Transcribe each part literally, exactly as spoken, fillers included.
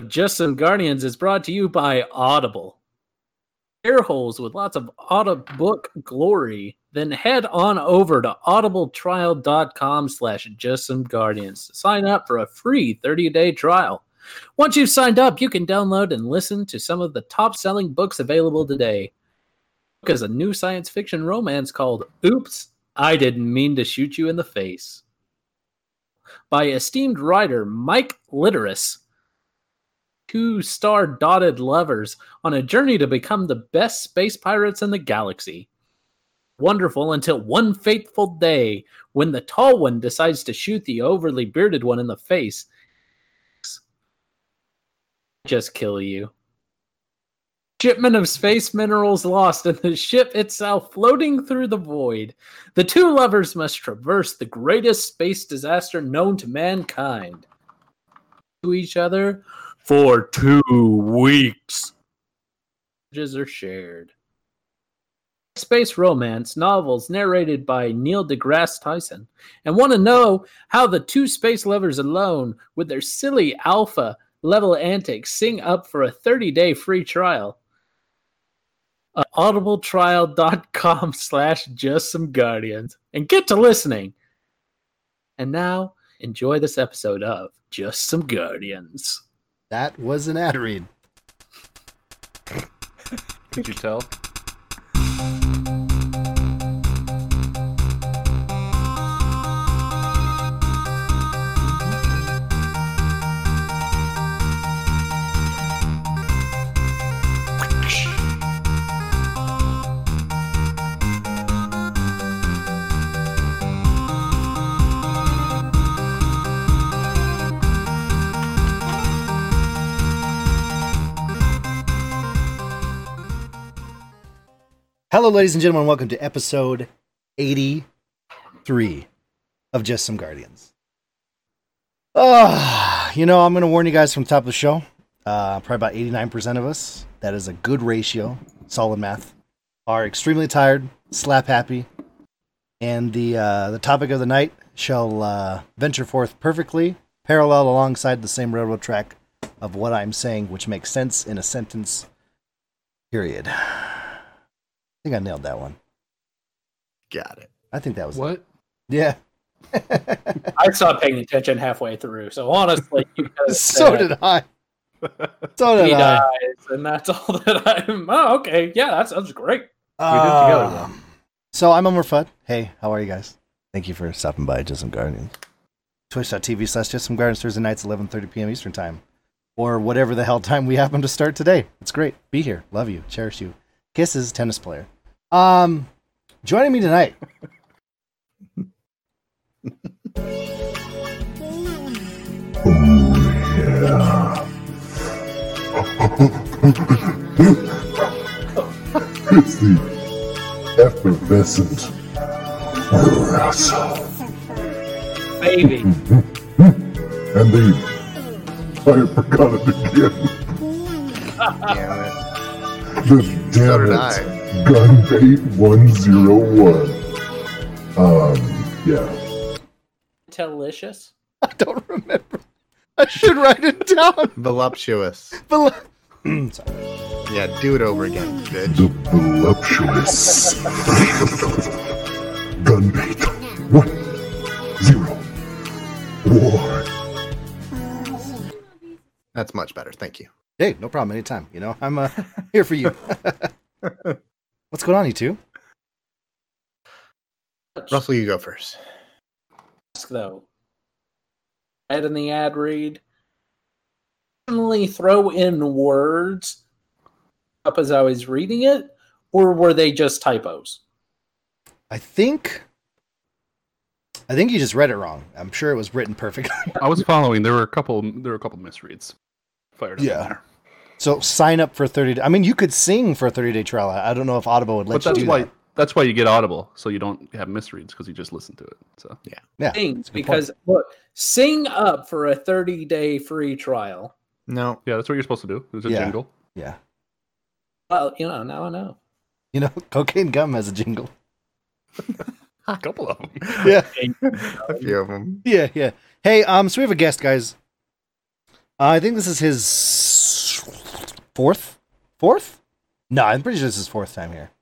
of Just Some Guardians is brought to you by Audible. Air holes with lots of audiobook glory, then head on over to audibletrial.com slash just some guardians to sign up for a free thirty-day trial. Once you've signed up, you can download and listen to some of the top-selling books available today. Book is a new science fiction romance called Oops, I Didn't Mean to Shoot You in the Face, by esteemed writer Mike Litteris. Two star-dotted lovers on a journey to become the best space pirates in the galaxy. Wonderful until one fateful day when the tall one decides to shoot the overly bearded one in the face. Just kill you. Shipment of space minerals lost and the ship itself floating through the void. The two lovers must traverse the greatest space disaster known to mankind. To each other for two weeks. Messages are shared. Space romance novels narrated by Neil deGrasse Tyson. And want to know how the two space lovers alone, with their silly alpha level antics, sing up for a thirty-day free trial. Uh, audibletrial.com slash just some guardians. And get to listening. And now, enjoy this episode of Just Some Guardians. That was an ad read. Could you tell? Hello, ladies and gentlemen. Welcome to episode eighty-three of Just Some Guardians. Oh, you know, I'm going to warn you guys from the top of the show. Uh, probably about eighty-nine percent of us, that is a good ratio, solid math, are extremely tired, slap happy, and the uh, the topic of the night shall uh, venture forth perfectly, parallel alongside the same railroad track of what I'm saying, which makes sense in a sentence, period. I think I nailed that one. Got it. I think that was what? It. Yeah. I stopped paying attention halfway through, so honestly, you guys so did I. So did he I. Dies, and that's all that I'm. Oh, okay. Yeah, that sounds great. Uh, we did together. Um, so I'm Omar Fudd. Hey, how are you guys? Thank you for stopping by Just Some Guardians. Twitch.tv slash Just Some Guardians Thursday nights, eleven thirty p.m. Eastern time, or whatever the hell time we happen to start today. It's great. Be here. Love you. Cherish you. Kisses, tennis player. Um, joining me tonight. Oh, yeah. It's the effervescent Russell. Baby. And the... I forgot it again. Damn it. The Dammit Gunbait one oh one. Um, yeah. Delicious? I don't remember. I should write it down. Voluptuous. Volu- mm, sorry. Yeah, do it over again, bitch. The voluptuous Gunbait one oh one. That's much better. Thank you. Hey, no problem. Anytime. You know, I'm uh, here for you. What's going on, you two? Russell, you go first. Though, add in the ad read. Only throw in words up as I was reading it, or were they just typos? I think. I think you just read it wrong. I'm sure it was written perfectly. I was following. There were a couple. There were a couple misreads. Fired yeah. There. So sign up for thirty. I mean, you could sing for a thirty-day trial. I don't know if Audible would let but you do why, that. That's why you get Audible, so you don't have misreads because you just listen to it. So yeah, yeah. Things because point. Look, sing up for a thirty-day free trial. No, yeah, that's what you're supposed to do. There's a yeah. jingle. Yeah. Well, you know, now I know. You know, cocaine gum has a jingle. A couple of them. Yeah, a few of them. Yeah, yeah. Hey, um, so we have a guest, guys. Uh, I think this is his fourth? Fourth? No, I'm pretty sure this is his fourth time here.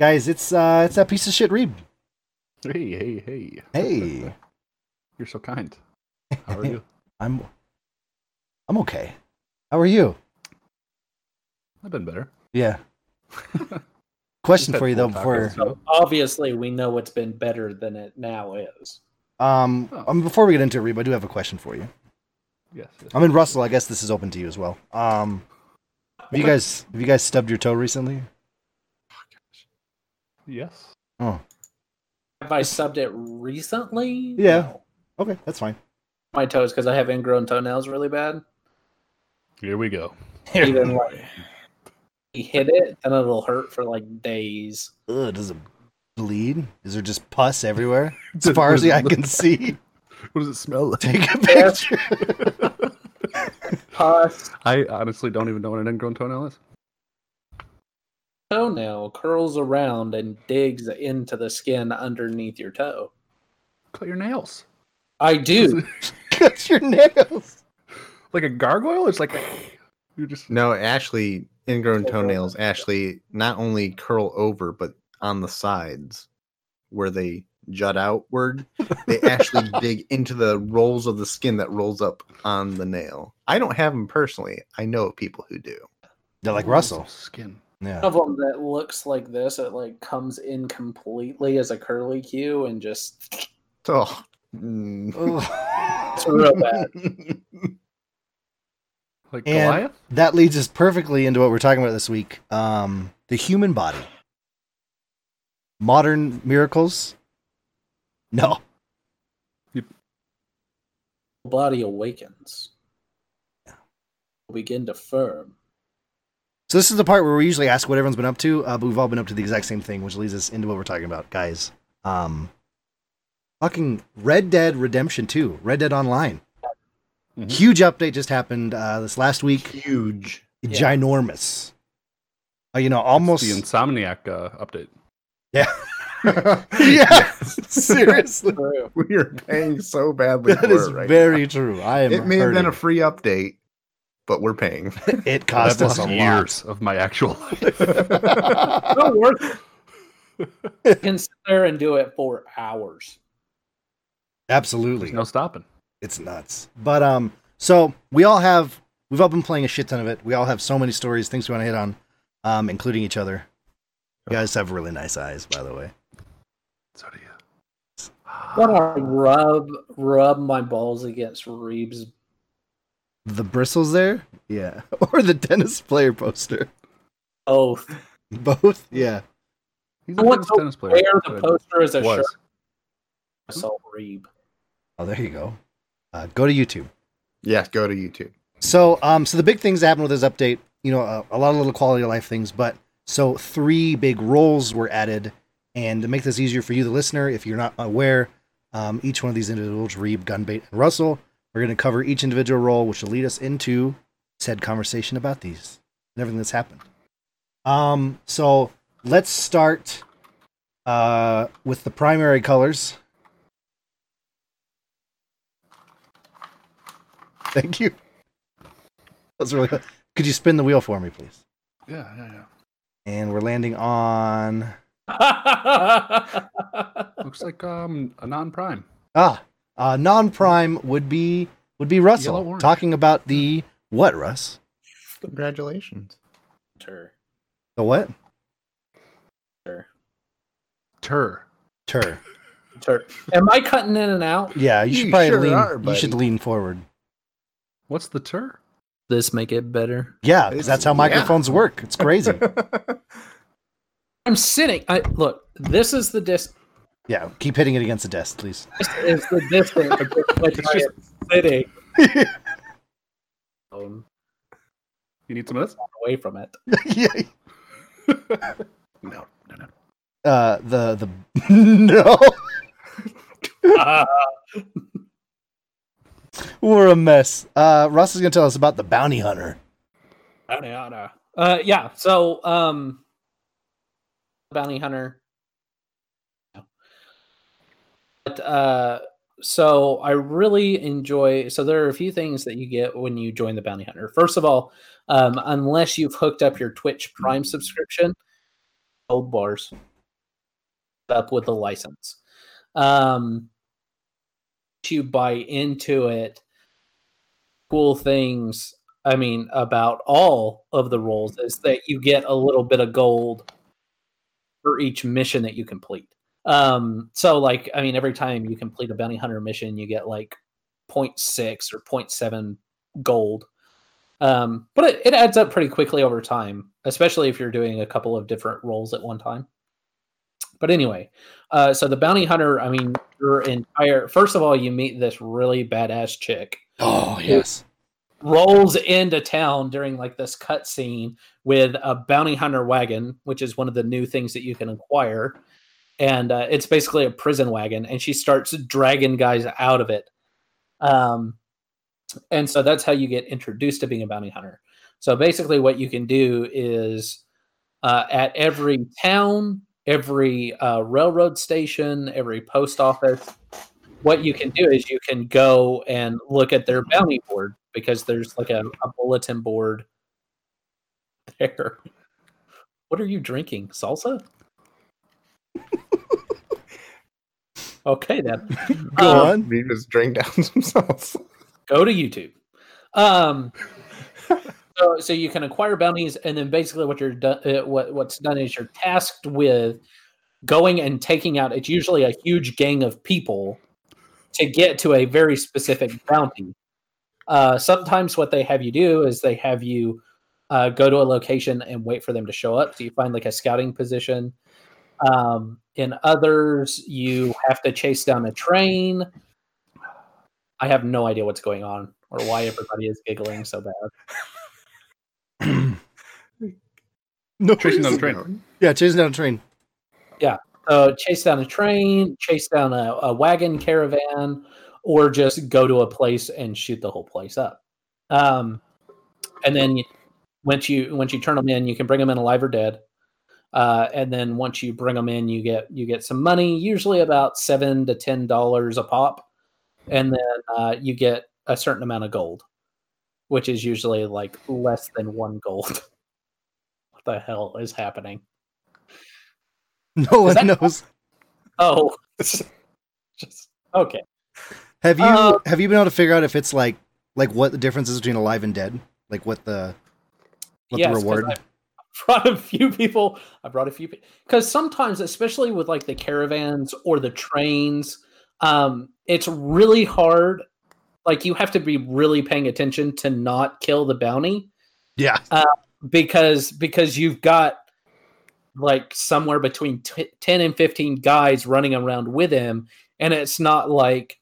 Guys, it's uh, it's that piece of shit Reeb. Hey, hey, hey. Hey. You're so kind. How are you? I'm I'm okay. How are you? I've been better. Yeah. Question for you though before so obviously we know what's been better than it now is. Um, oh. I mean, before we get into it, Reeb, I do have a question for you. Yes. yes I mean, Russell, I guess this is open to you as well. Um, have you guys have you guys stubbed your toe recently? Yes. Oh. Have I subbed it recently? Yeah. No. Okay, that's fine. My toes, because I have ingrown toenails really bad. Here we go. Even like you hit it, and it'll hurt for like days. Ugh, does it bleed? Is there just pus everywhere? As far as I can see. What does it smell like? Take a picture. Pus. I honestly don't even know what an ingrown toenail is. Toenail curls around and digs into the skin underneath your toe. Cut your nails. I do. Cut your nails. Like a gargoyle? It's like you just no. Ashley, ingrown toenails. Ashley not only curl over, but on the sides where they jut outward, they actually dig into the rolls of the skin that rolls up on the nail. I don't have them personally. I know of people who do. They're like Russell skin. Yeah. One of them that looks like this, it like comes in completely as a curlicue and just oh, mm. It's real bad. Like and Goliath? That leads us perfectly into what we're talking about this week: um, the human body, modern miracles. No, yep. Body awakens. Yeah. Begin to firm. So this is the part where we usually ask what everyone's been up to, uh, but we've all been up to the exact same thing, which leads us into what we're talking about, guys. Um, fucking Red Dead Redemption two, Red Dead Online. Mm-hmm. Huge update just happened uh, this last week. Huge. Ginormous. Yeah. Uh, you know, almost... It's the Insomniac uh, update. Yeah. Yeah, seriously. We are paying so badly that for is it right very now. True. I am It may hurting. Have been a free update. But we're paying. It cost us a lot. Years of my actual life. It'll work. You can sit there and do it for hours. Absolutely. There's no stopping. It's nuts. But um, so we all have, we've all been playing a shit ton of it. We all have so many stories, things we want to hit on, um, including each other. You guys have really nice eyes, by the way. So do you. What I rub, rub my balls against Reeb's the bristles there? Yeah. Or the tennis player poster? Oh. Both? Yeah. He's a tennis player. Where the poster is a shirt. Russell Reeb. Oh, there you go. Uh, go to YouTube. Yeah, go to YouTube. So um, so the big things that happened with this update, you know, a, a lot of little quality of life things, but so three big roles were added, and to make this easier for you, the listener, if you're not aware, um, each one of these individuals, Reeb, Gunbait, and Russell, we're going to cover each individual role, which will lead us into said conversation about these and everything that's happened. Um, so let's start uh, with the primary colors. Thank you. That's really good. Could you spin the wheel for me, please? Yeah, yeah, yeah. And we're landing on... Looks like um, a non-prime. Ah. Uh, non-prime would be would be Russell talking about the what, Russ? Congratulations. Tur. The what? Tur. Tur. Tur. Tur. Am I cutting in and out? Yeah, you, you should probably sure lean. Are, you should lean forward. What's the tur? This make it better. Yeah, because that's how microphones yeah. work. It's crazy. I'm sitting. I look. This is the disc. Yeah, keep hitting it against the desk, please. It's the distance. Like it's just sitting. um, you need some of this? Away from it. Yeah. No, no, no. Uh, the the no. uh. We're a mess. Uh, Russ is gonna tell us about the bounty hunter. Bounty hunter. Uh, yeah. So, um, bounty hunter. Uh, So I really enjoy, so there are a few things that you get when you join the Bounty Hunter. First of all, um, unless you've hooked up your Twitch Prime subscription, gold bars up with a license. Um, you buy into it, cool things, I mean, about all of the roles is that you get a little bit of gold for each mission that you complete. Um, so like, I mean, every time you complete a bounty hunter mission, you get like zero point six or zero point seven gold. Um, but it, it adds up pretty quickly over time, especially if you're doing a couple of different roles at one time. But anyway, uh, so the bounty hunter, I mean, your entire, first of all, you meet this really badass chick. Oh, yes. Rolls into town during like this cutscene with a bounty hunter wagon, which is one of the new things that you can acquire. And uh, it's basically a prison wagon, and she starts dragging guys out of it. Um, and so that's how you get introduced to being a bounty hunter. So basically what you can do is uh, at every town, every uh, railroad station, every post office, what you can do is you can go and look at their bounty board, because there's like a, a bulletin board there. What are you drinking? Salsa? Okay, then. Go um, on. You just drink down some sauce. Go to YouTube. Um, so, so you can acquire bounties, and then basically what you're do- uh, what what's done is you're tasked with going and taking out. It's usually a huge gang of people to get to a very specific bounty. Uh, sometimes what they have you do is they have you uh, go to a location and wait for them to show up. So you find like a scouting position. Um, in others, you have to chase down a train. I have no idea what's going on or why everybody is giggling so bad. No, chasing down a train. Yeah, chasing down a train. Yeah, so chase down a train, chase down a, a wagon caravan, or just go to a place and shoot the whole place up. Um, and then once you once you turn them in, you can bring them in alive or dead. Uh, and then once you bring them in, you get you get some money, usually about seven to ten dollars a pop, and then uh, you get a certain amount of gold, which is usually like less than one gold. What the hell is happening? No one knows. Oh, just okay. Have you uh, have you been able to figure out if it's like like what the difference is between alive and dead? Like what the what yes, the reward? Brought a few people. I brought a few people because sometimes, especially with like the caravans or the trains, um, it's really hard. Like you have to be really paying attention to not kill the bounty. Yeah, uh, because because you've got like somewhere between t- ten and fifteen guys running around with him, and it's not like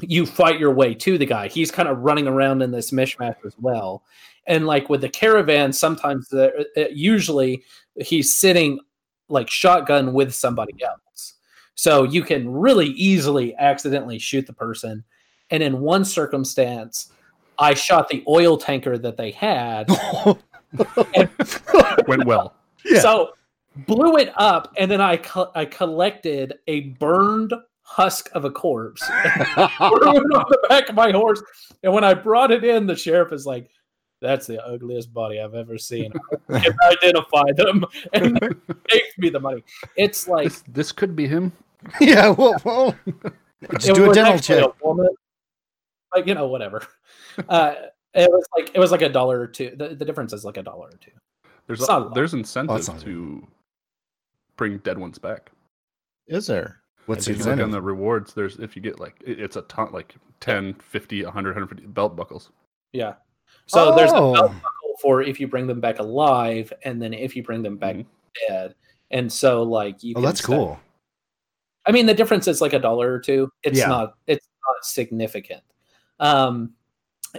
you fight your way to the guy. He's kind of running around in this mishmash as well. And like with the caravan, sometimes the, usually he's sitting like shotgun with somebody else. So you can really easily accidentally shoot the person. And in one circumstance, I shot the oil tanker that they had. and, Went well. Yeah. So blew it up. And then I, co- I collected a burned husk of a corpse. Threw it on the back of my horse. And when I brought it in, the sheriff is like, "That's the ugliest body I've ever seen. I can identify them and take me the money." It's like this, this could be him. Yeah, well, well. Just it do was a dental check. A woman, like you know, whatever. Uh, it was like it was like a dollar or two. The, the difference is like a dollar or two. There's a, there's incentive oh, to bring dead ones back. Is there? What's the incentive? Look on the rewards, there's if you get like it, it's a ton, like ten, fifty, one hundred, one hundred fifty belt buckles. Yeah. So oh. there's a belt buckle for if you bring them back alive, and then if you bring them back mm-hmm. dead. And so, like, you. Oh, can that's stack. Cool. I mean, the difference is like a dollar or two. It's yeah. not. It's not significant. Um,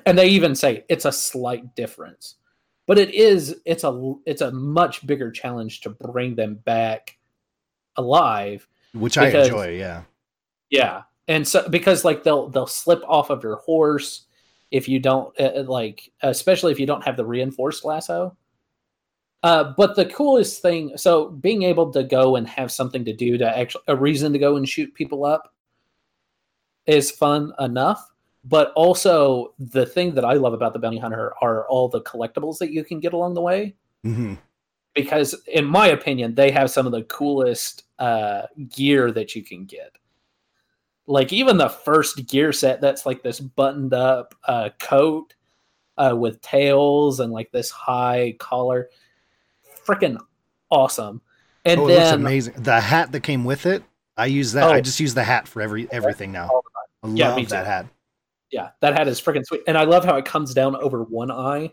and they even say it's a slight difference, but it is. It's a. It's a much bigger challenge to bring them back alive, which because, I enjoy. Yeah. Yeah, and so because like they'll they'll slip off of your horse. If you don't uh, like, especially if you don't have the reinforced lasso. Uh, but the coolest thing, so being able to go and have something to do to actually a reason to go and shoot people up is fun enough. But also, the thing that I love about the Bounty Hunter are all the collectibles that you can get along the way. Mm-hmm. Because, in my opinion, they have some of the coolest uh, gear that you can get. Like, even the first gear set, that's like this buttoned-up uh, coat uh, with tails and, like, this high collar. Freaking awesome. And oh, it then, looks amazing. The hat that came with it, I use that. Oh, I just use the hat for every everything now. I love yeah, that hat. Yeah, that hat is freaking sweet. And I love how it comes down over one eye.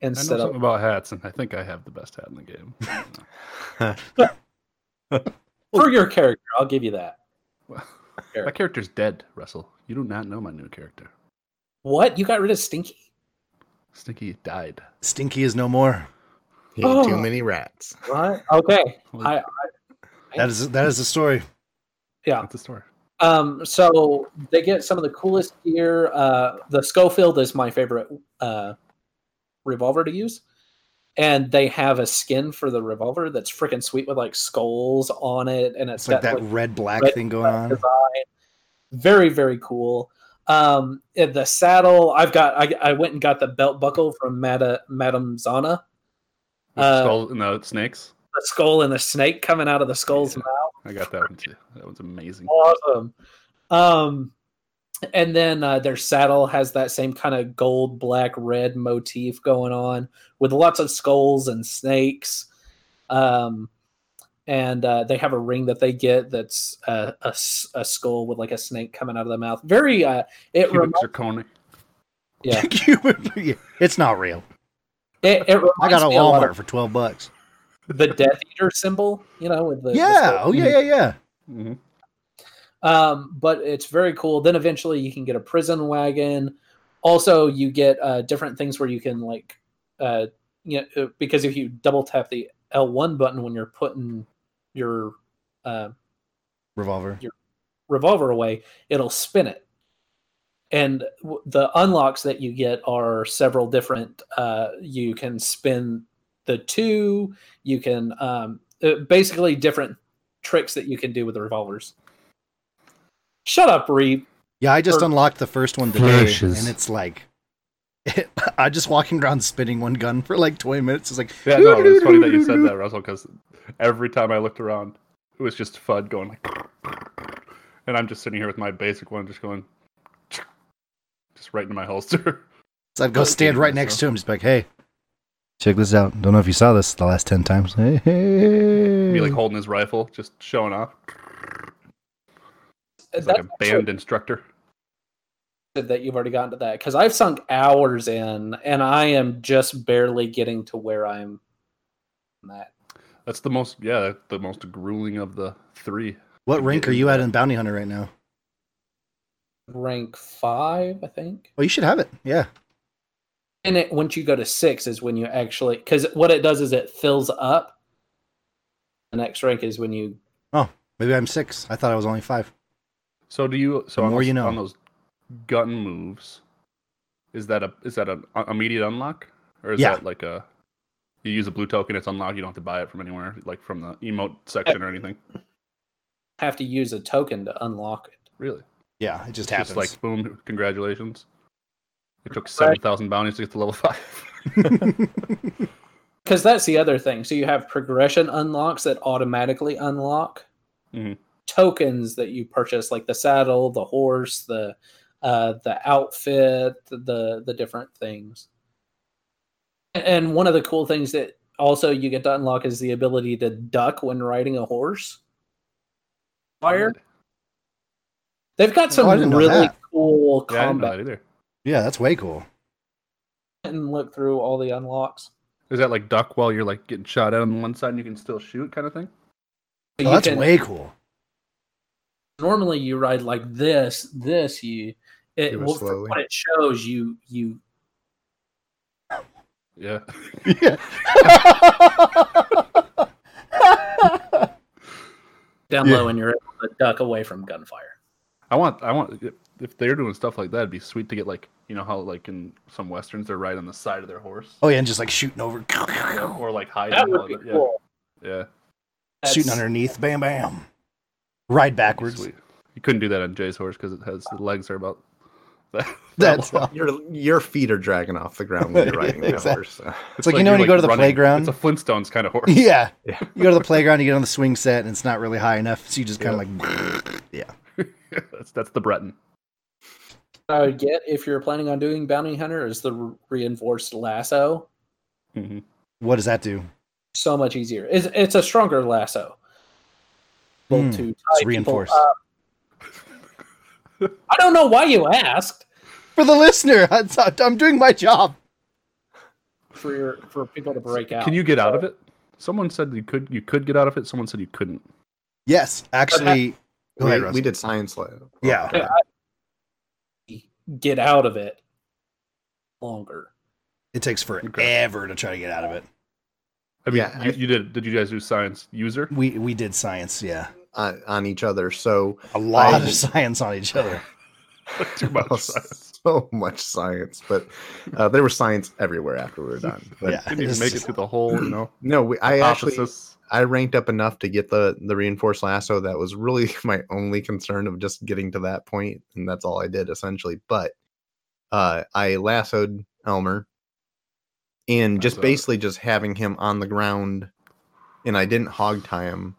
Instead I know something of... about hats, and I think I have the best hat in the game. But, for your character, I'll give you that. Well, my character's dead, Russell. You do not know my new character. What? You got rid of Stinky? Stinky died. Stinky is no more. He oh. ate too many rats. What? Okay. I, I, that is that is the story. Yeah. That's the story. Um, so they get some of the coolest gear. Uh, the Schofield is my favorite uh, revolver to use. And they have a skin for the revolver that's freaking sweet with like skulls on it. And it's, it's got, like that like, red black red thing going on. Design. Very, very cool. Um, the saddle, I've got, I, I went and got the belt buckle from Mada, Madame Zana. The uh, skull, no, snakes. The skull and the snake coming out of the skull's yeah, mouth. I got that one too. That one's amazing. Awesome. Um, and then uh, their saddle has that same kind of gold, black, red motif going on with lots of skulls and snakes. Um, and uh, they have a ring that they get that's uh, a, a skull with like a snake coming out of the mouth. Very. Uh, it reminds. Yeah. It's not real. It, it I got a Walmart for twelve bucks. The Death Eater symbol, you know, with the yeah, the oh yeah, yeah, yeah. Mm-hmm. Um, but it's very cool. Then eventually you can get a prison wagon. Also, you get uh, different things where you can like, uh, you know, because if you double tap the L one button when you're putting your uh, revolver your revolver away, it'll spin it. And the unlocks that you get are several different. Uh, you can spin. The two, you can um, basically different tricks that you can do with the revolvers. Shut up, Reeb. Yeah, I just or, unlocked the first one today, flashes. And it's like, it, I just walking around spinning one gun for like twenty minutes. It's like, yeah, no, it was funny that you said that, Russell, because every time I looked around, it was just Fudd going like, and I'm just sitting here with my basic one, just going, just right into my holster. So I'd go stand right next to him, just like, hey. Check this out. Don't know if you saw this the last ten times. Hey, hey. Be like holding his rifle, just showing off. It's like a band instructor. That you've already gotten to that because I've sunk hours in, and I am just barely getting to where I'm. At. That's the most, yeah, the most grueling of the three. What rank are you at in Bounty Hunter right now? Rank five, I think. Well, you should have it. Yeah. And it, once you go to six is when you actually... Because what it does is it fills up. The next rank is when you... Oh, maybe I'm six. I thought I was only five. So do you... So on, those, you know. on those gun moves, is that a is that an immediate unlock? Or is yeah. that like a... You use a blue token, it's unlocked, you don't have to buy it from anywhere, like from the emote section I, or anything? Have to use a token to unlock it. Really? Yeah, it just it's happens. Just like, boom, congratulations. It took seven thousand bounties to get to level five. Because that's the other thing. So you have progression unlocks that automatically unlock mm-hmm. tokens that you purchase, like the saddle, the horse, the uh, the outfit, the the different things. And one of the cool things that also you get to unlock is the ability to duck when riding a horse. Fire. They've got some oh, really cool yeah, combat. I didn't know that either. Yeah, that's way cool. And look through all the unlocks. Is that like duck while you're like getting shot at on one side and you can still shoot kind of thing? Oh, you that's can, way cool. Normally you ride like this, this you it, it well, from what it shows you you Yeah. yeah. Down yeah. low and you're able to duck away from gunfire. I want I want if they're doing stuff like that, it'd be sweet to get like, you know how like in some Westerns, they're right on the side of their horse. Oh yeah, and just like shooting over. Or like hiding. That would be yeah. cool. Yeah. That's... Shooting underneath, bam, bam. Ride backwards. Sweet. You couldn't do that on Jay's horse because it has the legs are about that. That's that your your feet are dragging off the ground when you're riding that exactly. horse. So. It's, it's like, like you know when you like go to the running, playground. It's a Flintstones kind of horse. Yeah. yeah. You go to the playground, you get on the swing set, and it's not really high enough, so you just kind of yeah. like yeah. that's that's the Breton. I would get if you're planning on doing Bounty Hunter is the reinforced lasso. Mm-hmm. What does that do? So much easier. It's, it's a stronger lasso. Mm, to it's reinforced. I don't know why you asked. For the listener, I'm doing my job. For your, for people to break out. Can you get out of it? Someone said you could. You could get out of it. Someone said you couldn't. Yes, actually, I, ahead, we, we did science lab. Yeah. Okay. I, get out of it. Longer. It takes forever to try to get out of it. I mean, yeah, you, you did. Did you guys do science user? We we did science. Yeah. Uh, on each other, so a lot I, of science on each other. Too much, science. So much science, but uh, there was science everywhere after we were done. But yeah, didn't even make just... it through the whole, you know. No, we, I hypothesis. actually I ranked up enough to get the the reinforced lasso. That was really my only concern of just getting to that point, and that's all I did essentially. But uh, I lassoed Elmer, and that's just a... basically just having him on the ground, and I didn't hog tie him.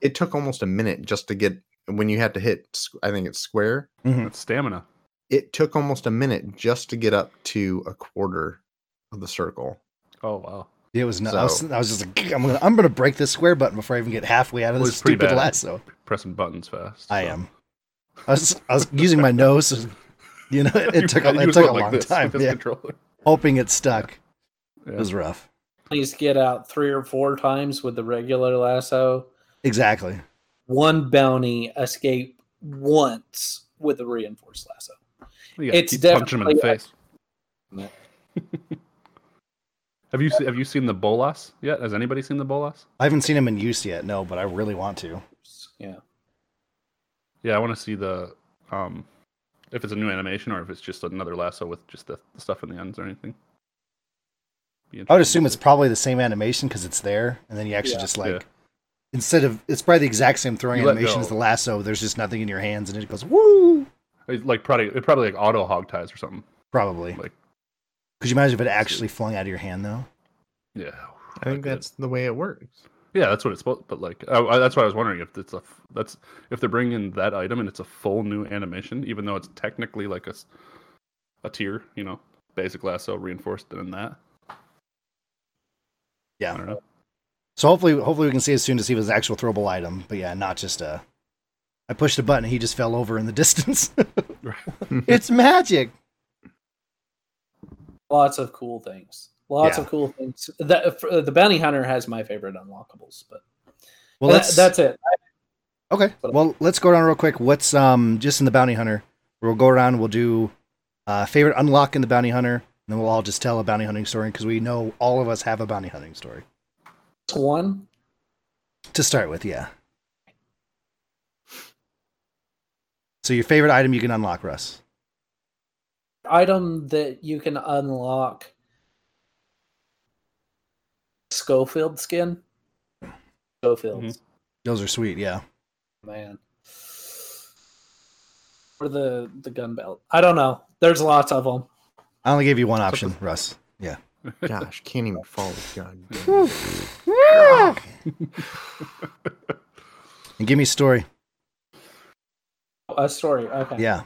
It took almost a minute just to get when you had to hit, I think it's square. Mm-hmm. That's stamina. It took almost a minute just to get up to a quarter of the circle. Oh, wow. It was nuts. So, I, was, I was just like, I'm going to I'm gonna break this square button before I even get halfway out of this stupid lasso. Pressing buttons fast. So. I am. I was, I was using my nose. You know, it, it took, a, it took a long like this, time. Yeah. Hoping it stuck. Yeah. It was rough. Please get out three or four times with the regular lasso. Exactly. One bounty escape once with a reinforced lasso. It's definitely punch him in the face. have you se- have you seen the bolas yet? Has anybody seen the bolas? I haven't seen him in use yet. No, but I really want to. Yeah. Yeah, I want to see the um, if it's a new animation or if it's just another lasso with just the, the stuff in the ends or anything. I would assume it's probably the same animation because it's there, and then you actually yeah. just like. Yeah. Instead of, it's probably the exact same throwing animation as the lasso. There's just nothing in your hands, and it goes woo. It's like probably, it probably like auto hog ties or something. Probably. Like, could you imagine if it actually flung out of your hand though? Yeah, I think that's the way it works. Yeah, that's what it's supposed. But like, I, I, that's why I was wondering if it's a that's if they're bringing that item and it's a full new animation, even though it's technically like a a tier, you know, basic lasso reinforced and that. Yeah. I don't know. So hopefully, hopefully we can see as soon to see if it's an actual throwable item. But yeah, not just a. I pushed a button, and he just fell over in the distance. It's magic. Lots of cool things. Lots yeah. of cool things. The, the Bounty Hunter has my favorite unlockables, but well, that, that's it. Okay. Well, let's go down real quick. What's um just in the Bounty Hunter? We'll go around. We'll do uh, favorite unlock in the Bounty Hunter, and then we'll all just tell a bounty hunting story because we know all of us have a bounty hunting story. One to start with, yeah. So your favorite item you can unlock, Russ? Item that you can unlock, Schofield skin. Schofields. Mm-hmm. Those are sweet, yeah. Man. Or the, the gun belt. I don't know. There's lots of them. I only gave you one option, Russ. Yeah. Gosh, can't even follow the gun. And give me a story. A story, okay. Yeah.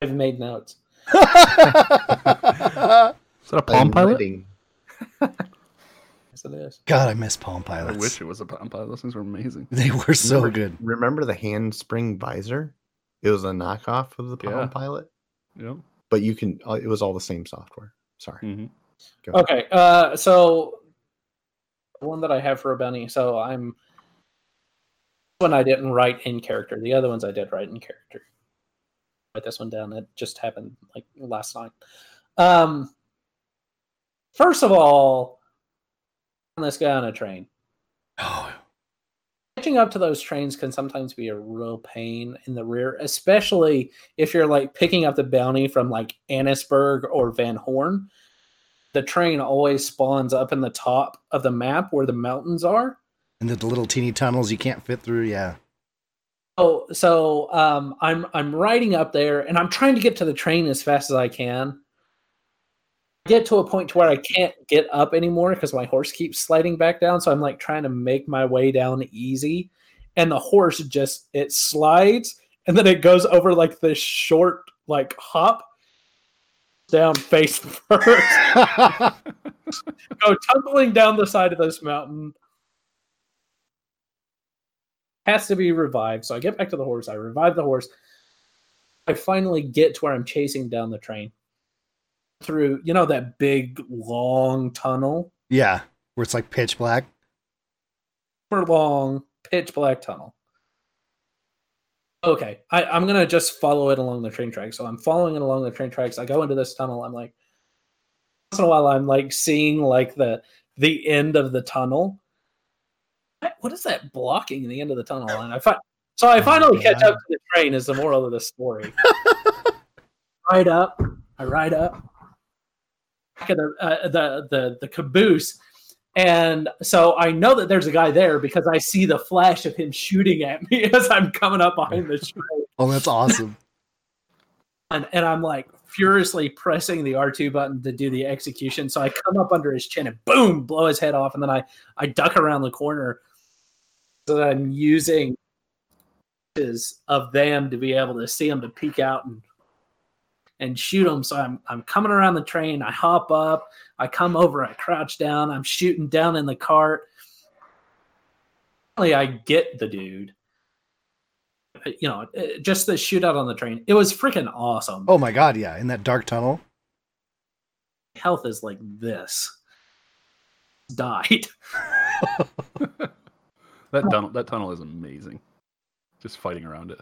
I've made notes. Is that a Palm Pilot? Yes, it is. God, I miss Palm Pilots. I wish it was a Palm Pilot. Those things were amazing. They were so remember, good. Remember the Handspring Visor? It was a knockoff of the Palm yeah. Pilot. Yep. But you can. It was all the same software. Sorry. Mm-hmm. Okay, uh, so one that I have for a bounty, so I'm one I didn't write in character. The other ones I did write in character. Write this one down. It just happened like last night. Um, first of all, this guy on a train. Oh, catching up to those trains can sometimes be a real pain in the rear, especially if you're like picking up the bounty from like Annesburg or Van Horn. The train always spawns up in the top of the map where the mountains are. And the little teeny tunnels you can't fit through, yeah. So, so um, I'm I'm riding up there, and I'm trying to get to the train as fast as I can. I get to a point to where I can't get up anymore because my horse keeps sliding back down. So I'm like trying to make my way down easy, and the horse just it slides, and then it goes over like this short like hop down face first. Go tumbling down the side of this mountain. Has to be revived. So I get back to the horse. I revive the horse. I finally get to where I'm chasing down the train through, you know, that big, long tunnel. Yeah, where it's like pitch black. Super long, pitch black tunnel. Okay, I, I'm going to just follow it along the train tracks. So I'm following it along the train tracks. I go into this tunnel. I'm like, once in a while, I'm like seeing like the the end of the tunnel. What is that blocking in the end of the tunnel? And I fi- so I finally oh, catch up to the train is the moral of the story. Ride up, I ride up, back at the, uh, the the the caboose, and so I know that there's a guy there because I see the flash of him shooting at me as I'm coming up behind the train. Oh, that's awesome! and and I'm like furiously pressing the R two button to do the execution. So I come up under his chin and boom, blow his head off, and then I I duck around the corner. So that I'm using pieces of them to be able to see them to peek out and and shoot them. So I'm I'm coming around the train. I hop up. I come over. I crouch down. I'm shooting down in the cart. Finally, I get the dude. You know, just the shootout on the train. It was freaking awesome. Oh my god, yeah! In that dark tunnel, health is like this. Died. That tunnel, that tunnel is amazing. Just fighting around it.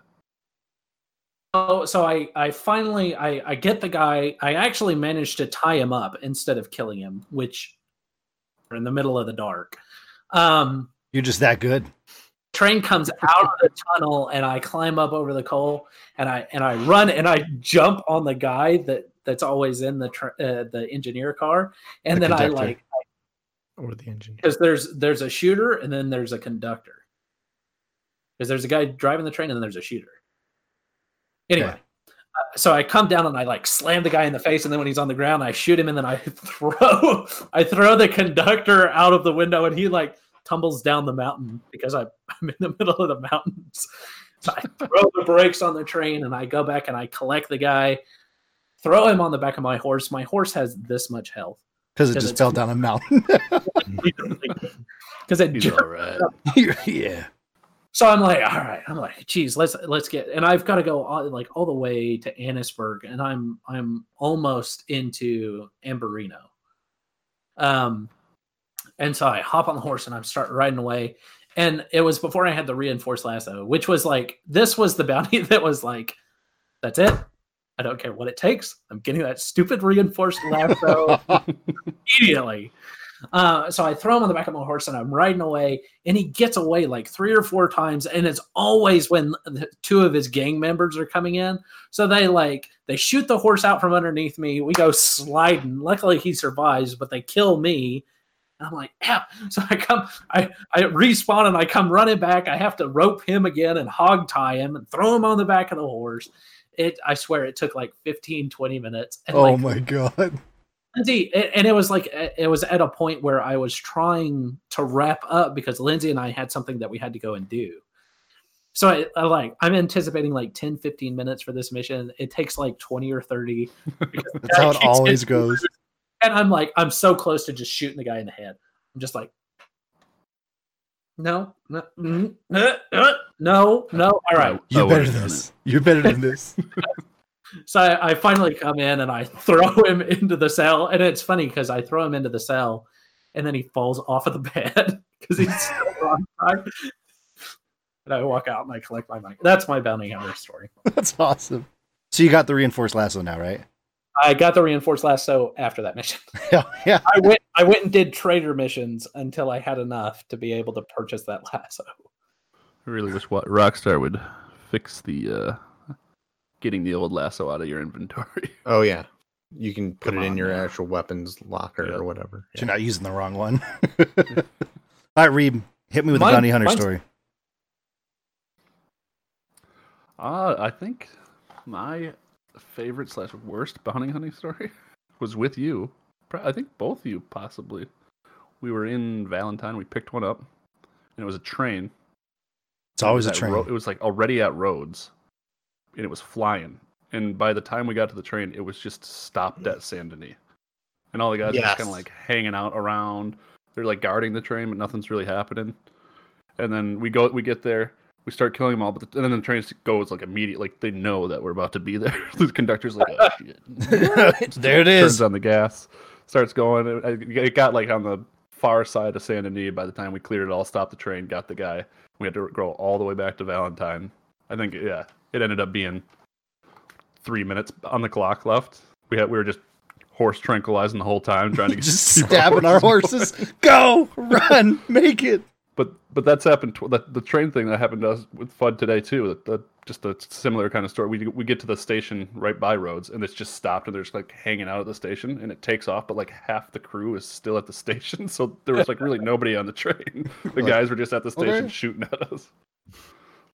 Oh, so I, I finally, I, I get the guy. I actually managed to tie him up instead of killing him, which we're in the middle of the dark. Um, You're just that good. Train comes out of the tunnel, and I climb up over the coal, and I and I run, and I jump on the guy that, that's always in the tra- uh, the engineer car, and the then conductor. I like. Or the engineer, because there's there's a shooter and then there's a conductor. Because there's a guy driving the train and then there's a shooter. Anyway, yeah. uh, so I come down and I like slam the guy in the face, and then when he's on the ground, I shoot him, and then I throw I throw the conductor out of the window, and he like tumbles down the mountain because I, I'm in the middle of the mountains. So I throw the brakes on the train, and I go back and I collect the guy, throw him on the back of my horse. My horse has this much health. Because it just fell down a mountain. Because it jumped all right. Up. Yeah. So I'm like, all right. I'm like, geez, let's let's get. And I've got to go all, like all the way to Annesburg, and I'm I'm almost into Ambarino. Um, and so I hop on the horse and I start riding away. And it was before I had the reinforced lasso, which was like this was the bounty that was like, that's it. I don't care what it takes. I'm getting that stupid reinforced lasso immediately. Uh, so I throw him on the back of my horse and I'm riding away, and he gets away like three or four times. And it's always when the two of his gang members are coming in. So they like, they shoot the horse out from underneath me. We go sliding. Luckily he survives, but they kill me. And I'm like, ow. So I come, I, I respawn and I come running back. I have to rope him again and hog tie him and throw him on the back of the horse. It, I swear it took like fifteen, twenty minutes. And oh like, my God. Lindsay, it, and it was like, it was at a point where I was trying to wrap up because Lindsay and I had something that we had to go and do. So I, I like, I'm anticipating like ten, fifteen minutes for this mission. It takes like twenty or thirty. That's how it always goes. And I'm like, I'm so close to just shooting the guy in the head. I'm just like, No, no, no, no, no. All right. You're better than this. You're better than this. So I, I finally come in and I throw him into the cell. And it's funny because I throw him into the cell and then he falls off of the bed because he's still on time. And I walk out and I collect my money. That's my bounty hunter story. That's awesome. So you got the reinforced lasso now, right? I got the reinforced lasso after that mission. Yeah, yeah. I went I went and did trader missions until I had enough to be able to purchase that lasso. I really wish Rockstar would fix the uh, getting the old lasso out of your inventory. Oh, yeah. You can put Come it in on, your yeah. actual weapons locker yeah. or whatever. Yeah. You're not using the wrong one. All right, Reeb, hit me with mine, the bounty hunter story. Uh, I think my favorite slash worst bounty hunting story was with you. I think both of you, possibly. We were in Valentine. We picked one up, and it was a train. It's always a train. Ro- it was like already at Rhodes, and it was flying. And by the time we got to the train, it was just stopped at Saint-Denis. And all the guys yes. are just kind of like hanging out around. They're like guarding the train, but nothing's really happening. And then we go, we get there, we start killing them all, but the, and then the train goes like immediately, like they know that we're about to be there. The conductor's like, oh, shit. There it is. Turns on the gas, starts going. It, it got like on the far side of Saint-Denis by the time we cleared it all, stopped the train, got the guy. We had to go all the way back to Valentine. I think, yeah, it ended up being three minutes on the clock left. We had, we were just horse tranquilizing the whole time, trying to get just stabbing our horses. Our horses. Go, run, make it. But but that's happened. Tw- the, the train thing that happened to us with Fudd today too. That, that just a similar kind of story. We we get to the station right by Rhodes, and it's just stopped, and they're just like hanging out at the station, and it takes off. But like half the crew is still at the station, so there was like really nobody on the train. The guys were just at the station okay. shooting at us.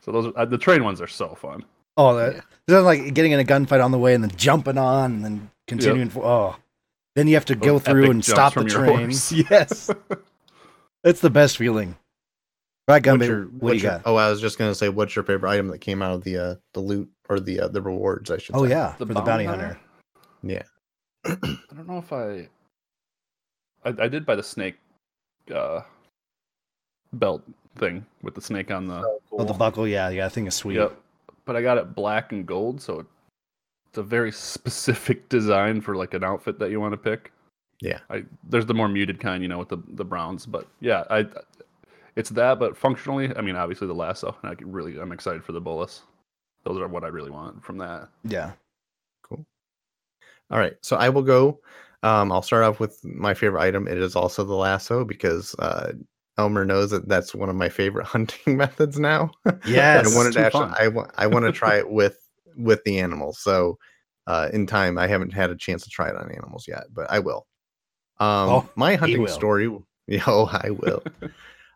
So those are, the train ones are so fun. Oh, that yeah. like getting in a gunfight on the way and then jumping on and then continuing. Yep. For, oh, then you have to those go through and stop the train. Yes, it's the best feeling. Right, Gunbait, your, what do you your, got? Oh, I was just gonna say, what's your favorite item that came out of the uh, the loot or the uh, the rewards? I should. Oh say. yeah, the for the bounty hunter. hunter. Yeah. I don't know if I. I, I did buy the snake, uh, belt thing with the snake on the. Oh, cool. Oh, the buckle, yeah, yeah, I think it's sweet. Yep. But I got it black and gold, so it's a very specific design for like an outfit that you want to pick. Yeah. I there's the more muted kind, you know, with the the browns, but yeah, I. It's that, but functionally, I mean, obviously the lasso. And I can really, I'm excited for the bolus. Those are what I really want from that. Yeah. Cool. All right. So I will go. Um, I'll start off with my favorite item. It is also the lasso because uh, Elmer knows that that's one of my favorite hunting methods now. Yes. I wanted to actually, I, w- I want to try it with with the animals. So uh, in time, I haven't had a chance to try it on animals yet, but I will. Um, oh, my hunting will. story. Oh, I will.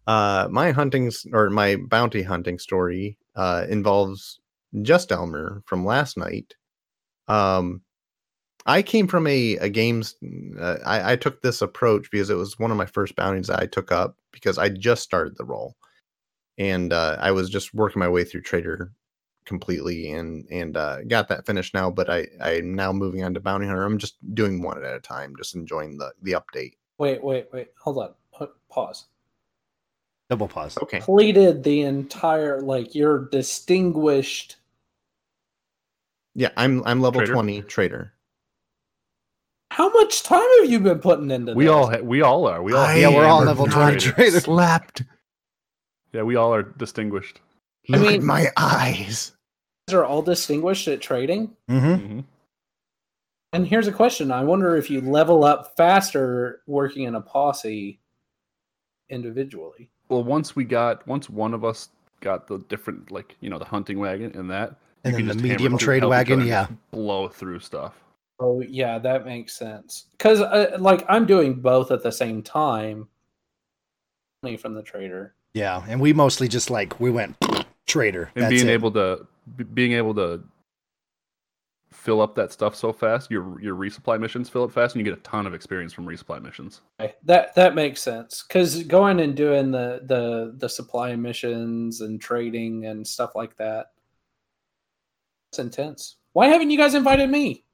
Uh, my hunting or my bounty hunting story uh, involves just Elmer from last night. Um, I came from a, a games. Uh, I, I took this approach because it was one of my first bounties that I took up because I just started the role and uh, I was just working my way through Trader completely and, and uh, got that finished now. But I, I'm now moving on to Bounty Hunter. I'm just doing one at a time, just enjoying the, the update. Wait, wait, wait. Hold on. Pause. Double pause. Okay. Completed the entire, like, you're distinguished. Yeah, I'm I'm level trader. twenty trader. How much time have you been putting into? We this? all ha- we all are. We all. I yeah, we're all level twenty trader. Slapped. Yeah, we all are distinguished. I Look mean, at my eyes. You guys are all distinguished at trading. Mm-hmm. Mm-hmm. And here's a question: I wonder if you level up faster working in a posse individually. Well, once we got, once one of us got the different, like, you know, the hunting wagon and that, and then the medium trade wagon, yeah, blow through stuff. Oh, yeah, that makes sense. Because, uh, like, I'm doing both at the same time. Money from the trader. Yeah, and we mostly just like we went trader. And being able to, being able to fill up that stuff so fast, your your resupply missions fill up fast, and you get a ton of experience from resupply missions. That that makes sense because going and doing the, the the supply missions and trading and stuff like that, it's intense. Why haven't you guys invited me?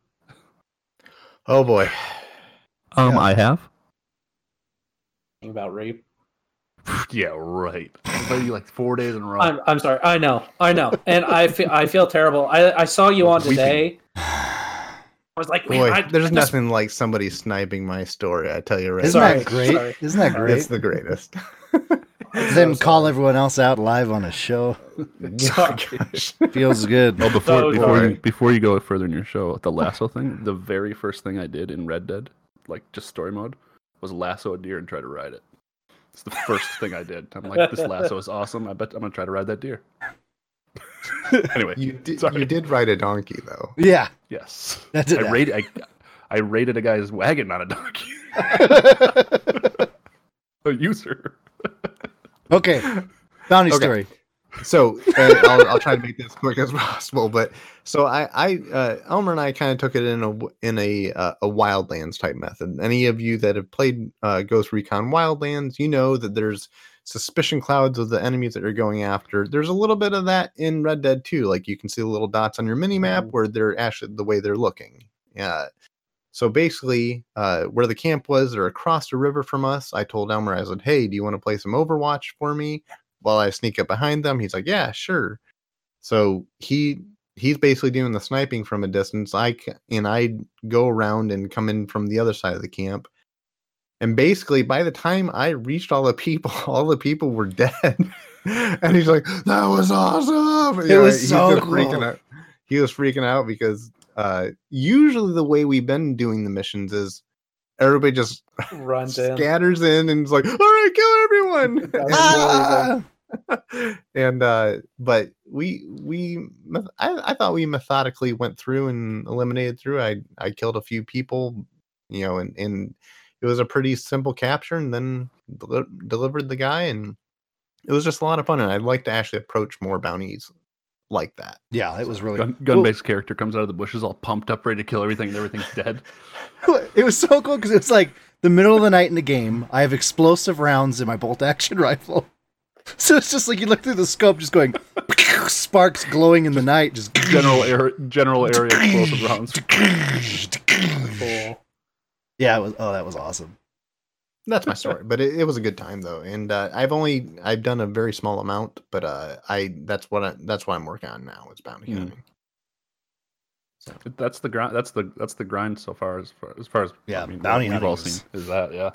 Oh boy, um, yeah. I have. About rape. Yeah, right. I played you like four days in a row. I'm, I'm sorry. I know. I know. And I feel, I feel terrible. I, I saw you on today. I was like, boy, I, there's I nothing just... like somebody sniping my story. I tell you right. Isn't sorry, that great? Sorry. Isn't that great? It's the greatest. Then so call everyone else out live on a show. Oh, gosh. Feels good. Well, before so before you, before you go further in your show, the lasso thing, the very first thing I did in Red Dead, like just story mode, was lasso a deer and try to ride it. It's the first thing I did. I'm like, this lasso is awesome. I bet I'm going to try to ride that deer. Anyway. You did, you did ride a donkey, though. Yeah. Yes. That did I, raid, I, I raided a guy's wagon on a donkey. A user. Okay. Bounty okay. story. So uh, I'll, I'll try to make this as quick as possible. But so I, I uh, Elmer and I kind of took it in a in a uh, a Wildlands type method. Any of you that have played uh, Ghost Recon Wildlands, you know that there's suspicion clouds of the enemies that you're going after. There's a little bit of that in Red Dead two. Like you can see the little dots on your mini map where they're actually the way they're looking. Yeah. So basically, uh, where the camp was, they're across the river from us. I told Elmer, I said, "Hey, do you want to play some Overwatch for me?" While I sneak up behind them, he's like, "Yeah, sure." So he he's basically doing the sniping from a distance. I and I go around and come in from the other side of the camp. And basically, by the time I reached all the people, all the people were dead. And he's like, "That was awesome!" It you know, was he's so cool. Freaking out. He was freaking out because uh, usually the way we've been doing the missions is everybody just runs scatters in. in and is like, "All right, kill everyone!" ah! And uh, but we we I, I thought we methodically went through and eliminated through. I I killed a few people, you know, and and. It was a pretty simple capture, and then del- delivered the guy, and it was just a lot of fun. And I'd like to actually approach more bounties like that. Yeah, it was really Gun, Gunbait's cool. Character comes out of the bushes all pumped up, ready to kill everything, and everything's dead. It was so cool because it's like the middle of the night in the game. I have explosive rounds in my bolt action rifle, so it's just like you look through the scope, just going sparks glowing in the night, just general area, general area explosive rounds. Cool. Yeah, it was. Oh, that was awesome. That's my story, but it, it was a good time though, and uh, I've only I've done a very small amount, but uh, I that's what I, that's what I'm working on now is bounty hunting. Mm. So that's the grind. That's the that's the grind so far as far as, far as yeah, I mean, bounty hunting. We've all seen is that yeah,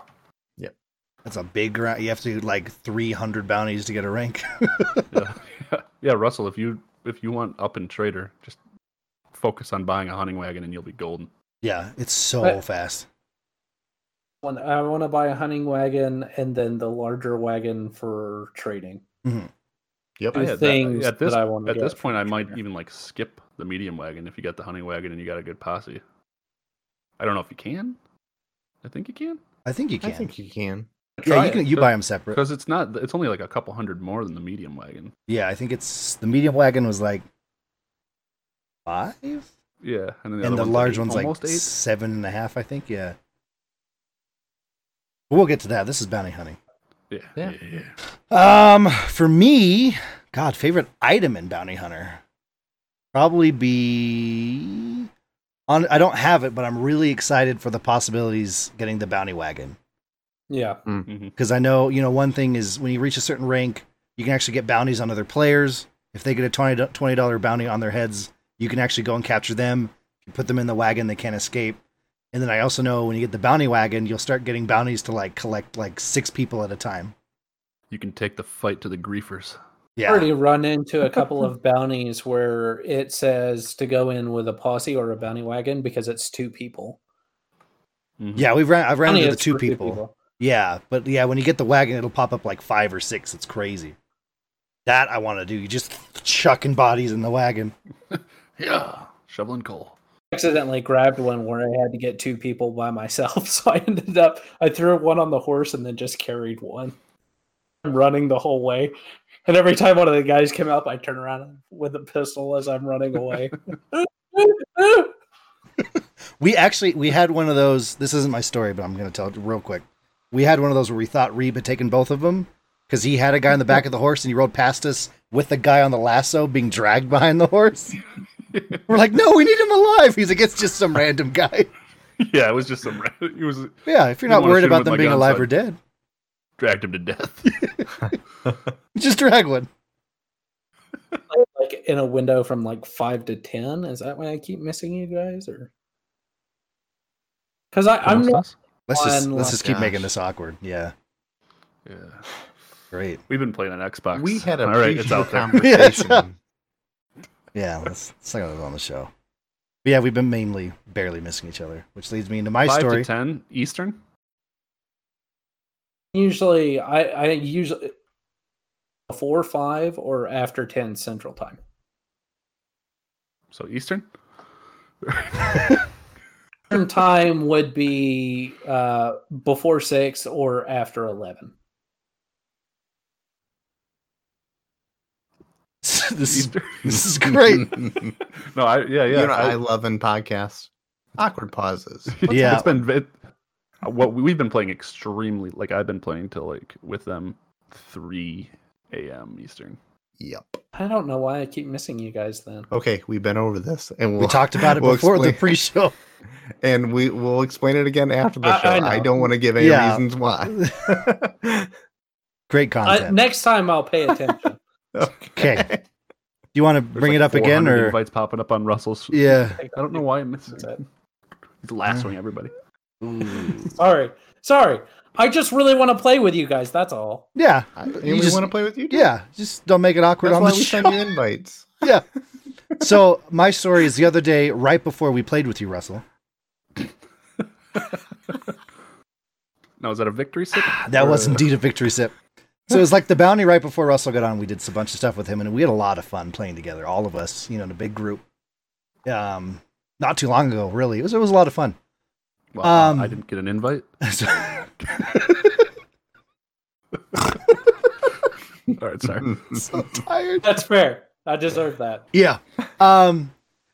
yeah. That's a big grind. You have to do like three hundred bounties to get a rank. yeah. yeah, Russell, if you if you want up in trader, just focus on buying a hunting wagon and you'll be golden. Yeah, it's so but, fast. I want to buy a hunting wagon and then the larger wagon for trading. Mm-hmm. Yep. Two things that, at this, that I want to at this point, I might trader. even like skip the medium wagon if you got the hunting wagon and you got a good posse. I don't know if you can. I think you can. I think you can. I think you can. Yeah, you can. You buy them separate because it's not. It's only like a couple hundred more than the medium wagon. Yeah, I think it's the medium wagon was like five. Yeah, and then the, and the large like one's like eight? seven and a half. I think. Yeah. We'll get to that. This is bounty hunting. Yeah. Yeah. yeah, yeah. Um, for me, God, favorite item in Bounty Hunter probably be on. I don't have it, but I'm really excited for the possibilities getting the bounty wagon. Yeah. Mm-hmm. Because I know, you know, one thing is when you reach a certain rank, you can actually get bounties on other players. If they get a twenty dollars bounty on their heads, you can actually go and capture them. You put them in the wagon, they can't escape. And then I also know when you get the bounty wagon, you'll start getting bounties to like collect like six people at a time. You can take the fight to the griefers. Yeah. I already run into a couple of bounties where it says to go in with a posse or a bounty wagon because it's two people. Mm-hmm. Yeah, we've ran I've ran into the two people. two people. Yeah, but yeah, when you get the wagon, it'll pop up like five or six. It's crazy. That I want to do. You just chucking bodies in the wagon. Yeah, shoveling coal. Accidentally grabbed one where I had to get two people by myself, so I ended up I threw one on the horse and then just carried one. I'm running the whole way, and every time one of the guys came up, I turn around with a pistol as I'm running away. we actually we had one of those. This isn't my story, but I'm going to tell it real quick. We had one of those where we thought Reeb had taken both of them because he had a guy on the back of the horse and he rode past us with the guy on the lasso being dragged behind the horse. We're like, no, we need him alive. He's like, it's just some random guy. Yeah, it was just some random. It was. Yeah, if you're not worried about them being alive or dead, dragged him to death. Just drag one. Like in a window from like five to ten. Is that why I keep missing you guys, or? Because I'm not. Let's just let's just keep making this awkward. Yeah. Yeah. Great. We've been playing on Xbox. We had a beautiful conversation. Yeah, let's, let's not go on the show. But yeah, we've been mainly barely missing each other, which leads me into my Five story. Five to ten Eastern. Usually, I, I usually before five or after ten Central Time. So Eastern. Eastern time would be uh, before six or after eleven. this is this is great. No, I yeah yeah. You know, I, I love in podcasts awkward pauses. What's yeah, it's been it, what we've been playing extremely. Like I've been playing till like with them three a.m. Eastern. Yep. I don't know why I keep missing you guys then. Okay, we've been over this. And we'll, we talked about it we'll before explain, the pre-show. And we will explain it again after the I, show. I, I don't want to give any yeah. reasons why. Great content. Uh, next time I'll pay attention. Okay. Do you want to bring There's like it up again? Or invites popping up on Russell's. Yeah. I don't know why I missed it. It's lassoing everybody. Ooh. Sorry. Sorry. I just really want to play with you guys. That's all. Yeah, I, and you we just want to play with you. Too. Yeah, just don't make it awkward that's on why the we show. Send you invites. Yeah. So my story is the other day, right before we played with you, Russell. Now is that a victory sip? That or... was indeed a victory sip. So it was like the bounty right before Russell got on. We did a bunch of stuff with him, and we had a lot of fun playing together, all of us, you know, in a big group. Um, not too long ago, really. It was it was a lot of fun. Well, um, I didn't get an invite. So all right, sorry. So tired. That's fair. I deserve that. Yeah. Um.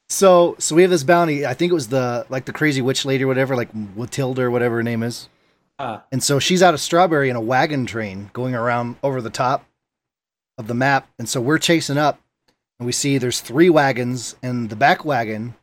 So so we have this bounty. I think it was the like the crazy witch lady or whatever, like Matilda or whatever her name is. Uh, and so she's out of Strawberry in a wagon train going around over the top of the map. And so we're chasing up, and we see there's three wagons, and the back wagon.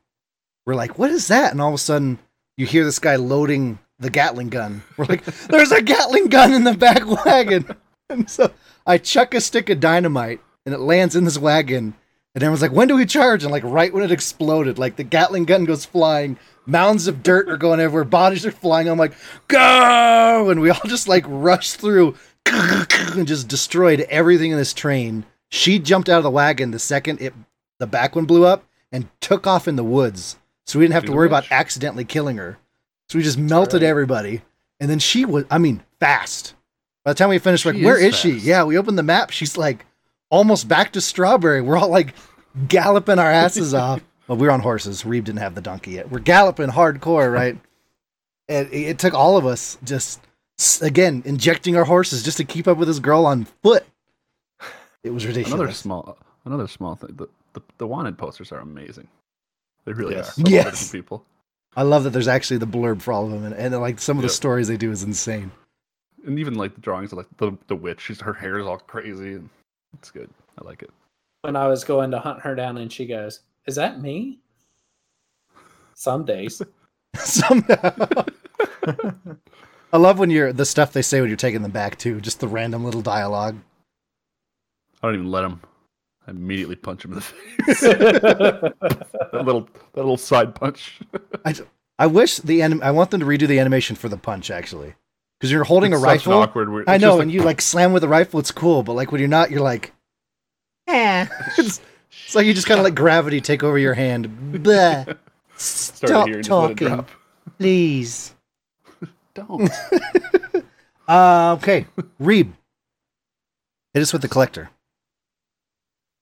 We're like, what is that? And all of a sudden. You hear this guy loading the Gatling gun. We're like, there's a Gatling gun in the back wagon. And so I chuck a stick of dynamite and it lands in this wagon. And everyone's like, when do we charge? And like right when it exploded, like the Gatling gun goes flying, mounds of dirt are going everywhere, bodies are flying. I'm like, go! And we all just like rushed through and just destroyed everything in this train. She jumped out of the wagon the second it the back one blew up and took off in the woods. So we didn't have to worry about accidentally killing her. So we just melted right. everybody. And then she was, I mean, fast. By the time we finished, like, where is she? Yeah, we opened the map. She's like almost back to Strawberry. We're all like galloping our asses off. Well, we were on horses. Reeb didn't have the donkey yet. We're galloping hardcore, right? And it took all of us just, again, injecting our horses just to keep up with this girl on foot. It was ridiculous. Another small, another small thing. The, the, the wanted posters are amazing. They really yes. are. Some yes. people. I love that there's actually the blurb for all of them. And, and like some of yep. the stories they do is insane. And even like the drawings of like the, the witch, she's, her hair is all crazy. And it's good. I like it. When I was going to hunt her down and she goes, is that me? Some days. Some. I love when you're the stuff they say when you're taking them back too. Just the random little dialogue. I don't even let them. I immediately punch him in the face. that little, that little side punch. I, I wish the anim- I want them to redo the animation for the punch actually, because you're holding it's a rifle. Such an awkward word. I know, and like, you like slam with a rifle. It's cool, but like when you're not, you're like, eh. it's, it's like you just kind of let gravity take over your hand. Bleh. Stop talking, please. Don't. uh, okay, Reeb. Hit us with the collector.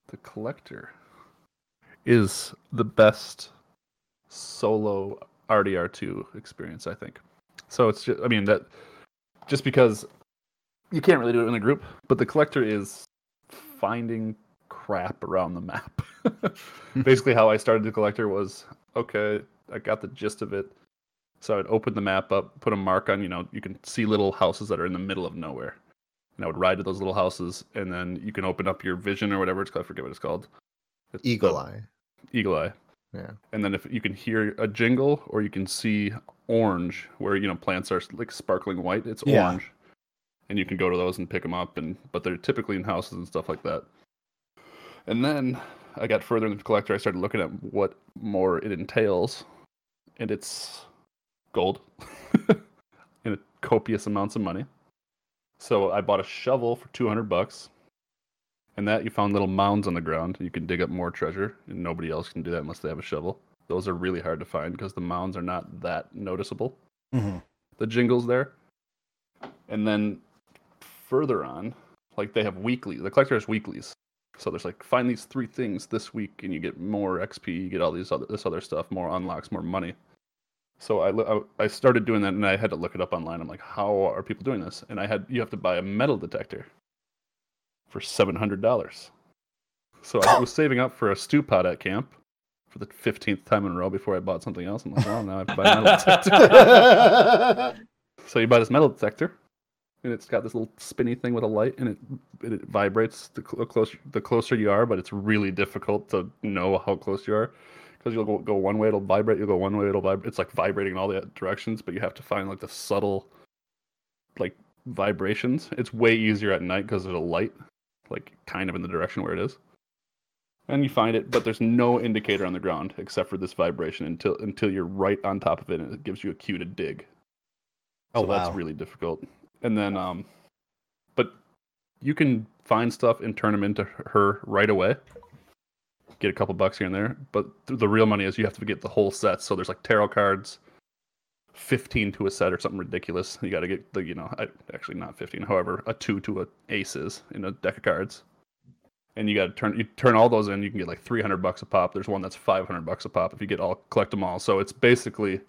The Collector is the best solo R D R two experience, I think. So it's just, I mean, that just because you can't really do it in a group, but the Collector is finding crap around the map. Basically, how I started the Collector was okay, I got the gist of it. So I'd open the map up, put a mark on, you know, you can see little houses that are in the middle of nowhere. And I would ride to those little houses, and then you can open up your vision or whatever it's called. I forget what it's called. It's Eagle the, Eye. Eagle Eye. Yeah. And then if you can hear a jingle, or you can see orange, where you know plants are like sparkling white. It's yeah. orange, and you can go to those and pick them up. And but they're typically in houses and stuff like that. And then I got further in the collector. I started looking at what more it entails, and it's gold and copious amounts of money. So I bought a shovel for two hundred bucks, and that you found little mounds on the ground. You can dig up more treasure, and nobody else can do that unless they have a shovel. Those are really hard to find because the mounds are not that noticeable. Mm-hmm. The jingle's there. And then further on, like they have weekly. The collector has weeklies. So there's like, find these three things this week, and you get more X P, you get all these other, this other stuff, more unlocks, more money. So I, I started doing that, and I had to look it up online. I'm like, how are people doing this? And I had you have to buy a metal detector for seven hundred dollars. So I was saving up for a stew pot at camp for the fifteenth time in a row before I bought something else. I'm like, well, now I have to buy a metal detector. So you buy this metal detector, and it's got this little spinny thing with a light, and it and it vibrates the cl- closer the closer you are, but it's really difficult to know how close you are. Because you'll go, go one way, it'll vibrate. You'll go one way, it'll vibrate. It's like vibrating in all the directions, but you have to find like the subtle like vibrations. It's way easier at night because there's a light like kind of in the direction where it is. And you find it, but there's no indicator on the ground except for this vibration until until you're right on top of it, and it gives you a cue to dig. Oh, so wow. That's really difficult. And then, um, but you can find stuff and turn them into her right away. Get a couple bucks here and there, but the real money is you have to get the whole set. So there's like tarot cards, fifteen to a set or something ridiculous. You got to get the, you know, actually not fifteen, however, a two to an ace is in a deck of cards. And you got to turn, you turn all those in, you can get like three hundred bucks a pop. There's one that's five hundred bucks a pop if you get all, collect them all. So it's basically,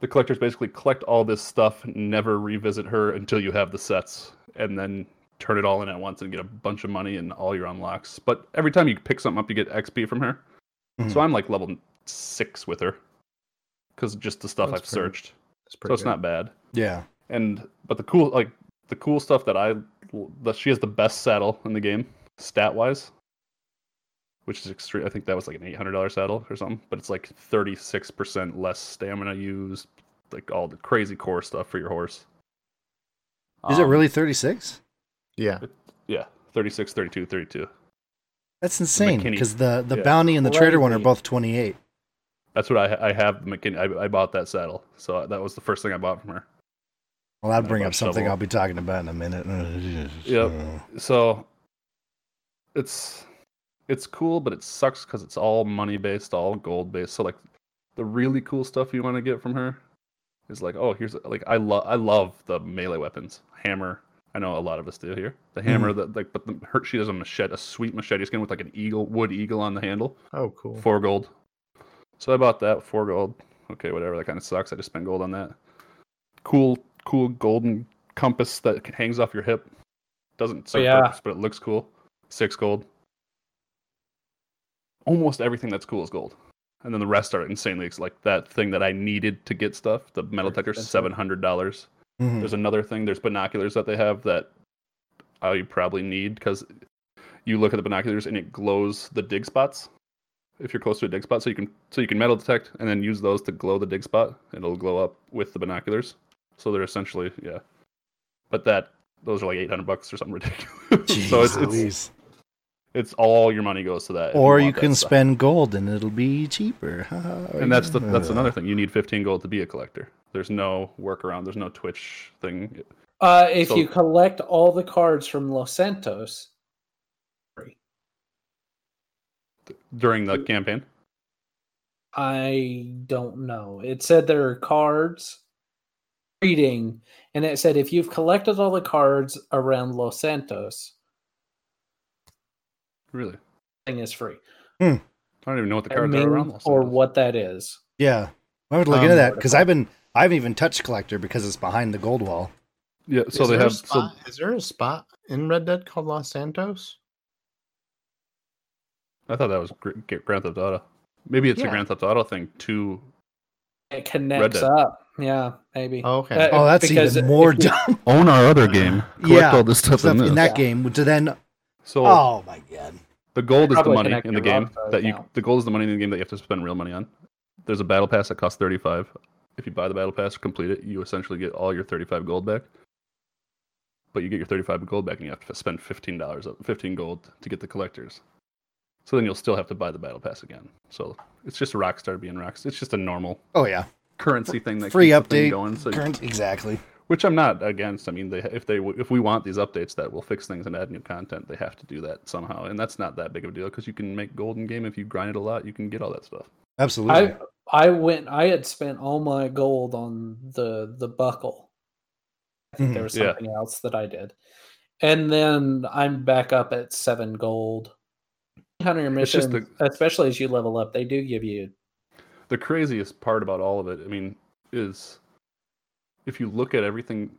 the collectors basically collect all this stuff, never revisit her until you have the sets, and then turn it all in at once and get a bunch of money and all your unlocks. But every time you pick something up, you get X P from her. Mm-hmm. So I'm like level six with her because just the stuff that's I've pretty, searched. That's pretty so it's good. Not bad. Yeah. And but the cool like the cool stuff that I that she has the best saddle in the game stat wise, which is extreme. I think that was like an eight hundred dollars saddle or something. But it's like thirty-six percent less stamina used, like all the crazy core stuff for your horse. Is um, it really thirty-six? Yeah. Yeah. thirty-six, thirty-two, thirty-two. That's insane because the, the yeah. Bounty and the Trader one are both twenty-eight. That's what I I have. McKinney, I, I bought that saddle. So that was the first thing I bought from her. Well, that'll bring up something I'll be talking about in a minute. Yep. So it's it's cool, but it sucks because it's all money based, all gold based. So like the really cool stuff you want to get from her is like, oh, here's like I love I love the melee weapons. Hammer. I know a lot of us do here. The hammer, mm-hmm. that like, but the, her, she does a machete, a sweet machete skin with like an eagle, wood eagle on the handle. Oh, cool. Four gold. So I bought that four gold. Okay, whatever. That kind of sucks. I just spent gold on that. Cool, cool golden compass that hangs off your hip. Doesn't serve oh, yeah. purpose, but it looks cool. Six gold. Almost everything that's cool is gold, and then the rest are insanely like that thing that I needed to get stuff. The metal detector, seven hundred dollars. Mm-hmm. There's another thing. There's binoculars that they have that I probably need because you look at the binoculars and it glows the dig spots. If you're close to a dig spot, so you can so you can metal detect and then use those to glow the dig spot. It'll glow up with the binoculars. So they're essentially yeah. But that those are like eight hundred bucks or something ridiculous. Jeez, so it's, it's it's all your money goes to that. Or you, you can spend gold and it'll be cheaper. And that's the that's another thing. You need fifteen gold to be a collector. There's no workaround. There's no Twitch thing. Uh, if so, you collect all the cards from Los Santos free. During the campaign? I don't know. It said there are cards reading, and it said if you've collected all the cards around Los Santos. Really? Thing is free. Hmm. I don't even know what the cards I mean, are around Los Santos. Or what that is. Yeah. I would look um, into that because I've been. I haven't even touched Collector because it's behind the gold wall. Yeah, so is they have. So... Is there a spot in Red Dead called Los Santos? I thought that was Grand Theft Auto. Maybe it's yeah. a Grand Theft Auto thing too. It connects up. Yeah, maybe. Oh, okay. Uh, oh, that's even more dumb. We... Own our other game. Collect yeah, all this stuff, stuff in, this. in that yeah. game to then. So, oh my god. The gold is the money in the game that you. Now. The gold is the money in the game that you have to spend real money on. There's a battle pass that costs thirty-five. If you buy the battle pass, complete it, you essentially get all your thirty-five gold back. But you get your thirty-five gold back, and you have to spend fifteen dollars, fifteen gold to get the collectors. So then you'll still have to buy the battle pass again. So it's just Rockstar being Rockstar. It's just a normal, oh yeah, currency thing that free keeps update the thing going. So current, exactly. Which I'm not against. I mean, they, if they if we want these updates that will fix things and add new content, they have to do that somehow. And that's not that big of a deal because you can make gold in game if you grind it a lot. You can get all that stuff. Absolutely. I, I went. I had spent all my gold on the the buckle. I think mm-hmm. there was something yeah. else that I did, and then I'm back up at seven gold. Hunter missions, the, especially as you level up, they do give you. The craziest part about all of it, I mean, is if you look at everything,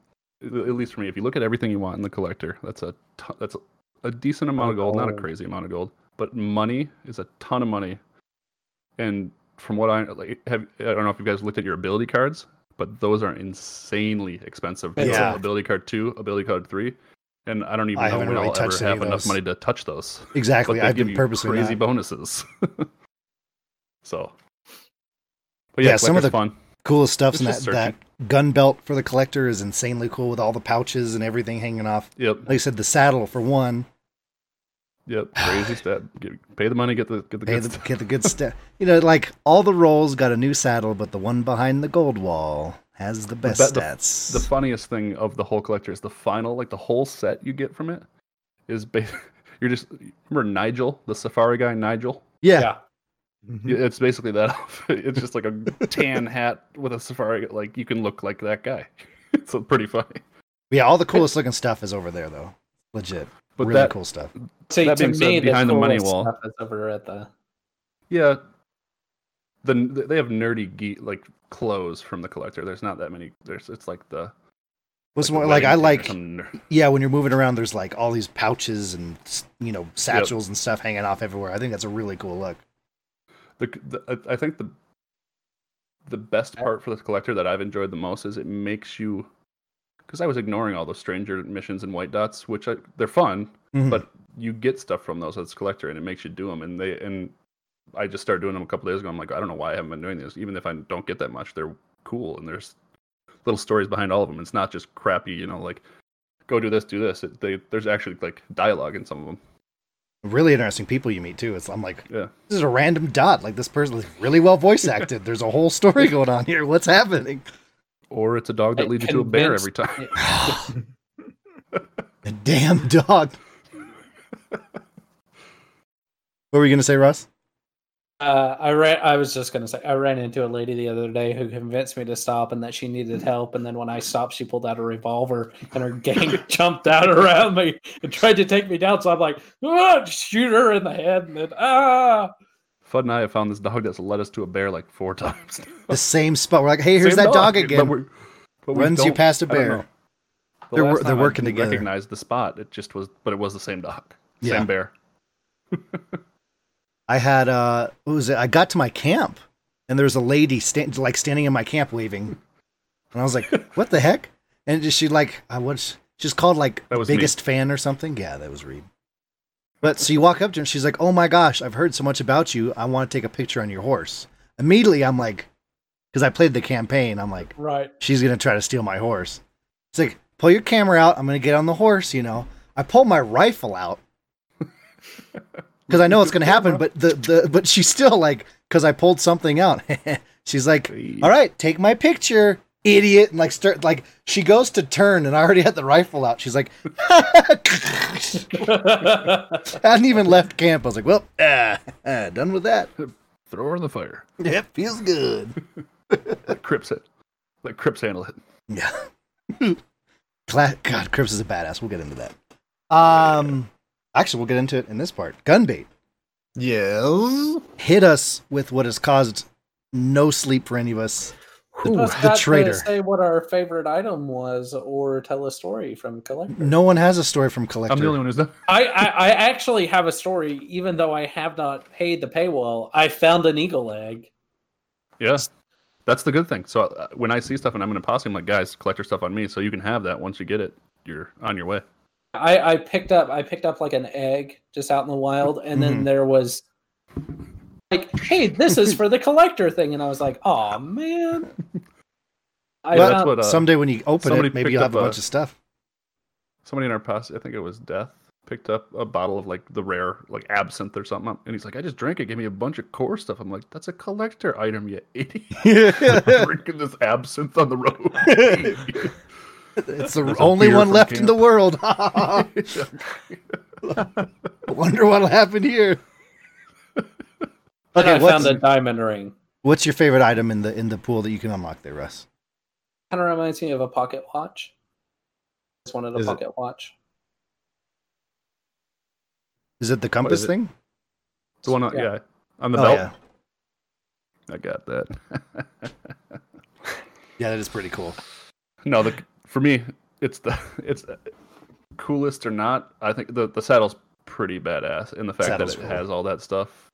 at least for me, if you look at everything you want in the collector, that's a that's a, a decent amount oh, of gold, not a crazy amount of gold. but money is a ton of money. And from what I like, have, I don't know if you guys looked at your ability cards, but those are insanely expensive. Yeah. You know, ability card two, ability card three, and I don't even I know when really I'll ever have enough money to touch those. Exactly, I've been purposely crazy not. bonuses. So, but yeah, yeah some of the fun. coolest stuff in that searching. that gun belt for the collector is insanely cool with all the pouches and everything hanging off. Yep, like you said, the saddle for one. Yep, crazy stuff. Pay the money, get the get the pay good the, stuff. Get the good stuff. You know, like all the rolls got a new saddle, but the one behind the gold wall has the best the, stats. The, the funniest thing of the whole collector is the final, like the whole set you get from it is basically, you're just remember Nigel, the safari guy, Nigel. Yeah, yeah. Mm-hmm. It's basically that. It's just like a tan hat with a safari. Like you can look like that guy. It's pretty funny. Yeah, all the coolest looking stuff is over there though. Legit. But really that, cool stuff. So that to being me, said, behind the, the money wall, stuff that's over at the yeah, the they have nerdy geek like clothes from the collector. There's not that many. There's it's like the what's like more the like I like yeah when you're moving around. There's like all these pouches and you know satchels yep. and stuff hanging off everywhere. I think that's a really cool look. The, the I think the the best part for the collector that I've enjoyed the most is it makes you. Because I was ignoring all those stranger missions and white dots, which I, they're fun, mm-hmm. but you get stuff from those as a collector, and it makes you do them. And they and I just started doing them a couple days ago. I'm like, I don't know why I haven't been doing these, even if I don't get that much. They're cool, and there's little stories behind all of them. It's not just crappy, you know, like go do this, do this. It, they, there's actually like dialogue in some of them. Really interesting people you meet too. It's I'm like, yeah. This is a random dot. Like this person is really well voice acted. There's a whole story going on here. What's happening? Or it's a dog that leads you to a bear every time. The damn dog. What were you going to say, Russ? Uh, I ran, I was just going to say, I ran into a lady the other day who convinced me to stop and that she needed help. And then when I stopped, she pulled out a revolver and her gang jumped out around me and tried to take me down. So I'm like, ah, shoot her in the head. And then, ah. Fudd and I have found this dog that's led us to a bear like four times. The same spot. We're like, hey, here's same that dog, dog again. But we're, but Runs you past a bear. The they're they're working I together. Recognized the spot. It just was, but it was the same dog, yeah. Same bear. I had uh, what was it? I got to my camp, and there was a lady stand, like standing in my camp waving, and I was like, what the heck? And she like I was she's called like the biggest me. fan or something. Yeah, that was Reeb. But so you walk up to her and she's like, oh my gosh, I've heard so much about you. I want to take a picture on your horse. Immediately, I'm like, because I played the campaign, I'm like, right. She's going to try to steal my horse. It's like, pull your camera out. I'm going to get on the horse, you know. I pull my rifle out because I know it's going to happen. But the, the but she's still like, because I pulled something out. She's like, all right, take my picture, idiot. And like, start, like she goes to turn and I already had the rifle out. She's like, I hadn't even left camp. I was like, well, uh, uh, done with that. Throw her in the fire. Yep, feels good. Let Crips it. Let Crips handle it. Yeah. God, Crips is a badass. We'll get into that. Um, Actually, we'll get into it in this part. Gunbait. Yes. Hit us with what has caused no sleep for any of us. The, us the traitor. Say what our favorite item was, or tell a story from collector. No one has a story from collector. I'm the only one who's done. I, I, I actually have a story, even though I have not paid the paywall. I found an eagle egg. Yes, yeah, that's the good thing. So uh, when I see stuff and I'm an imposter, I'm like, guys, collector stuff on me. So you can have that once you get it. You're on your way. I, I picked up. I picked up like an egg just out in the wild, and mm-hmm. then there was. Like, hey, this is for the collector thing, and I was like, "Oh man!" I well, found... what, uh, someday when you open it, maybe you'll have a bunch a, of stuff. Somebody in our past, I think it was Death, picked up a bottle of like the rare, like absinthe or something, and he's like, "I just drank it. Gave me a bunch of core stuff." I'm like, "That's a collector item, you idiot! Drinking this absinthe on the road." It's the There's only one left camp. in the world. I wonder what'll happen here. Okay, I found a diamond ring. What's your favorite item in the in the pool that you can unlock there, Russ? Kind of reminds me of a pocket watch. I just wanted a is pocket it, watch. Is it the compass thing? The one on, yeah. yeah, on the oh, belt. Yeah. I got that. Yeah, that is pretty cool. No, the for me, it's the it's coolest or not. I think the the saddle's pretty badass. And the fact Saddle's that it cool. has all that stuff,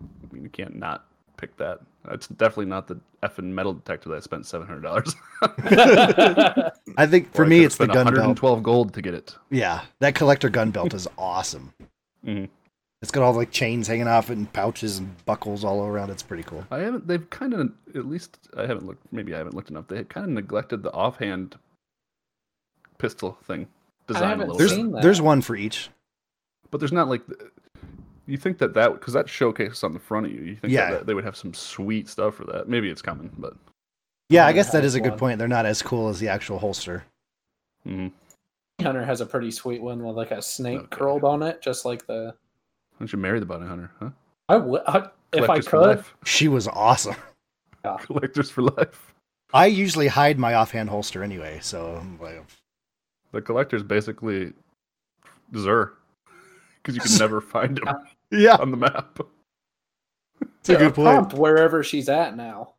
I mean, you can't not pick that. It's definitely not the effing metal detector that I spent seven hundred dollars on. I think for or me, it's the gun one hundred twelve belt. Gold to get it. Yeah, that collector gun belt is awesome. Mm-hmm. It's got all like chains hanging off it and pouches and buckles all around. It's pretty cool. I haven't. They've kind of, at least I haven't looked. Maybe I haven't looked enough. They kind of neglected the offhand pistol thing design I haven't a little. There's, bit. There's one for each, but there's not like. You think that that because that showcases on the front of you. You think yeah. that, that they would have some sweet stuff for that. Maybe it's coming, but yeah, I guess that is a good point. They're not as cool as the actual holster. Mm-hmm. Hunter has a pretty sweet one with like a snake okay. curled on it, just like the. Why don't you marry the bounty hunter, huh? I would if I could. She was awesome. Yeah. Collectors for life. I usually hide my offhand holster anyway, so like... the collector's basically Xur, because you can never find him. Yeah. on the map. It's a good point. Wherever she's at now.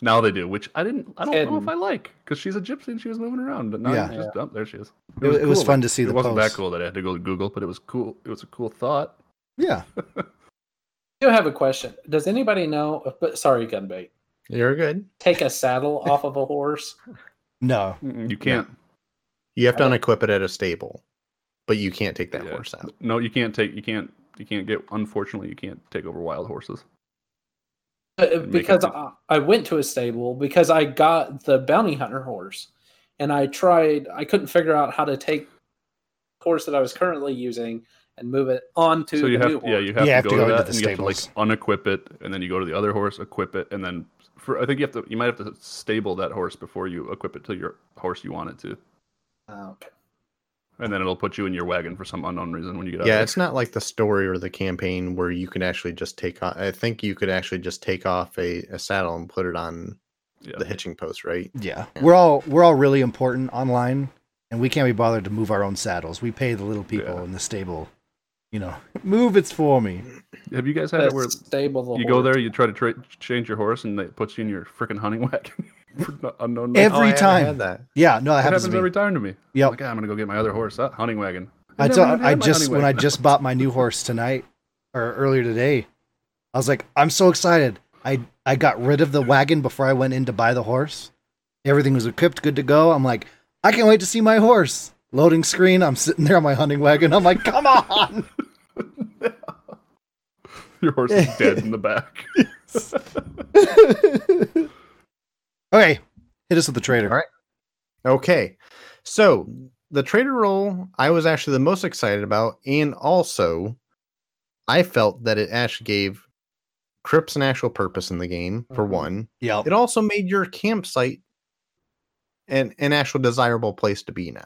Now they do, which I didn't. I don't and... know if I like, because she's a gypsy and she was moving around, but now yeah. just yeah. oh, there she is. It, it was, it cool. was fun to see. It the wasn't post. That cool that I had to go to Google, but it was cool. It was a cool thought. Yeah. I do have a question. Does anybody know? But sorry, Gunbait. You're good. Take a saddle off of a horse? No. You can't. No. You have to unequip it at a stable, but you can't take that yeah. horse out. No, you can't take, you can't, you can't get, unfortunately, you can't take over wild horses. But, because I, I went to a stable because I got the bounty hunter horse and I tried, I couldn't figure out how to take the horse that I was currently using and move it on to so you the have, new horse. Yeah, you have, you to, have go to go to that, into the stables. You have to like unequip it, and then you go to the other horse, equip it, and then for I think you have to. You might have to stable that horse before you equip it to your horse you want it to. Oh, okay. And then it'll put you in your wagon for some unknown reason when you get out. Yeah, it's not like the story or the campaign where you can actually just take off. I think you could actually just take off a, a saddle and put it on yeah. the hitching post, right? Yeah. yeah, we're all we're all really important online, and we can't be bothered to move our own saddles. We pay the little people yeah. in the stable. You know, move it's for me. Have you guys had That's it where stable you horse. Go there, you try to tra- change your horse, and it puts you in your freaking hunting wagon? unknown every oh, time. I had that. Yeah, no, that, that happens, happens to me. Every time to me. Yeah, like, oh, I'm gonna go get my other horse, that hunting wagon. I, I, t- I just when wagon. I just bought my new horse tonight or earlier today, I was like, I'm so excited. I I got rid of the wagon before I went in to buy the horse. Everything was equipped, good to go. I'm like, I can't wait to see my horse. Loading screen. I'm sitting there on my hunting wagon. I'm like, come on. Your horse is dead in the back. Okay, hit us with the trader. All right. Okay, so the trader role I was actually the most excited about, and also I felt that it actually gave Crips an actual purpose in the game. For one, yeah, it also made your campsite an an actual desirable place to be. Now,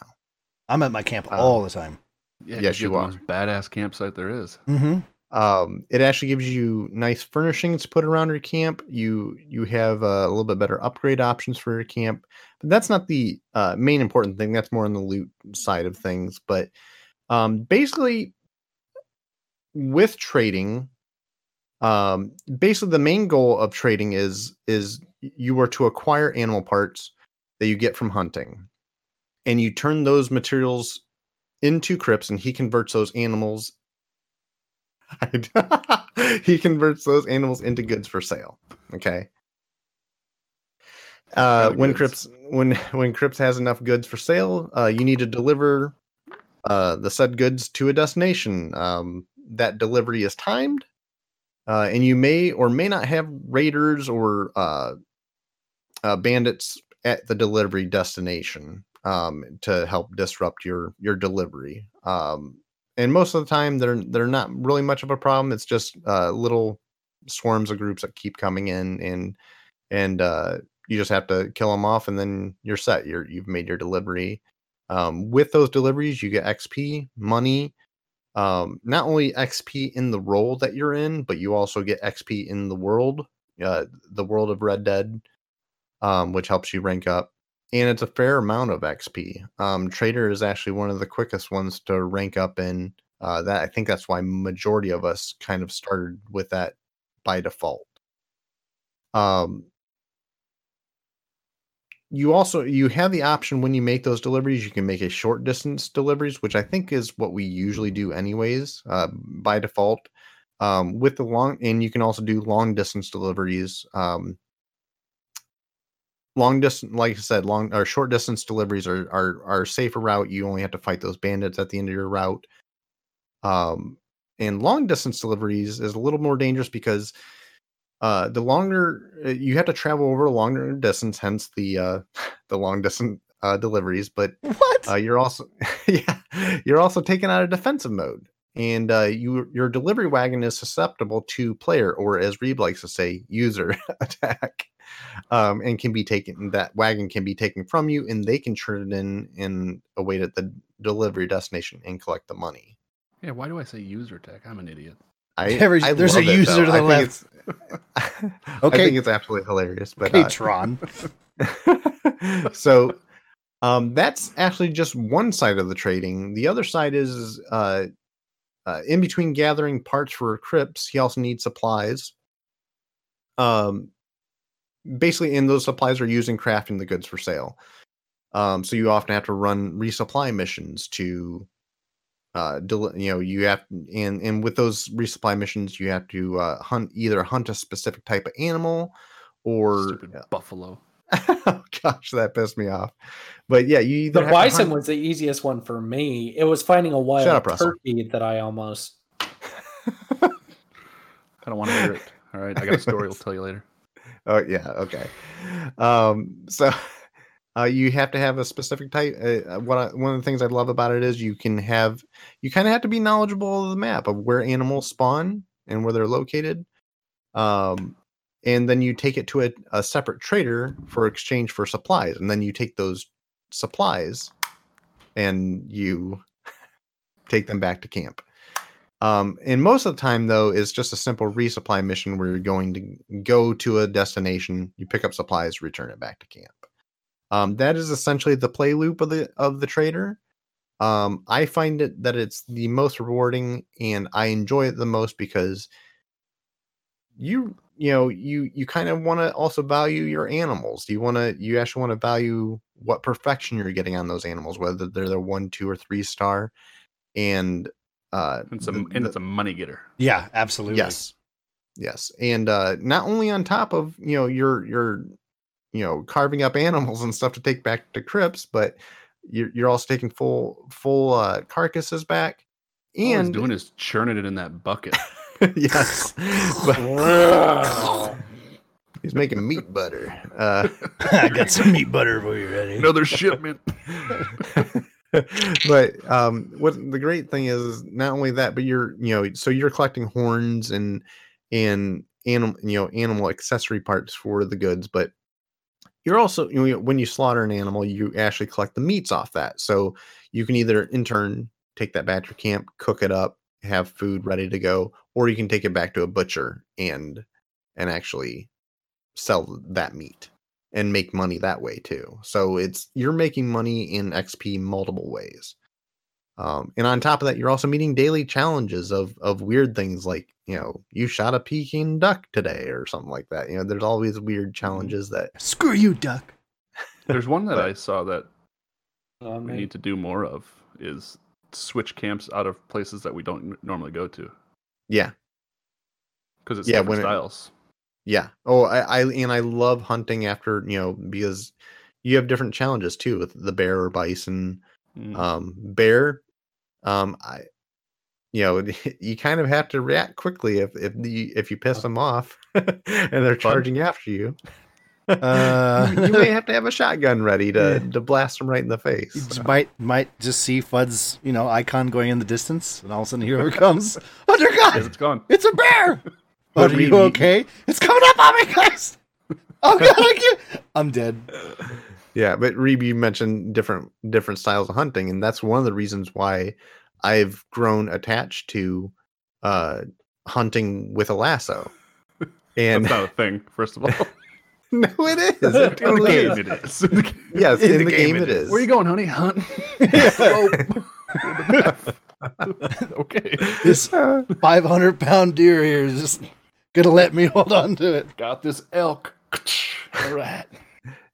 I'm at my camp um, all the time. Yeah, yes, you are. The most badass campsite there is. Mm-hmm. Um, it actually gives you nice furnishings to put around your camp. You you have uh, a little bit better upgrade options for your camp. But that's not the uh, main important thing. That's more on the loot side of things. But um, basically, with trading, um, basically the main goal of trading is is you are to acquire animal parts that you get from hunting, and you turn those materials into Crips, and he converts those animals. He converts those animals into goods for sale. Okay. Uh, when goods. Crips when when Crips has enough goods for sale, uh, you need to deliver uh, the said goods to a destination. Um, that delivery is timed, uh, and you may or may not have raiders or uh, uh, bandits at the delivery destination um, to help disrupt your your delivery. Um, And most of the time, they're they're not really much of a problem. It's just uh, little swarms of groups that keep coming in, and and uh, you just have to kill them off, and then you're set. You're you've made your delivery. Um, with those deliveries, you get X P, money. Um, not only X P in the role that you're in, but you also get X P in the world, uh, the world of Red Dead, um, which helps you rank up. And it's a fair amount of X P. Um, Trader is actually one of the quickest ones to rank up in. Uh, that I think that's why majority of us kind of started with that by default. Um, you also, you have the option when you make those deliveries, you can make a short distance deliveries, which I think is what we usually do anyways, uh, by default, um, with the long, and you can also do long distance deliveries, um, long distance, like I said, long or short distance deliveries are, are, are a safer route. You only have to fight those bandits at the end of your route. Um, and long distance deliveries is a little more dangerous because, uh, the longer you have to travel over a longer distance, hence the, uh, the long distance, uh, deliveries, but what? Uh, you're also, yeah, you're also taken out of defensive mode and, uh, you, your delivery wagon is susceptible to player, or as Reeb likes to say, user attack, um, and can be taken, that wagon can be taken from you and they can turn it in and await at the delivery destination and collect the money. Yeah, why do I say user attack? I'm an idiot. I, Every, I there's a it, user though. to the I left. Okay, I think it's absolutely hilarious. But okay, uh, Tron. So, um, that's actually just one side of the trading. The other side is, uh, uh, in between gathering parts for Crips, he also needs supplies. Um, basically, and those supplies are used in crafting the goods for sale. Um, so you often have to run resupply missions to. Uh, del- you know, you have, and, and with those resupply missions, you have to uh, hunt, either hunt a specific type of animal or uh, buffalo. Oh, gosh, that pissed me off. But yeah, you either the have bison to hunt... was the easiest one for me. It was finding a wild up, turkey that I almost. I don't want to hear it. All right, I got a story. I'll tell you later. Oh yeah, okay. Um, so. Uh, you have to have a specific type. Uh, what I, one of the things I love about it is you can have, you kind of have to be knowledgeable of the map of where animals spawn and where they're located. Um, and then you take it to a, a separate trader for exchange for supplies. And then you take those supplies and you take them back to camp. Um, and most of the time though, is just a simple resupply mission where you're going to go to a destination, you pick up supplies, return it back to camp. Um, that is essentially the play loop of the of the trader. Um, I find it that it's the most rewarding, and I enjoy it the most because you you know you you kind of want to also value your animals. You want to you actually want to value what perfection you're getting on those animals, whether they're the one, two, or three star, and uh, and, some, the, and it's a money getter. Yeah, absolutely. Yes, yes, and uh, not only on top of you know your your. you know, carving up animals and stuff to take back to Crips, but you're, you're also taking full, full uh, carcasses back. And all he's doing is churning it in that bucket. Yes. But, he's making meat butter. Uh, I got some meat butter for you ready. Another shipment. But um, what the great thing is, not only that, but you're, you know, so you're collecting horns and, and animal, you know, animal accessory parts for the goods, but you're also, you know, when you slaughter an animal, you actually collect the meats off that. So you can either in turn take that back to camp, cook it up, have food ready to go, or you can take it back to a butcher and and actually sell that meat and make money that way too. So it's you're making money in X P multiple ways. Um, and on top of that, you're also meeting daily challenges of of weird things like, you know, you shot a Peking duck today or something like that. You know, there's always weird challenges that screw you, duck. There's one that but, I saw that oh, we need to do more of is switch camps out of places that we don't normally go to. Yeah. Because it's yeah, different styles. It, yeah. Oh, I, I and I love hunting after, you know, because you have different challenges too with the bear or bison. Mm. Um, bear. Um, I, you know, you kind of have to react quickly if if the if you piss them off and they're charging after you. Uh, you, you may have to have a shotgun ready to, yeah. to blast them right in the face. You so. might might just see Fudd's you know icon going in the distance, and all of a sudden here it comes. Oh dear God! Yes, it's gone. It's a bear. Oh, are you okay? It's coming up on me, guys. Oh God, I can't. I'm dead. Yeah, but Reeb, you mentioned different different styles of hunting, and that's one of the reasons why I've grown attached to uh, hunting with a lasso. And that's not a thing, first of all. No, it is. It totally in the game, is. It is. Yes, in, in the, the game, game it is. is. Where are you going, honey? Hunt. Okay. This five hundred pound deer here is just going to let me hold on to it. Got this elk. All right.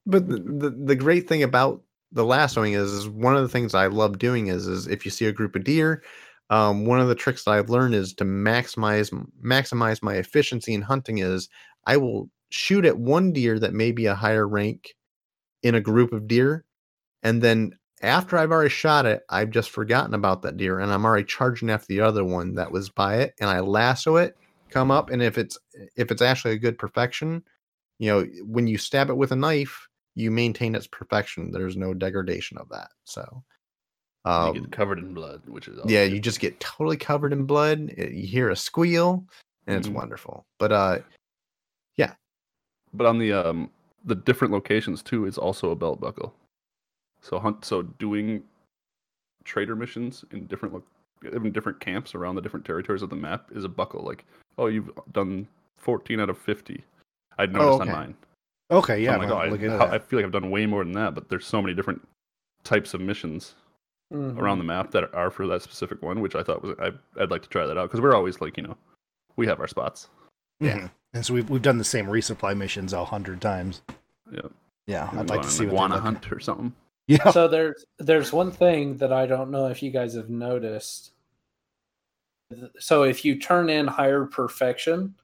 But the, the, the great thing about the lassoing is, is one of the things I love doing is, is if you see a group of deer, um, one of the tricks that I've learned is to maximize maximize my efficiency in hunting is I will shoot at one deer that may be a higher rank in a group of deer, and then after I've already shot it, I've just forgotten about that deer, and I'm already charging after the other one that was by it, and I lasso it, come up, and if it's if it's actually a good perfection, you know, when you stab it with a knife, you maintain its perfection. There's no degradation of that. So um, you get covered in blood, which is awesome. Yeah, you just get totally covered in blood. You hear a squeal, and it's mm-hmm. wonderful. But uh, yeah. But on the um the different locations too, it's also a belt buckle. So hunt. So doing trader missions in different in different camps around the different territories of the map is a buckle. Like, oh, you've done fourteen out of fifty. I'd noticed oh, okay. on mine. Okay, yeah. So I'm like, oh, I, I feel like I've done way more than that, but there's so many different types of missions mm-hmm. around the map that are for that specific one, which I thought was I, I'd like to try that out because we're always like, you know, we have our spots. Yeah, mm-hmm. and so we've we've done the same resupply missions a hundred times. Yeah, yeah. I'd like to see what wanna hunt or something. Yeah. So there's there's one thing that I don't know if you guys have noticed. So if you turn in higher perfection,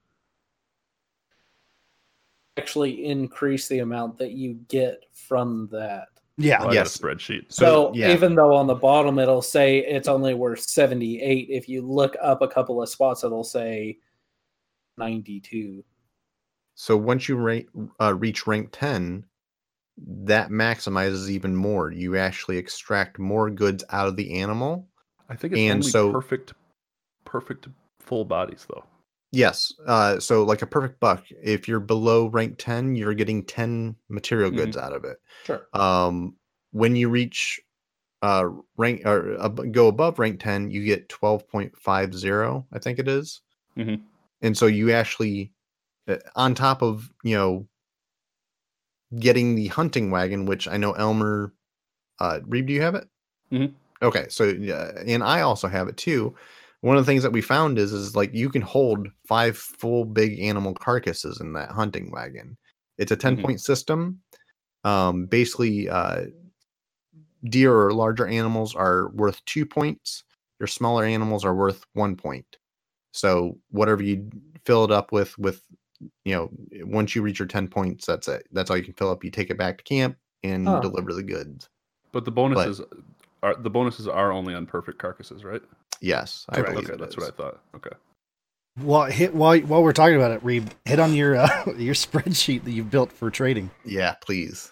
actually increase the amount that you get from that. Yeah, well, yes. I got a spreadsheet. So yeah. even though on the bottom it'll say it's only worth seventy-eight, if you look up a couple of spots, it'll say ninety-two. So once you rank, uh, reach rank ten, that maximizes even more. You actually extract more goods out of the animal. I think it's and only so, perfect, perfect full bodies though. Yes. Uh, so like a perfect buck, if you're below rank ten, you're getting ten material mm-hmm. goods out of it. Sure. Um, when you reach uh, rank or uh, go above rank ten, you get twelve point five zero, I think it is. Mm-hmm. And so you actually, on top of, you know, getting the hunting wagon, which I know Elmer, uh, Reeb, do you have it? Mm-hmm. Okay. So, uh, and I also have it too. One of the things that we found is, is like you can hold five full big animal carcasses in that hunting wagon. It's a ten mm-hmm. point system. Um, basically, uh, deer or larger animals are worth two points. Your smaller animals are worth one point. So whatever you fill it up with, with, you know, once you reach your ten points, that's it. That's all you can fill up. You take it back to camp and oh. deliver the goods. But the bonuses but, are the bonuses are only on perfect carcasses, right? Yes, I believe okay, that's what I thought. Okay. Well, hit while while we're talking about it, Reeb, hit on your uh, your spreadsheet that you built for trading. Yeah, please.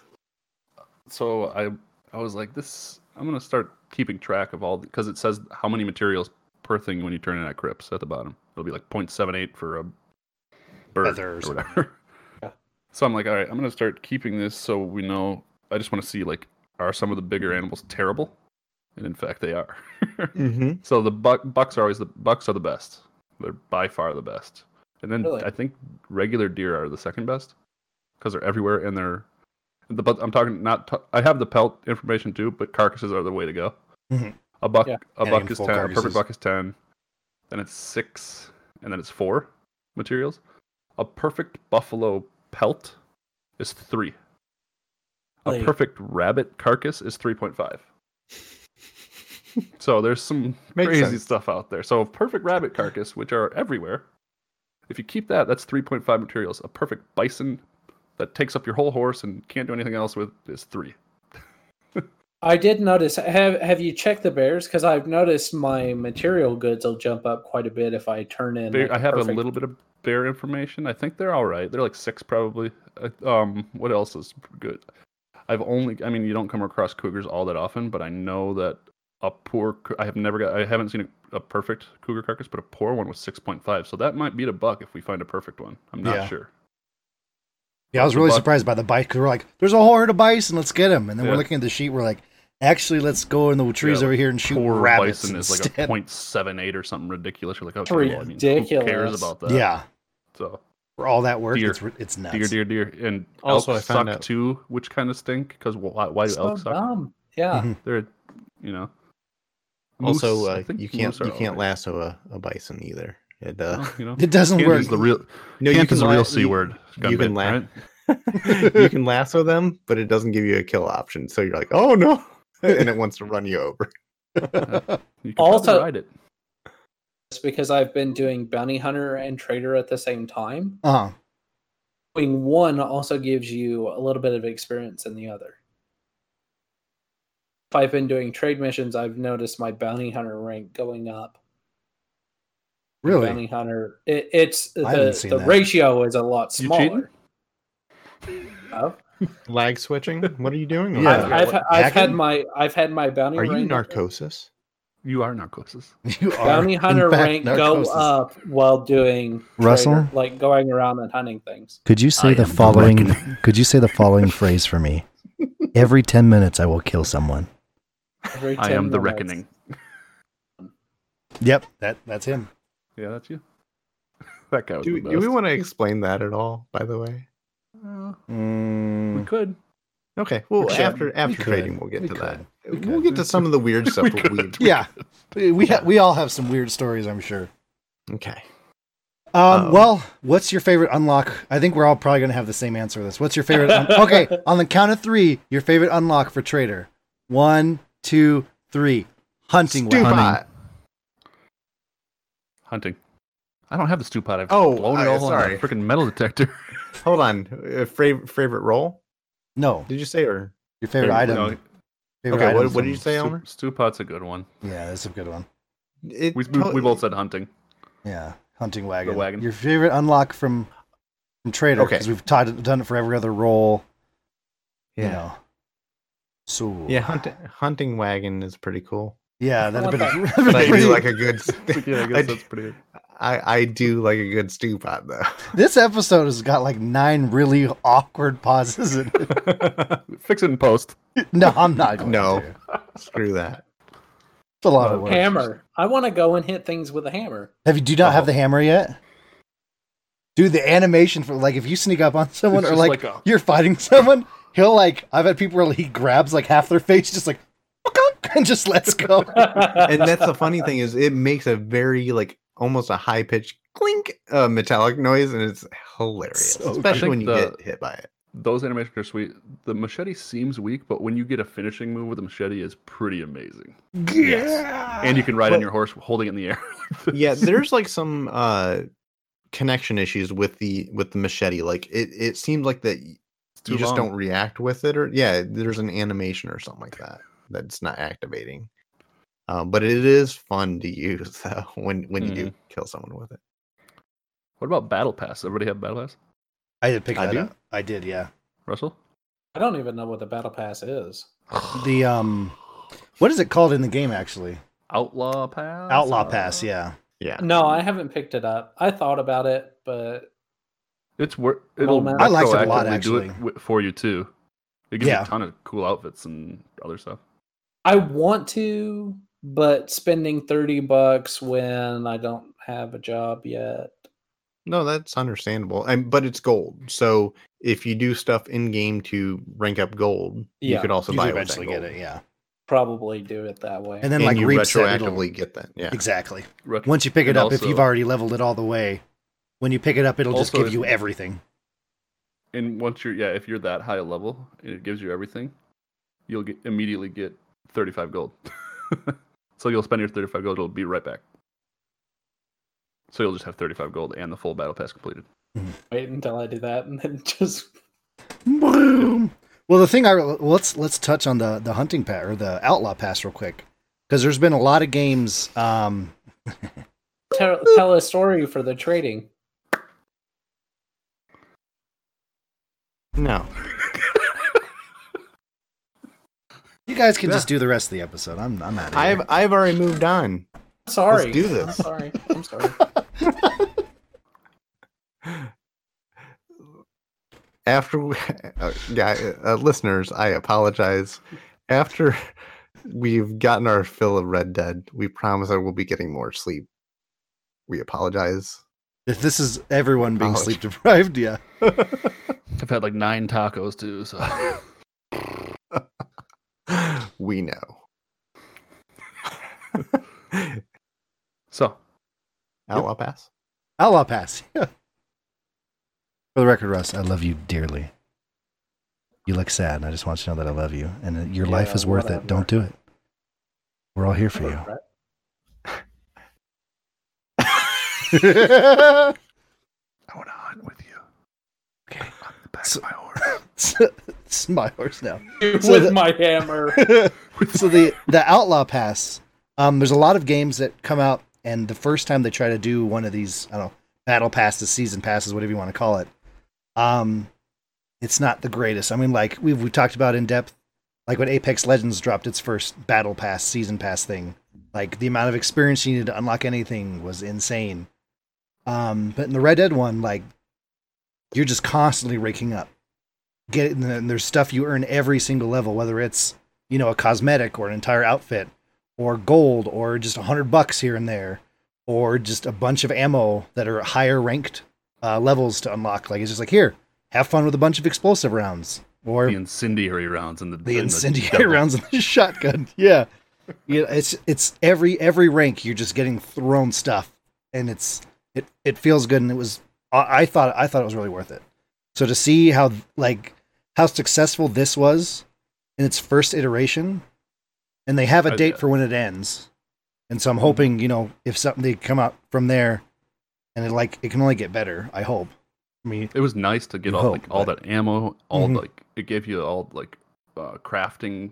So I I was like, this I'm gonna start keeping track of all because it says how many materials per thing when you turn in at Crips at the bottom. It'll be like point seven eight for a bird Feathers. Or whatever. Yeah. So I'm like, all right, I'm gonna start keeping this so we know. I just want to see like, are some of the bigger animals terrible? And in fact, they are. mm-hmm. So the buck, bucks are always the bucks are the best. They're by far the best. And then really? I think regular deer are the second best because they're everywhere and they're. The, but I'm talking not. T- I have the pelt information too, but carcasses are the way to go. Mm-hmm. A buck, yeah. a and buck is ten. Carcasses. A perfect buck is ten. Then it's six, and then it's four materials. A perfect buffalo pelt is three. Like, a perfect rabbit carcass is three point five. So there's some Makes crazy sense. Stuff out there. So a perfect rabbit carcass, which are everywhere, if you keep that, that's three point five materials. A perfect bison that takes up your whole horse and can't do anything else with is three. I did notice. Have Have you checked the bears? Because I've noticed my material goods will jump up quite a bit if I turn in. Bear, like I have perfect... a little bit of bear information. I think they're all right. They're like six probably. Um, what else is good? I've only. I mean, you don't come across cougars all that often, but I know that. A poor, I have never got, I haven't seen a, a perfect cougar carcass, but a poor one was six point five. So that might beat a buck if we find a perfect one. I'm not yeah. sure. Yeah, I was the really buck. surprised by the bison because we're like, there's a whole herd of bison, let's get them. And then yeah. we're looking at the sheet, we're like, actually, let's go in the trees yeah, over here and shoot poor rabbits. Bison is instead. Like a point seven eight or something ridiculous. You're like, oh, ridiculous. I mean, who cares about that? Yeah. So for all that work, deer, it's, it's nuts. Deer, deer, deer. And also, elk I found suck out. Too, which kind of stink because why, why do so elk suck? Dumb. Yeah. Mm-hmm. They're, you know. Moose, also, uh, you can't you can't right. lasso a, a bison either. It uh, well, you know, it doesn't work. The real, no, you can the real c you, word. You can, bait, la- right? You can lasso them, but it doesn't give you a kill option. So you're like, oh no. And it wants to run you over. You can also ride it. It's because I've been doing bounty hunter and trader at the same time. Uh-huh. Doing one also gives you a little bit of experience in the other. If I've been doing trade missions, I've noticed my bounty hunter rank going up. Really? Bounty hunter. It, it's the, the ratio is a lot smaller. Oh. Lag switching? What are you doing? Yeah. I've, I've, I've, I've had my I've had my bounty. Are rank you Narcosis? You are Narcosis. You are bounty hunter fact, rank Narcosis. Go up while doing Russell, trader, like going around and hunting things. Could you say I the following? The could you say the following phrase for me? Every ten minutes, I will kill someone. Every ten I am the minutes. Reckoning. Yep, that that's him. Yeah, that's you. That guy was do, the best. Do we want to explain that at all? By the way, uh, mm. we could. Okay, well, we after after we trading, we'll get we to could. that. We we'll could. get to some of the weird stuff. we we yeah, we ha- we all have some weird stories, I'm sure. Okay. Um, um, well, what's your favorite unlock? I think we're all probably going to have the same answer to this. What's your favorite? Un- okay. On the count of three, your favorite unlock for Trader. One, two, three. Hunting. Stew pot. Hunting. I don't have the stew pot. I've oh, blown I, it all sorry. on a freaking metal detector. Hold on. Uh, fav- favorite roll? No. Did you say or your favorite, favorite item? No. Favorite okay. What, what did you say, Elmer? Stew pot's a good one. Yeah, that's a good one. It we, we, we both said hunting. Yeah. Hunting wagon. wagon. Your favorite unlock from, from Trader, because okay. we've taught, done it for every other role. Yeah. You know. So yeah, hunt, hunting wagon is pretty cool. Yeah, that'd be that. pretty. I do like a good. Yeah, I guess I, that's pretty. I I do like a good stew pot though. This episode has got like nine really awkward pauses in it. Fix it in post. No, I'm not. Going no, to. Screw that. It's a lot oh, of work. Hammer. I want to go and hit things with a hammer. Have you do you not oh. have the hammer yet? Dude, the animation for like if you sneak up on someone it's or like, like a... you're fighting someone, he'll like I've had people where he grabs like half their face, just like and just lets go. And that's the funny thing is it makes a very like almost a high pitched clink uh, metallic noise, and it's hilarious, so especially when you the... get hit by it. Those animations are sweet. The machete seems weak, but when you get a finishing move with a machete, is pretty amazing. Yeah, yes. And you can ride but, on your horse holding it in the air. Like yeah, there's like some uh, connection issues with the with the machete. Like it, it seems like that you just long. don't react with it, or yeah, there's an animation or something like that that's not activating. Um, but it is fun to use though when when mm-hmm. you do kill someone with it. What about battle pass? Everybody have battle pass? I did pick I that do? up. I did, yeah. Russell? I don't even know what the battle pass is. The um, what is it called in the game actually? Outlaw pass. Outlaw uh, pass, yeah, yeah. No, I haven't picked it up. I thought about it, but it's worth. It'll. I like it a lot actually. Do it for you too. It gives yeah. you a ton of cool outfits and other stuff. I want to, but spending thirty bucks when I don't have a job yet. No, that's understandable. And but it's gold. So if you do stuff in game to rank up gold, yeah. you could also you buy it eventually with that gold. Get it, yeah. Probably do it that way. And then and like you retroactively get that. Yeah. Exactly. Retro- Once you pick it up, also, if you've already leveled it all the way, when you pick it up it'll just give if, you everything. And once you're yeah, if you're that high a level and it gives you everything, you'll get immediately get thirty-five gold. So you'll spend your thirty-five gold, it'll be right back. So you'll just have thirty-five gold and the full battle pass completed. Wait until I do that, and then just boom. Well, the thing I let's let's touch on the the hunting pass or the outlaw pass real quick, because there's been a lot of games. Um... tell, tell a story for the trading. No. You guys can yeah. just do the rest of the episode. I'm I'm out of here. I've I've already moved on. Sorry. Let's do this. I'm sorry. I'm sorry. After we, uh, yeah, uh, listeners, I apologize. After we've gotten our fill of Red Dead, we promise that we'll be getting more sleep. We apologize. If this is everyone being sleep deprived, yeah. I've had like nine tacos too, so we know. So, Outlaw yep. Pass. Outlaw Pass. Yeah. For the record, Russ, I love you dearly. You look sad, and I just want you to know that I love you, and your yeah, life is worth whatever. it. Don't do it. We're all here for you. I want to hunt with you. Okay. I'm the back so, of my horse. So, this is my horse now. With so the, my hammer. So the, the Outlaw Pass, um, there's a lot of games that come out, and the first time they try to do one of these, I don't know, battle passes, season passes, whatever you want to call it, um, it's not the greatest. I mean, like, we've, we've talked about in depth, like when Apex Legends dropped its first battle pass, season pass thing, like the amount of experience you needed to unlock anything was insane. Um, but in the Red Dead one, like, you're just constantly raking up. Get it, and there's stuff you earn every single level, whether it's, you know, a cosmetic or an entire outfit or gold or just a hundred bucks here and there, or just a bunch of ammo that are higher ranked uh, levels to unlock. Like, it's just like, here, have fun with a bunch of explosive rounds. Or the incendiary rounds and the the incendiary rounds and the shotgun. Yeah. Yeah, it's it's every every rank you're just getting thrown stuff, and it's it, it feels good, and it was I thought I thought it was really worth it. So to see how like how successful this was in its first iteration, and they have a date for when it ends. And so I'm hoping, you know, if something they come out from there, and it like it can only get better, I hope. I mean, it was nice to get all hope, like all but... that ammo, all mm-hmm. like it gave you all like uh, crafting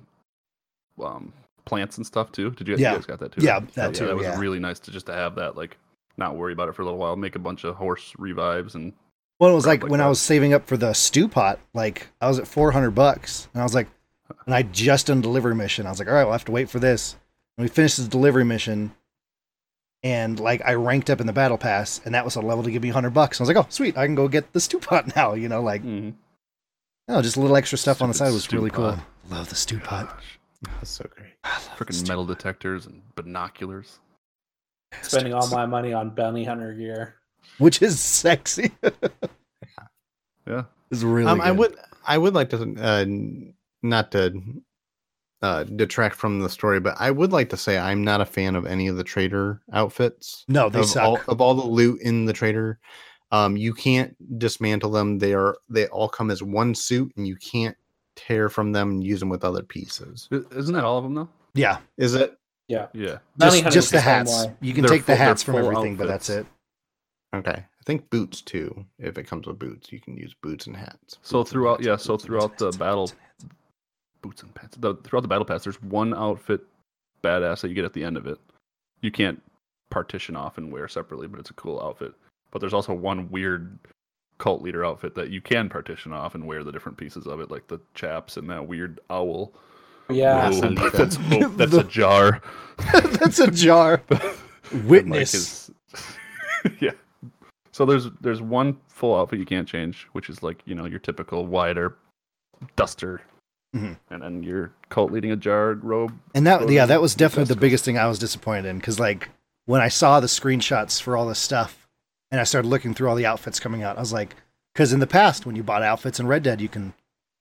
um, plants and stuff too. Did you, yeah. you guys got that too? Yeah, right? that so, too. Yeah, that was yeah. really nice to just to have that, like, not worry about it for a little while, make a bunch of horse revives and. Well, it was like, like when that. I was saving up for the stew pot, like I was at four hundred bucks, and I was like, and I just done delivery mission. I was like, all right, we'll have to wait for this. And we finished the delivery mission. And like I ranked up in the battle pass, and that was a level to give me a hundred bucks. I was like, "Oh, sweet! I can go get the stew pot now." You know, like, mm-hmm. no, just a little extra stuff Stupid on the side was really pot. cool. Love the stew Gosh. pot. That's so great. Freaking metal pot. detectors and binoculars. Spending all my money on bounty hunter gear, which is sexy. Yeah, it's really. Um, good. I would, I would like to, uh, not to. Uh, detract from the story, but I would like to say I'm not a fan of any of the trader outfits. No, they of suck. All, of all the loot in the trader, um, you can't dismantle them. They are they all come as one suit, and you can't tear from them and use them with other pieces. Isn't that all of them though? Yeah. Is it? Yeah. Yeah. Just, just the hats. Why. You can they're take full, the hats from everything, outfits. But that's it. Okay. I think boots too. If it comes with boots, you can use boots and hats. Boots so throughout, hats, yeah. So throughout the battle. Boots and pants. The, throughout the battle pass, there's one outfit badass that you get at the end of it. You can't partition off and wear separately, but it's a cool outfit. But there's also one weird cult leader outfit that you can partition off and wear the different pieces of it, like the chaps and that weird owl. Yeah. Whoa, that's oh, that's the, a jar. That's a jar. Witness. Like his, yeah. So there's there's one full outfit you can't change, which is like, you know, your typical wider duster. Mm-hmm. And then you're cult leading a jarred robe. And that, robe yeah, that was definitely the biggest thing I was disappointed in. Because, like, when I saw the screenshots for all this stuff and I started looking through all the outfits coming out, I was like, because in the past, when you bought outfits in Red Dead, you can,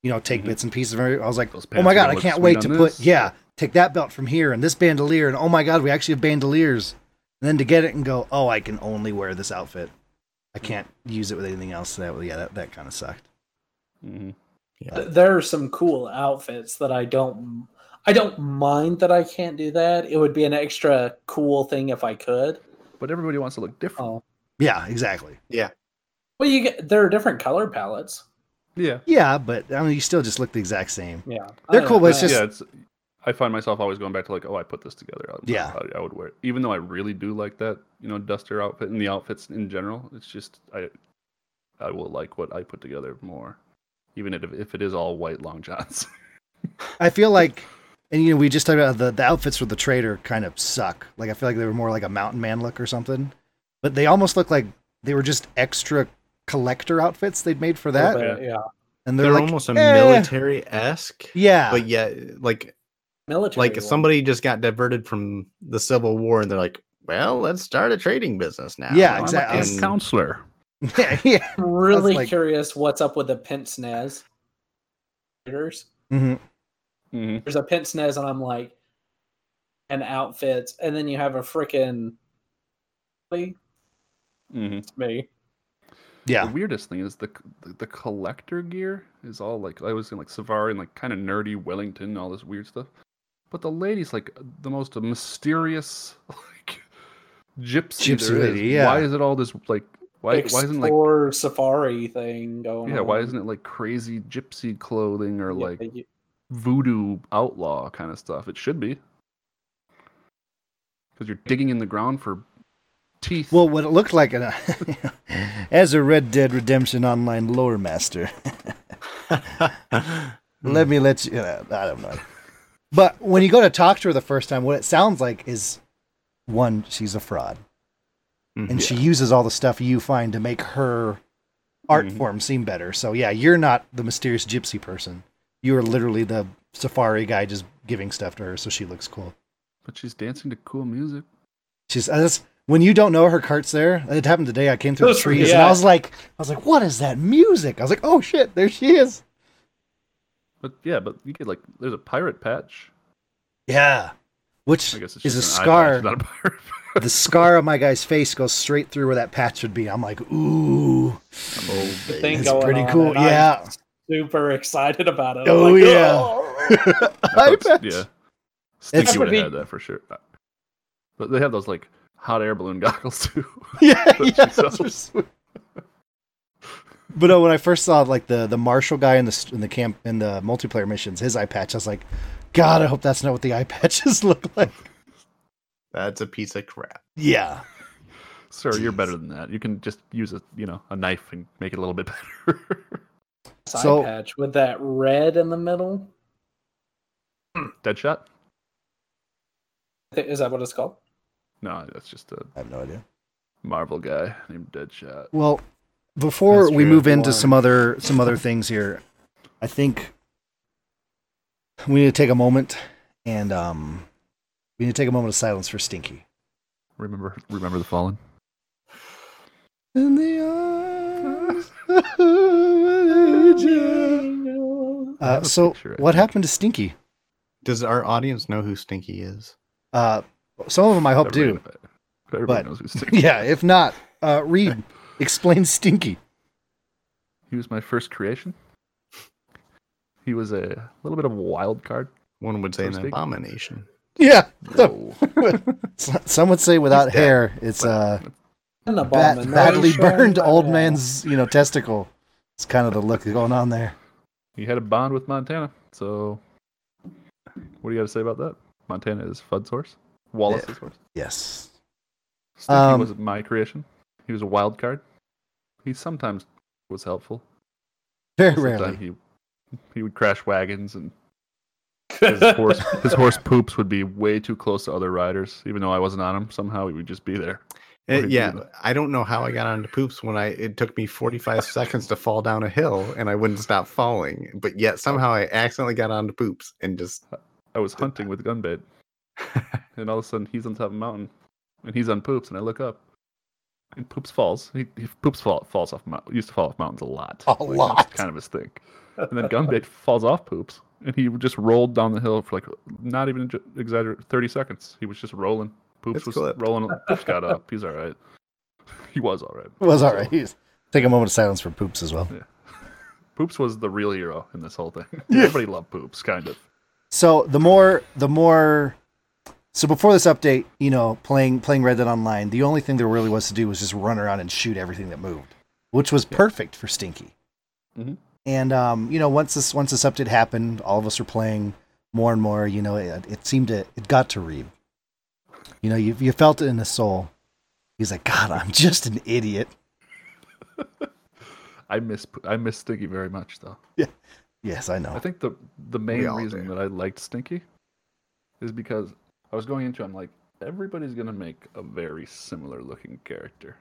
you know, take mm-hmm. bits and pieces of everything. I was like, oh my God, I can't wait to put, this. yeah, take that belt from here and this bandolier. And oh my God, we actually have bandoliers. And then to get it and go, oh, I can only wear this outfit. I can't use it with anything else. So that, yeah, that, that kind of sucked. Mm-hmm. Yeah. There are some cool outfits that I don't, I don't mind that I can't do that. It would be an extra cool thing if I could. But everybody wants to look different. Oh. Yeah, exactly. Yeah. Well, you get there are different color palettes. Yeah. Yeah, but I mean, you still just look the exact same. Yeah, they're cool. But it's just yeah, it's, I find myself always going back to like, oh, I put this together. I, yeah, I, I would wear it, even though I really do like that, you know, duster outfit and the outfits in general. It's just I, I will like what I put together more. Even if it is all white long johns. I feel like, and you know, we just talked about the, the outfits for the trader kind of suck. Like, I feel like they were more like a mountain man look or something. But they almost look like they were just extra collector outfits they'd made for that. Bit, yeah. And they're, they're like, almost a eh. military-esque. Yeah. But yet, like, military like war. Somebody just got diverted from the Civil War and they're like, well, let's start a trading business now. Yeah, exactly. I'm a counselor. Yeah, yeah. I'm really like, curious what's up with the pince nez. Mm-hmm. Mm-hmm. There's a pince nez, and I'm like, and outfits, and then you have a freaking. Mm-hmm. Me. Yeah. The weirdest thing is the the collector gear is all like, I was in like Safari and like kind of nerdy Wellington and all this weird stuff. But the lady's like the most mysterious like gypsy. Gypsy there lady, is. Yeah. Why is it all this like why Explore why isn't like Safari thing going yeah, on? Yeah, why isn't it like crazy gypsy clothing or like yeah, you... voodoo outlaw kind of stuff? It should be. Because you're digging in the ground for teeth. Well, what it looked like uh, as a Red Dead Redemption Online lore master. Let me let you uh, I don't know. But when you go to talk to her the first time, what it sounds like is, one, she's a fraud. Mm-hmm. And she uses all the stuff you find to make her art mm-hmm. form seem better. So, yeah, you're not the mysterious gypsy person. You are literally the safari guy just giving stuff to her so she looks cool. But she's dancing to cool music. She's uh, that's, when you don't know her cart's there, it happened today. I came through the trees, yeah. and I was like, I was like, what is that music? I was like, oh, shit, there she is. But yeah, but you get like there's a pirate patch. Yeah, which is a scar. Not a pirate patch. The scar on my guy's face goes straight through where that patch would be. I'm like, ooh, oh, that's pretty cool. Yeah, I'm super excited about it. I'm oh like, yeah, oh. I bet. Yeah, Stinky would have had that for sure. But they have those like hot air balloon goggles too. Yeah, yeah, those are sweet. But uh, when I first saw like the, the Marshall guy in the in the camp in the multiplayer missions, his eye patch, I was like, God, I hope that's not what the eye patches look like. That's a piece of crap. Yeah, sir, Jeez. You're better than that. You can just use a you know a knife and make it a little bit better. So, eye patch with that red in the middle. Deadshot. Is that what it's called? No, that's just a. I have no idea. Marvel guy named Deadshot. Well. Before That's we true. move into some other some other things here, I think we need to take a moment and um, we need to take a moment of silence for Stinky. Remember, remember the fallen. In the arms of an angel. So, what happened to Stinky? Does our audience know who Stinky is? Uh, some of them I hope everybody do. Everybody but, knows who Stinky is. Yeah, if not, uh, Reeb. Explain Stinky. He was my first creation. He was a little bit of a wild card. One would say an speak. abomination. Yeah. So, some would say without hair, it's uh, an abomination. Bad, badly burned old man's you know testicle. It's kind of the look going on there. He had a bond with Montana, so what do you got to say about that? Montana is Fudd's horse. Wallace's yeah. horse. Yes. Stinky um, was my creation. He was a wild card. He sometimes was helpful. Very sometimes rarely. He, he would crash wagons, and his horse, his horse Poops would be way too close to other riders. Even though I wasn't on him, somehow he would just be there. It, yeah, be there. I don't know how I got onto Poops when I it took me forty-five seconds to fall down a hill, and I wouldn't stop falling. But yet somehow I accidentally got onto Poops and just... I was hunting with Gunbait, and all of a sudden he's on top of a mountain, and he's on Poops, and I look up. And Poops falls. He, he Poops fall, falls off. He used to fall off mountains a lot. A like, lot. That's kind of his thing. And then Gunbait falls off Poops, and he just rolled down the hill for like not even exaggerate thirty seconds. He was just rolling. Poops it's was clipped. rolling. Poops got up. He's all right. He was all right. Was all right. He's take a moment of silence for Poops as well. Yeah. Poops was the real hero in this whole thing. Everybody loved Poops, kind of. So the more, the more. So before this update, you know, playing playing Red Dead Online, the only thing there really was to do was just run around and shoot everything that moved, which was perfect for Stinky. Mm-hmm. And um, you know, once this once this update happened, all of us were playing more and more. You know, it, it seemed to it got to Reeb. You know, you you felt it in his soul. He's like, God, I'm just an idiot. I miss I miss Stinky very much, though. Yeah. Yes, I know. I think the the main reason do. that I liked Stinky is because. I was going into, I'm like, everybody's going to make a very similar looking character,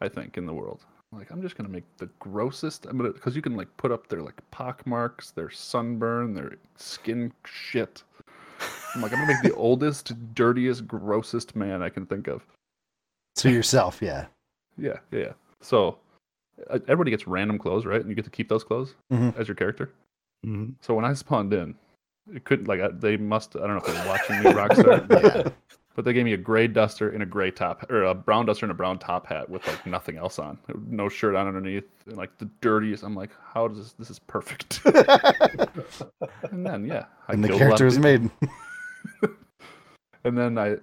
I think, in the world. I'm like, I'm just going to make the grossest, I'm gonna, because you can like put up their like pock marks, their sunburn, their skin shit. I'm like, I'm going to make the oldest, dirtiest, grossest man I can think of. So yourself, yeah. Yeah, yeah. So everybody gets random clothes, right? And you get to keep those clothes mm-hmm. as your character. Mm-hmm. So when I spawned in, it couldn't like I, they must. I don't know if they're watching me, Rockstar. Yeah. But they gave me a gray duster and a gray top, or a brown duster and a brown top hat with like nothing else on, no shirt on underneath, and like the dirtiest. I'm like, how does this? This is perfect. And then yeah, I and the character is made. And then I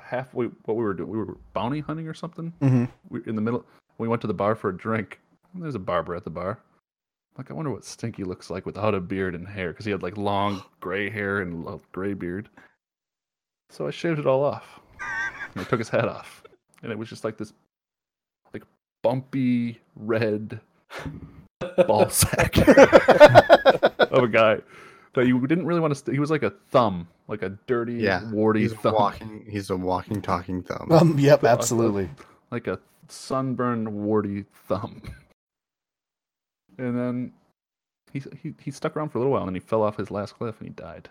halfway what we were doing, we were bounty hunting or something. Mm-hmm. We in the middle, we went to the bar for a drink. There's a barber at the bar. Like, I wonder what Stinky looks like without a beard and hair, because he had like long gray hair and a gray beard. So I shaved it all off. I took his hat off, and it was just like this, like bumpy red ball sack of a guy that you didn't really want to. St- he was like a thumb, like a dirty, yeah, warty he's thumb. Walking, he's a walking, talking thumb. Um, yep, absolutely. Like a sunburned, warty thumb. And then he he he stuck around for a little while, and then he fell off his last cliff, and he died.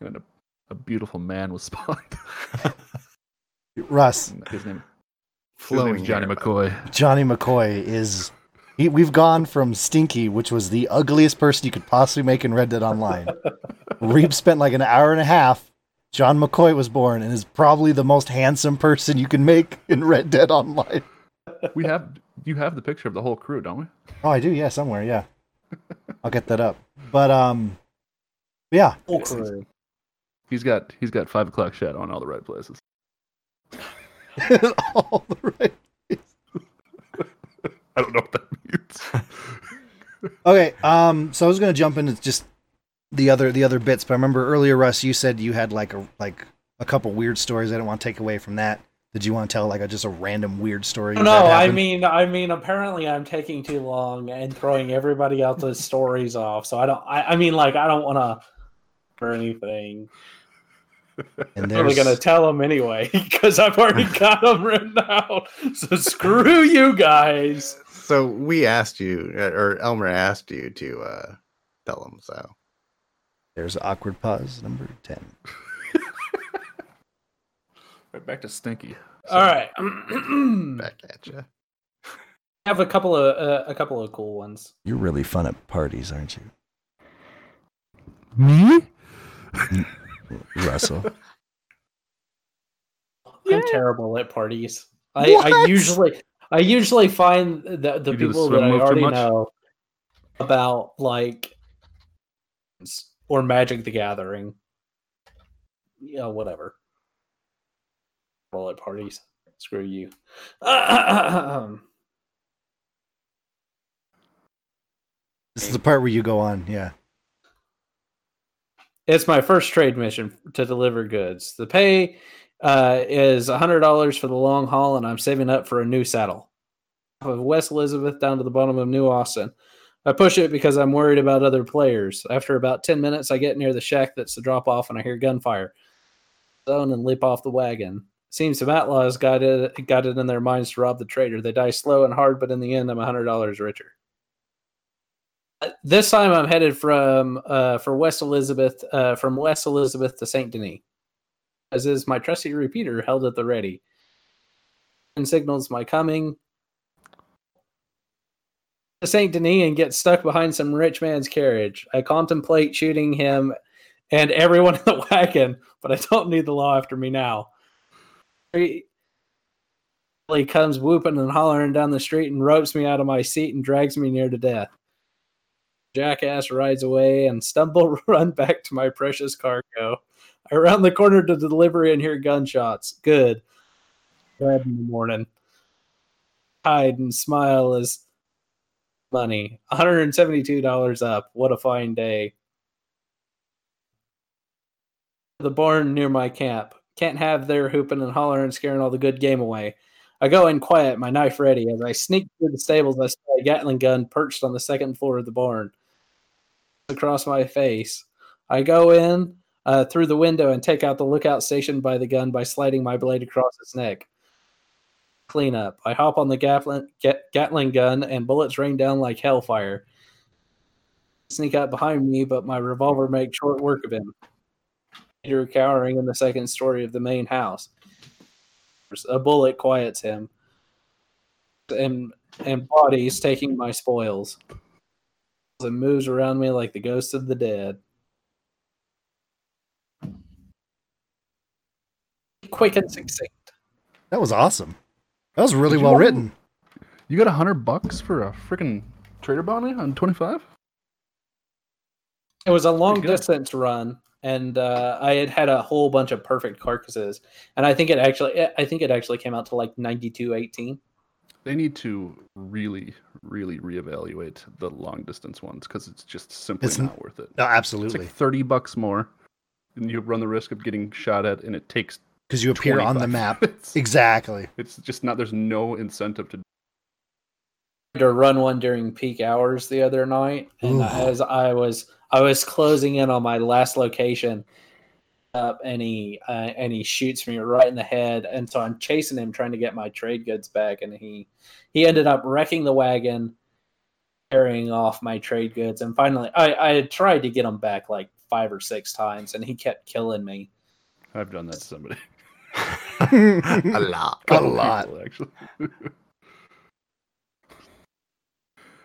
And a, a beautiful man was spawned. Russ, his name, his name is Johnny hair, McCoy. Johnny McCoy is. He, we've gone from Stinky, which was the ugliest person you could possibly make in Red Dead Online. Reeb spent like an hour and a half. John McCoy was born, and is probably the most handsome person you can make in Red Dead Online. We have. You have the picture of the whole crew, don't we? Oh, I do. Yeah, somewhere. Yeah, I'll get that up. But um, yeah, whole crew. He's got he's got five o'clock shadow on all the right places. All the right places. I don't know what that means. Okay. Um. So I was gonna jump into just the other the other bits, but I remember earlier, Russ, you said you had like a like a couple weird stories. I don't want to take away from that. Did you want to tell like a, just a random weird story? No, I mean, I mean, apparently I'm taking too long and throwing everybody else's stories off. So I don't. I, I mean, like I don't want to or anything. And I'm probably gonna tell them anyway because I've already got them written out. So screw you guys. So we asked you, or Elmer asked you to uh, tell them. So there's awkward pause number ten. Right back to Stinky. So, all right, back at you. I have a couple of uh, a couple of cool ones. You're really fun at parties, aren't you? Me, Russell. Yeah. I'm terrible at parties. I, I usually I usually find the the you people that I already know about, like, or Magic the Gathering. Yeah, whatever. Roll at parties. Screw you. This is the part where you go on, yeah. It's my first trade mission to deliver goods. The pay uh, is one hundred dollars for the long haul, and I'm saving up for a new saddle. Off of West Elizabeth down to the bottom of New Austin. I push it because I'm worried about other players. After about ten minutes, I get near the shack that's the drop-off, and I hear gunfire. Zone and leap off the wagon. Seems some outlaws got it got it in their minds to rob the trader. They die slow and hard, but in the end, I'm one hundred dollars richer. This time, I'm headed from uh, for West Elizabeth uh, from West Elizabeth to Saint-Denis, as is my trusty repeater held at the ready, and signals my coming. To Saint-Denis and get stuck behind some rich man's carriage. I contemplate shooting him and everyone in the wagon, but I don't need the law after me now. He comes whooping and hollering down the street and ropes me out of my seat and drags me near to death. Jackass rides away and stumble run back to my precious cargo. I round the corner to the delivery and hear gunshots. Good. Glad in the morning. Hide and smile as money. one hundred seventy-two dollars up. What a fine day. The barn near my camp. Can't have their hooping and hollering and scaring all the good game away. I go in quiet, my knife ready. As I sneak through the stables, I saw a Gatling gun perched on the second floor of the barn. Across my face. I go in uh, through the window and take out the lookout stationed by the gun by sliding my blade across its neck. Clean up. I hop on the Gatling, Gatling gun and bullets rain down like hellfire. Sneak up behind me, but my revolver makes short work of him. Peter cowering in the second story of the main house. A bullet quiets him and and bodies taking my spoils. It moves around me like the ghost of the dead. quick and succinct. That was awesome. That was really well written. You got a hundred bucks for a freaking trader bounty on twenty-five? It was a long distance run, and uh, I had had a whole bunch of perfect carcasses, and I think it actually, I think it actually came out to like ninety-two eighteen. They need to really, really reevaluate the long distance ones because it's just simply it's, not worth it. No, absolutely. It's like thirty bucks more, and you run the risk of getting shot at, and it takes. Because you appear on the map. It's, exactly. It's just not, there's no incentive to to run one during peak hours the other night. And Ooh. as I was I was closing in on my last location, uh, and, he, uh, and he shoots me right in the head. And so I'm chasing him, trying to get my trade goods back. And he, he ended up wrecking the wagon, carrying off my trade goods. And finally, I, I tried to get him back like five or six times, and he kept killing me. I've done that to somebody. a lot a, a lot people, actually.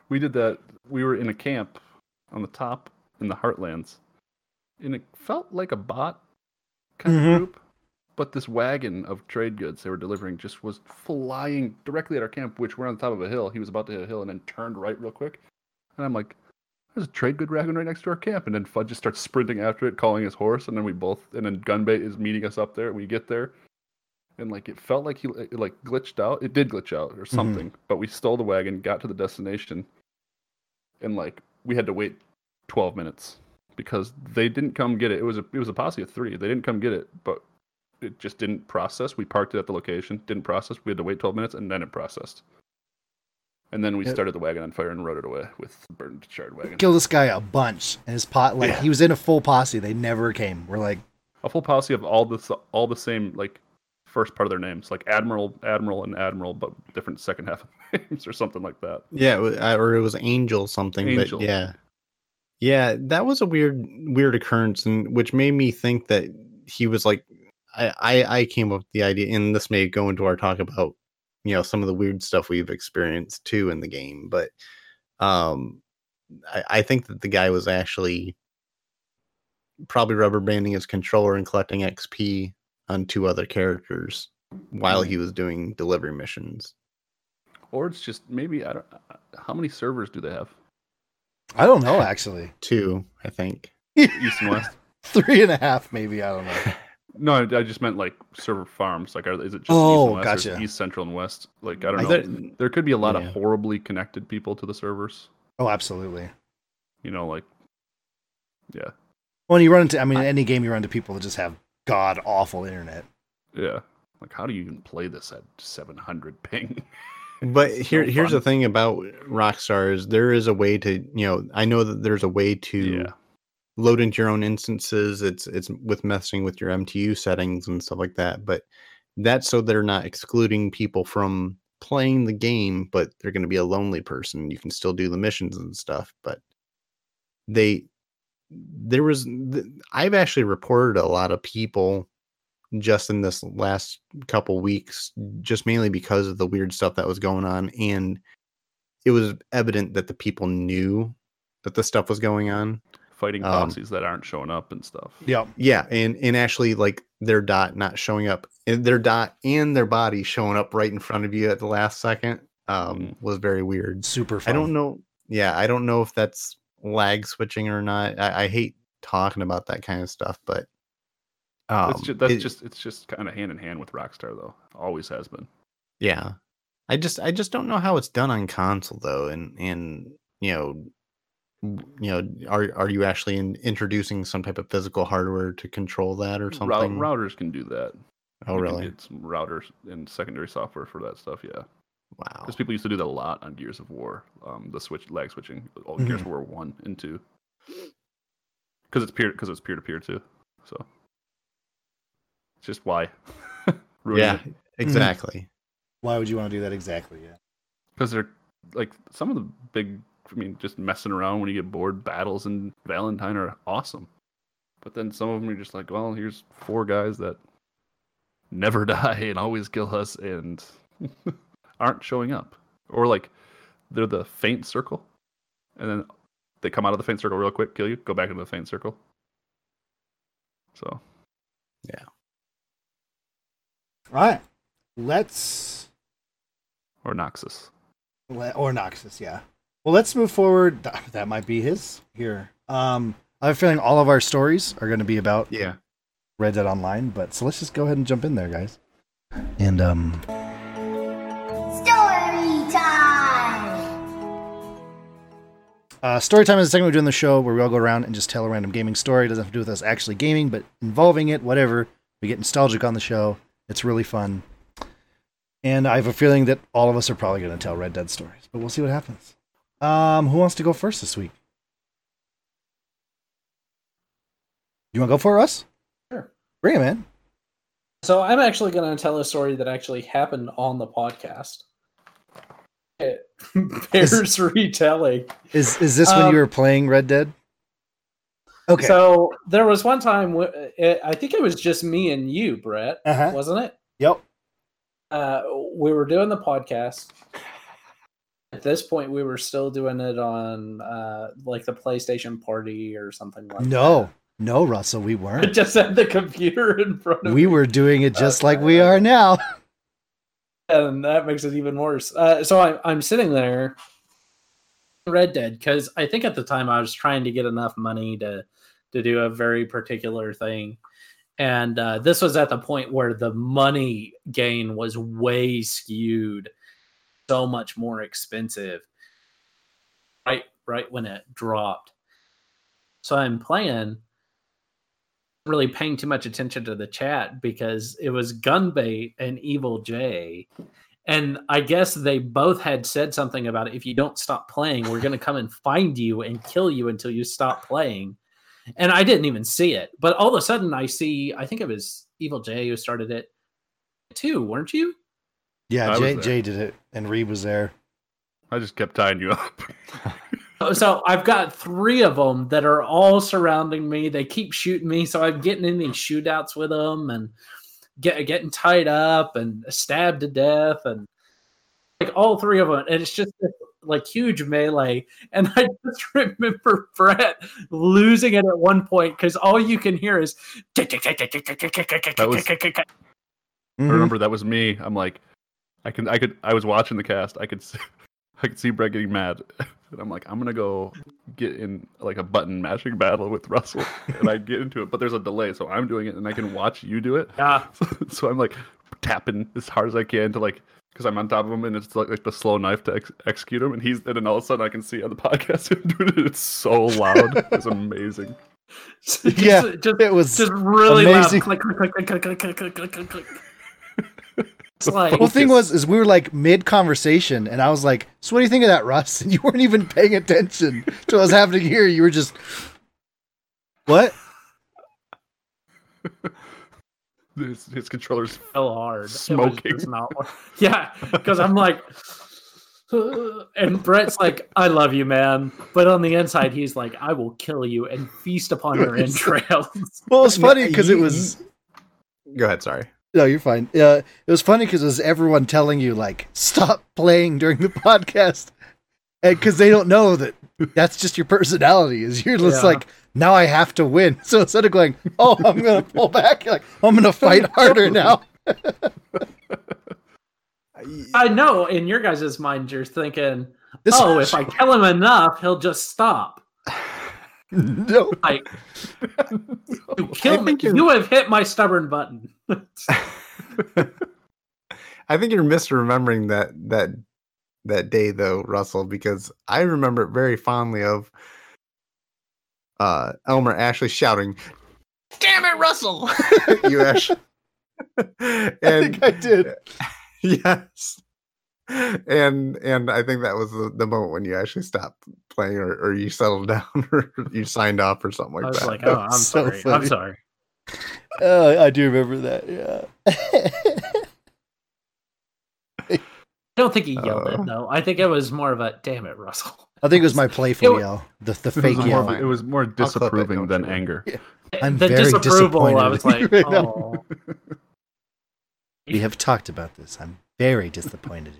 We did that. We were in a camp on the top in the Heartlands, and it felt like a bot kind mm-hmm. of group, but this wagon of trade goods they were delivering just was flying directly at our camp, which we're on the top of a hill. He was about to hit a hill and then turned right real quick, and I'm like, there's a trade good wagon right next to our camp. And then Fudd just starts sprinting after it, calling his horse. And then we both, and then Gunbait is meeting us up there. We get there. And like, it felt like he it like glitched out. It did glitch out or something, mm-hmm. but we stole the wagon, got to the destination. And like, we had to wait twelve minutes because they didn't come get it. It was a, it was a posse of three. They didn't come get it, but it just didn't process. We parked it at the location, didn't process. We had to wait twelve minutes and then it processed. And then we started the wagon on fire and rode it away with the burned shard wagon. Killed this guy a bunch, and his pot like yeah. he was in a full posse. They never came. We're like a full posse of all the all the same like first part of their names, like Admiral, Admiral, and Admiral, but different second half of names or something like that. Yeah, or it was Angel something. Angel. But yeah, yeah, that was a weird weird occurrence, and which made me think that he was like, I I, I came up with the idea, and this may go into our talk about, you know, some of the weird stuff we've experienced too in the game. But um, I, I think that the guy was actually probably rubber banding his controller and collecting X P on two other characters while he was doing delivery missions. Or it's just maybe, I don't, how many servers do they have? I don't know, actually. Two, I think. East and West. Three and a half, maybe. I don't know. No, I just meant like server farms. Like, are, is it just oh, East and West, gotcha. East, Central, and West? Like, I don't know. I thought, there could be a lot yeah. of horribly connected people to the servers. Oh, absolutely. You know, like, yeah. When you run into, I mean, I, any game you run into people that just have god awful internet. Yeah. Like, how do you even play this at seven hundred ping? But here, so here's the thing about Rockstar is there is a way to, you know, I know that there's a way to. Yeah. Load into your own instances. It's it's with messing with your M T U settings and stuff like that. But that's so they're not excluding people from playing the game, but they're going to be a lonely person. You can still do the missions and stuff. But they there was I've actually reported a lot of people just in this last couple weeks, just mainly because of the weird stuff that was going on. And it was evident that the people knew that the stuff was going on. Fighting boxes um, that aren't showing up and stuff. Yeah. Yeah. And, and actually, like, their dot not showing up, their dot and their body showing up right in front of you at the last second um, mm. was very weird. Super fun. I don't know. Yeah. I don't know if that's lag switching or not. I, I hate talking about that kind of stuff, but. Um, it's just, that's it, just, it's just kind of hand in hand with Rockstar, though. Always has been. Yeah. I just, I just don't know how it's done on console, though. And, and, you know, you know, are are you actually in, introducing some type of physical hardware to control that or something? Routers can do that. Oh, you really? It's routers and secondary software for that stuff. Yeah. Wow. Because people used to do that a lot on Gears of War. Um, the switch lag switching, oh, Gears of War one and two. Because it's peer, because it's peer to peer too. So it's just why. Yeah. It. Exactly. Why would you want to do that exactly? Yeah. Because they're like some of the big. I mean, just messing around when you get bored. Battles in Valentine are awesome. But then some of them are just like, well, here's four guys that never die and always kill us and aren't showing up. Or like, they're the faint circle. And then they come out of the faint circle real quick, kill you, go back into the faint circle. So. Yeah. Right. Let's... Or Noxus. Let, or Noxus, yeah. Well, let's move forward. That might be his here. Um, I have a feeling all of our stories are going to be about yeah. Red Dead Online, but so let's just go ahead and jump in there, guys. And, um... Story time! Uh, story time is the segment we do in the show where we all go around and just tell a random gaming story. It doesn't have to do with us actually gaming, but involving it, whatever. We get nostalgic on the show. It's really fun. And I have a feeling that all of us are probably going to tell Red Dead stories, but we'll see what happens. Um, who wants to go first this week? You want to go for us? Sure. Bring it, man. So I'm actually going to tell a story that actually happened on the podcast. It bears is, retelling. Is is this um, when you were playing Red Dead? Okay. So there was one time, w- it, I think it was just me and you, Brett, uh-huh. wasn't it? Yep. Uh, we were doing the podcast. At this point, we were still doing it on uh, like the PlayStation Party or something like no. that. No. No, Russell, we weren't. I just had the computer in front of we me. We were doing it just okay. like we are now. And that makes it even worse. Uh, so I, I'm sitting there, Red Dead, because I think at the time I was trying to get enough money to, to do a very particular thing. And uh, this was at the point where the money gain was way skewed, so much more expensive, right, right when it dropped. So I'm playing... really paying too much attention to the chat because it was Gunbait and Evil Jay, and I guess they both had said something about it. If you don't stop playing, we're going to come and find you and kill you until you stop playing. And I didn't even see it, but all of a sudden I see. I think it was Evil Jay who started it too, weren't you? Yeah, Jay, Jay did it, and Reeb was there. I just kept tying you up. So I've got three of them that are all surrounding me. They keep shooting me, so I'm getting in these shootouts with them and get, getting tied up and stabbed to death, and like all three of them. And it's just like huge melee. And I just remember Brett losing it at one point because all you can hear is. That was, mm-hmm. I remember that was me. I'm like, I can, I could, I was watching the cast. I could. I could see Brett getting mad, and I'm like, I'm gonna go get in like a button mashing battle with Russell, and I get into it. But there's a delay, so I'm doing it, and I can watch you do it. Yeah. So, so I'm like tapping as hard as I can to like, because I'm on top of him, and it's like, like the slow knife to ex- execute him, and he's, and then all of a sudden I can see on the podcast him doing it. It's so loud, it's amazing. just, yeah, just, it was just really amazing. Loud. Click, click, click, click, click, click, click, click, click. The like, whole thing was is we were like mid conversation, and I was like, "So what do you think of that, Russ?" And you weren't even paying attention to what was happening here. You were just, "What?" His, his controller's fell hard, smoking. Not, yeah, because I'm like, and Brett's like, "I love you, man," but on the inside, he's like, "I will kill you and feast upon your entrails." Well, it's funny because it was. Go ahead. Sorry. No, you're fine. Uh, it was funny because it was everyone telling you, like, stop playing during the podcast. And because they don't know that that's just your personality. Is you're just yeah. like, now I have to win. So instead of going, oh, I'm going to pull back, you're like, I'm going to fight harder now. I know in your guys' mind, you're thinking, this oh, if I kill him enough, he'll just stop. No, like, you, kill me. You have hit my stubborn button. I think you're misremembering that that that day, though, Russell, because I remember it very fondly of uh, Elmer Ashley shouting, "Damn it, Russell!" You Ashley, and, I think I did. Yes, and and I think that was the, the moment when you actually stopped playing, or, or you settled down, or you signed off, or something like I was that. Like, oh, I'm so sorry. Funny. I'm sorry. Oh, I do remember that. Yeah. I don't think he yelled uh, it though. I think it was more of a "Damn it, Russell." I think it was my playful it, yell, the the fake yell. More, it was more disapproving it, than anger. Yeah. I'm the very disapproval. Disappointed I was like, right "Oh." Now. We have talked about this. I'm very disappointed in you.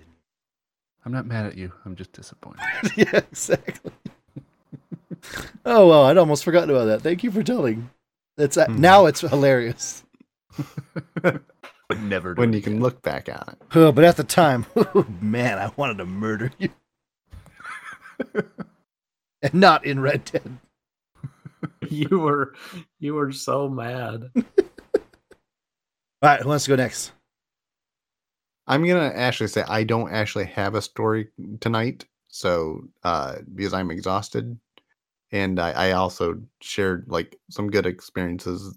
I'm not mad at you. I'm just disappointed. Yeah, exactly. Oh, well, I'd almost forgotten about that. Thank you for telling. It's, uh, mm-hmm. Now it's hilarious. But never do when you can look back on it. Oh, but at the time, oh, man, I wanted to murder you. And not in Red Dead. You were you were so mad. All right, who wants to go next? I'm going to actually say I don't actually have a story tonight, so uh, because I'm exhausted. And I, I also shared like some good experiences,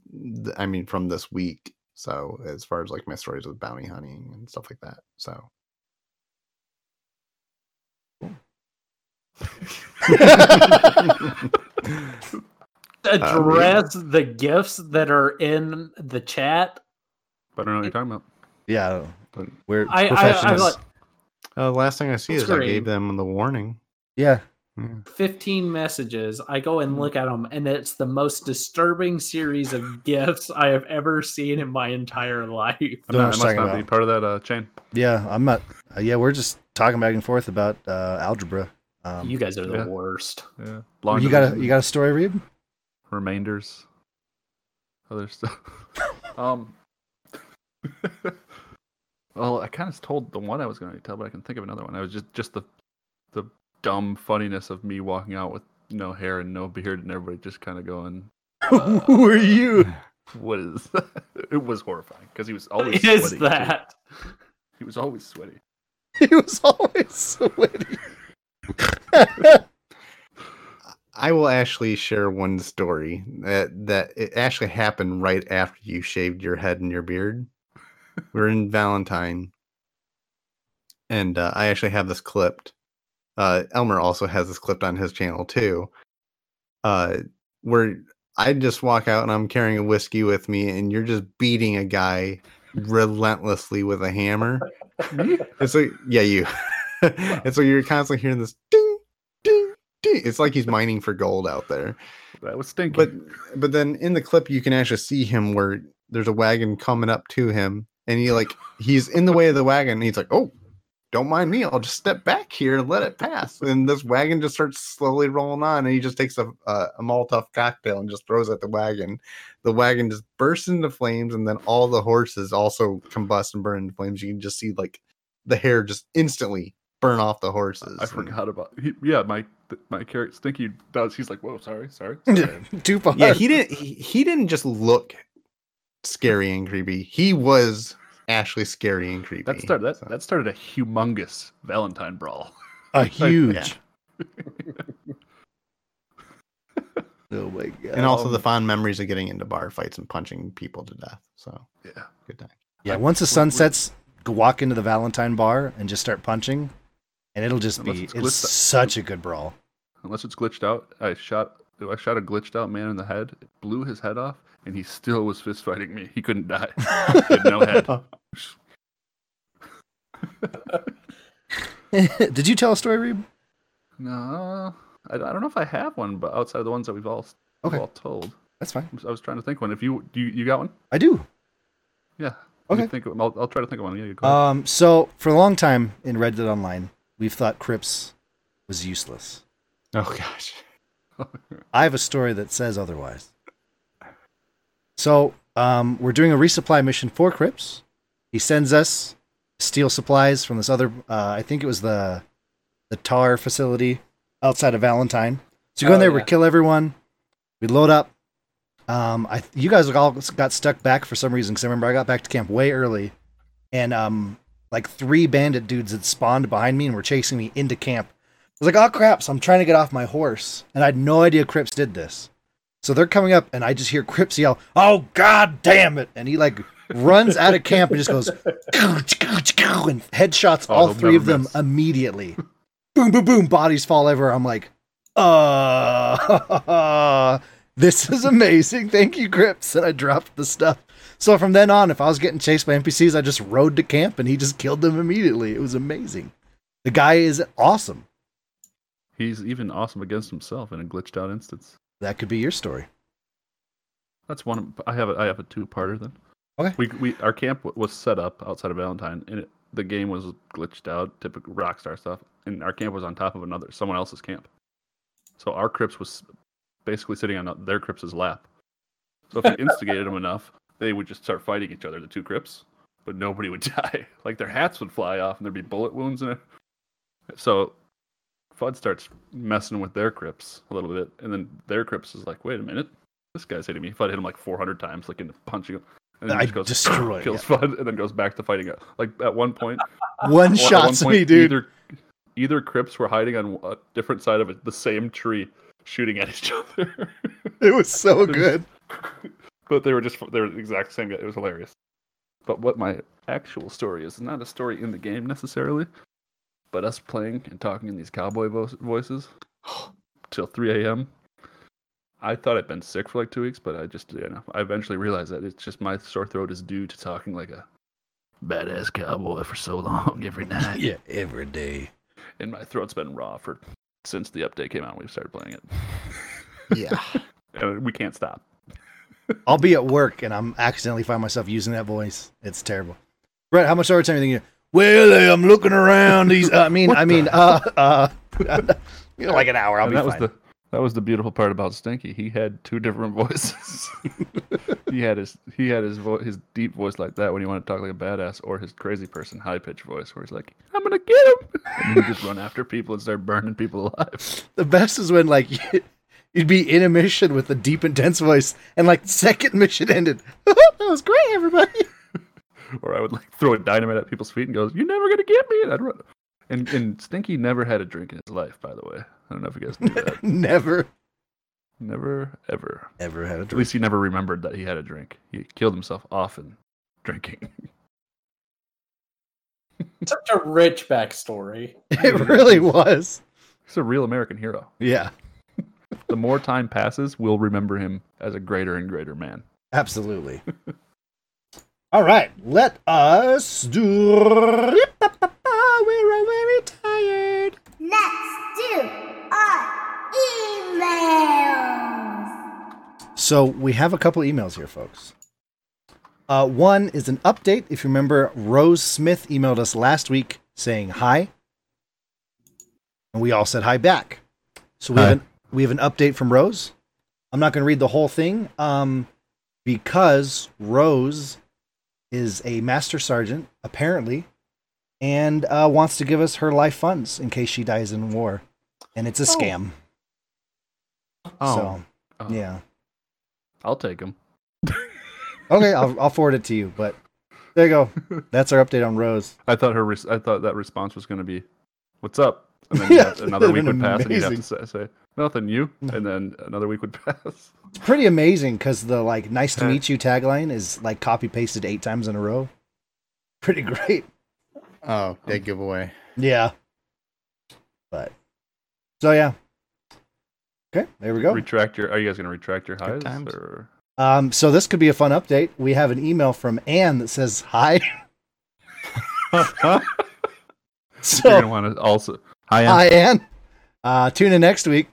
I mean, from this week. So as far as like my stories with bounty hunting and stuff like that. So. Address um, the gifts that are in the chat. But I don't know what you're talking about. Yeah. But we're I, professionals. I, I, I like, uh, last thing I see is great. I gave them the warning. Yeah. fifteen messages. I go and look at them, and it's the most disturbing series of gifts I have ever seen in my entire life. I must not about. be part of that uh, chain. Yeah, I'm not. Uh, yeah, we're just talking back and forth about uh, algebra. Um, you guys are the yeah. worst. Yeah. Long you got a you got a story, Reeb? Remainders, other stuff. um. Well, I kind of told the one I was going to tell, but I can think of another one. I was just just the the. dumb funniness of me walking out with no hair and no beard and everybody just kind of going, uh, who are you? What is that? It was horrifying because he was always sweaty. What is that? Too. He was always sweaty. He was always sweaty. I will actually share one story that, that it actually happened right after you shaved your head and your beard. We're in Valentine. And uh, I actually have this clipped. Uh, Elmer also has this clipped on his channel too, uh, where I just walk out and I'm carrying a whiskey with me and you're just beating a guy relentlessly with a hammer. It's like, yeah, you. Wow. And so you're constantly hearing this ding, ding, ding. It's like he's mining for gold out there. That was Stinky. But, but then in the clip, you can actually see him where there's a wagon coming up to him and he like, he's in the way of the wagon and he's like, oh, don't mind me. I'll just step back here and let it pass. And this wagon just starts slowly rolling on. And he just takes a, a, a Molotov cocktail and just throws it at the wagon. The wagon just bursts into flames. And then all the horses also combust and burn into flames. You can just see like the hair just instantly burn off the horses. I forgot and, about he, Yeah, my my character Stinky does. He's like, whoa, sorry, sorry. sorry. Too far. Yeah, he didn't, he, he didn't just look scary and creepy. He was actually scary and creepy. That started, that, so. that started a humongous Valentine brawl. A huge. Oh my god. And also the fond memories of getting into bar fights and punching people to death. So yeah. Good time. Yeah, like, once the sun sets, go walk into the Valentine bar and just start punching. And it'll just be it's, it's such a good brawl. Unless it's glitched out. I shot I shot a glitched out man in the head, it blew his head off. And he still was fist fighting me. He couldn't die. He had no head. Did you tell a story, Reeb? No, I, I don't know if I have one, but outside of the ones that we've all, okay. we've all told, that's fine. I was trying to think one. If you you, you got one, I do. Yeah. Okay. Think of, I'll, I'll try to think of one. Yeah, go ahead. Um. So for a long time in Red Dead Online, we've thought Crips was useless. Oh gosh. I have a story that says otherwise. So um, we're doing a resupply mission for Crips. He sends us steel supplies from this other, uh, I think it was the the tar facility outside of Valentine. So we go oh, in there, yeah. we kill everyone, we load up. Um, I you guys all got stuck back for some reason because I remember I got back to camp way early, and um, like three bandit dudes had spawned behind me and were chasing me into camp. I was like, oh crap! So I'm trying to get off my horse, and I had no idea Crips did this. So they're coming up, and I just hear Crips yell, oh, god damn it! And he, like, runs out of camp and just goes, gooch, gooch, gooch, and headshots oh, all three of them miss. immediately. Boom, boom, boom, bodies fall everywhere. I'm like, uh, this is amazing. Thank you, Crips. And I dropped the stuff. So from then on, if I was getting chased by N P Cs, I just rode to camp, and he just killed them immediately. It was amazing. The guy is awesome. He's even awesome against himself in a glitched out instance. That could be your story. That's one. I have a, I have a two-parter then. Okay. We we our camp was set up outside of Valentine, and it, the game was glitched out, typical Rockstar stuff. And our camp was on top of another someone else's camp, so our Crips was basically sitting on their Crips' lap. So if you instigated them enough, they would just start fighting each other, the two Crips. but nobody would die. Like, their hats would fly off and there'd be bullet wounds in it. So Fudd starts messing with their Crips a little bit, and then their Crips is like, wait a minute, this guy's hitting me. Fudd hit him like four hundred times, like into punching him. And then I he just destroyed kills yeah. Fudd, and then goes back to fighting it. Like, at one point... one shots me, dude. Either, either Crips were hiding on a different side of it, the same tree, shooting at each other. It was so good. But they were just... They were the exact same guy. It was hilarious. But what my actual story is, not a story in the game necessarily, but us playing and talking in these cowboy vo- voices till three a.m. I thought I'd been sick for like two weeks, but I just, you know, I eventually realized that it's just my sore throat is due to talking like a badass cowboy for so long every night. Yeah, every day. And my throat's been raw for since the update came out and we've started playing it. Yeah. And we can't stop. I'll be at work and I'm accidentally find myself using that voice. It's terrible. Brett, how much overtime do you think you? Well, I'm looking around these. Uh, I mean, I mean, uh, uh, you know, like an hour. I'll and be that fine. Was the, that was the beautiful part about Stinky. He had two different voices. he had his he had his vo- his deep voice like that when he wanted to talk like a badass, or his crazy person high pitched voice where he's like, "I'm gonna get him," and he just run after people and start burning people alive. The best is when like you'd be in a mission with a deep intense voice, and like second mission ended. That was great, everybody. Or I would like throw a dynamite at people's feet and goes, "You're never gonna get me!" And I'd run. And and Stinky never had a drink in his life, by the way. I don't know if you guys knew that. Never, never, ever, ever had a drink. At least he never remembered that he had a drink. He killed himself often drinking. Such a rich backstory. It really was. He's a real American hero. Yeah. The more time passes, we'll remember him as a greater and greater man. Absolutely. All right, let us do. We're very tired. Let's do our emails. So we have a couple emails here, folks. Uh, one is an update. If you remember, Rose Smith emailed us last week saying hi, and we all said hi back. So we hi. have an, we have an update from Rose. I'm not going to read the whole thing, um, because Rose is a master sergeant, apparently, and uh, wants to give us her life funds in case she dies in war. And it's a oh. scam. Oh. So, oh. yeah. I'll take them. Okay, I'll, I'll forward it to you, but there you go. That's our update on Rose. I thought her. Re- I thought that response was going to be, what's up? And then yeah, another week would pass amazing. And you'd have to say, say nothing new, and then another week would pass. It's pretty amazing because the like nice to meet you tagline is like copy pasted eight times in a row. Pretty great. Oh, big giveaway. Yeah. But so yeah. Okay, there we go. Retract your. Are you guys going to retract your highs? Or? Um. So this could be a fun update. We have an email from Anne that says hi. So you're going to want to also. Hi, Ann. Hi, Ann. Uh, tune in next week.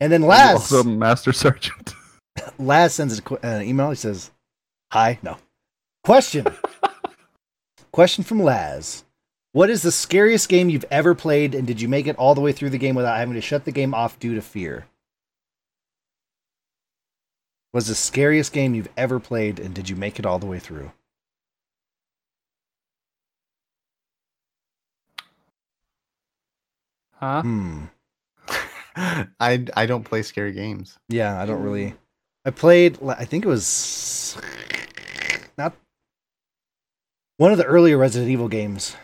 And then Laz. Also Master Sergeant. Laz sends an uh, email. He says, hi. No. Question. Question from Laz. What is the scariest game you've ever played, and did you make it all the way through the game without having to shut the game off due to fear? What's the scariest game you've ever played, and did you make it all the way through? Huh? Hmm. I, I don't play scary games. Yeah, I don't really. I played, I think it was not one of the earlier Resident Evil games,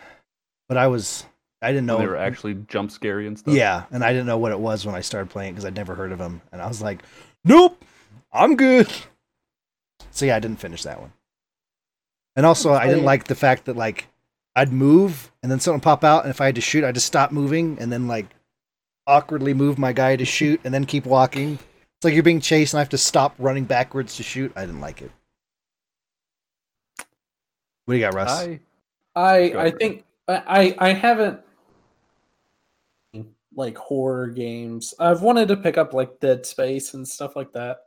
but I was, I didn't know. They were actually jump scary and stuff? Yeah, and I didn't know what it was when I started playing it because I'd never heard of them. And I was like, nope, I'm good. So yeah, I didn't finish that one. And also, I didn't like the fact that like, I'd move and then something pop out, and if I had to shoot, I'd just stop moving and then like awkwardly move my guy to shoot and then keep walking. It's like you're being chased and I have to stop running backwards to shoot. I didn't like it. What do you got, Russ? I I, I think I, I haven't like horror games. I've wanted to pick up like Dead Space and stuff like that.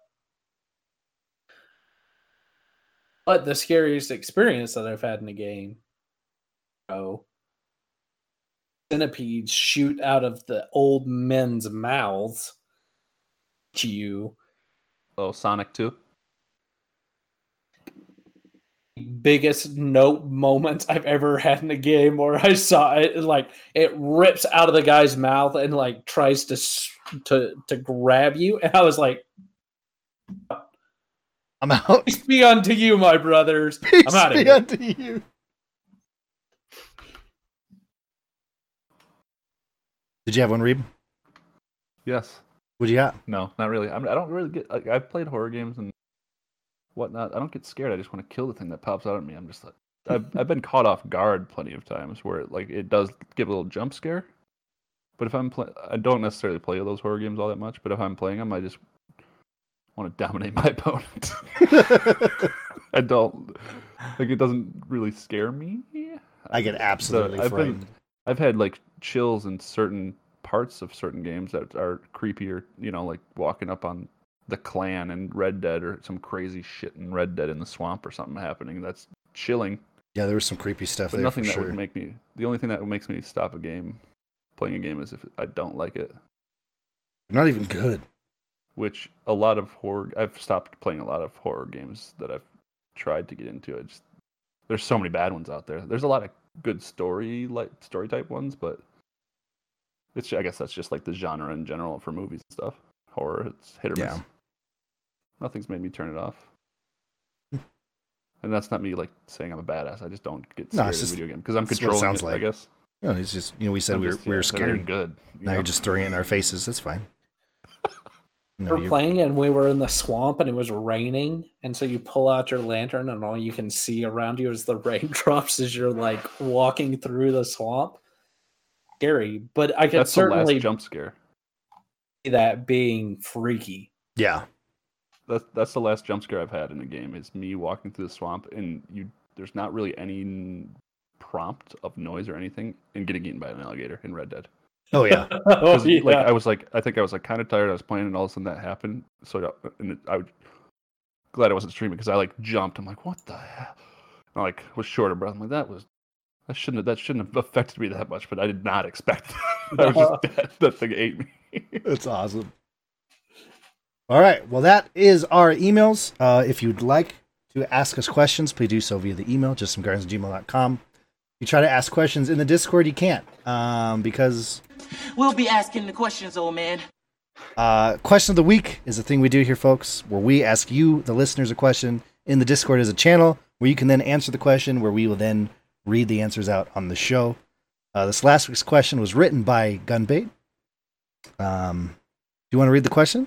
But the scariest experience that I've had in a game, centipedes shoot out of the old men's mouths to you. Oh, Sonic two? biggest note moment I've ever had in a game, where I saw it, like, it rips out of the guy's mouth and, like, tries to to to grab you, and I was like, I'm out. Peace be unto you, my brothers. Peace I'm out of be here. Unto you. Did you have one, Reeb? Yes. What do you got? No, not really. I'm, I don't really get... Like, I've played horror games and whatnot. I don't get scared. I just want to kill the thing that pops out at me. I'm just like... I've, I've been caught off guard plenty of times where, like, it does give a little jump scare. But if I'm playing... I don't necessarily play those horror games all that much, but if I'm playing them, I just... want to dominate my opponent. I don't... Like, it doesn't really scare me. I get absolutely so I've frightened. Been, I've had, like, chills in certain parts of certain games that are creepier, you know, like walking up on the clan in Red Dead or some crazy shit in Red Dead in the swamp or something happening. That's chilling. Yeah, there was some creepy stuff but there, nothing for that sure. would make me... The only thing that makes me stop a game, playing a game, is if I don't like it. Not even good. Which a lot of horror... I've stopped playing a lot of horror games that I've tried to get into. I just, there's so many bad ones out there. There's a lot of good story like story type ones, but it's, I guess that's just like the genre in general for movies and stuff. Horror, it's hit or yeah. miss. Nothing's made me turn it off. And that's not me like saying I'm a badass. I just don't get scared no, just, in video game because I'm controlling it, sounds it like. I guess. No, it's just, you know, we said I'm we were, just, we were yeah, scared. Good. You now know? You're just throwing it in our faces. That's fine. No, we were playing and we were in the swamp and it was raining, and so you pull out your lantern and all you can see around you is the raindrops as you're like walking through the swamp. Scary, but I could certainly jump scare. See that being freaky. Yeah, that's that's the last jump scare I've had in a game. It's me walking through the swamp and you there's not really any prompt of noise or anything, and getting eaten by an alligator in Red Dead. Oh yeah. oh yeah, like I was like, I think I was like kind of tired. I was playing, and all of a sudden that happened. So I, and it, I was glad I wasn't streaming because I like jumped. I'm like, what the hell? And I like was short of breath. I'm like, that was that shouldn't have, that shouldn't have affected me that much, but I did not expect that. I was just dead. That thing ate me. That's awesome. All right, well that is our emails. Uh, if you'd like to ask us questions, please do so via the email just some guardians at gmail dot com. You try to ask questions in the Discord, you can't um, because we'll be asking the questions, old man. Uh, question of the week is a thing we do here, folks, where we ask you, the listeners, a question in the Discord as a channel where you can then answer the question, where we will then read the answers out on the show. Uh, this last week's question was written by Gunbait. Um, do you want to read the question?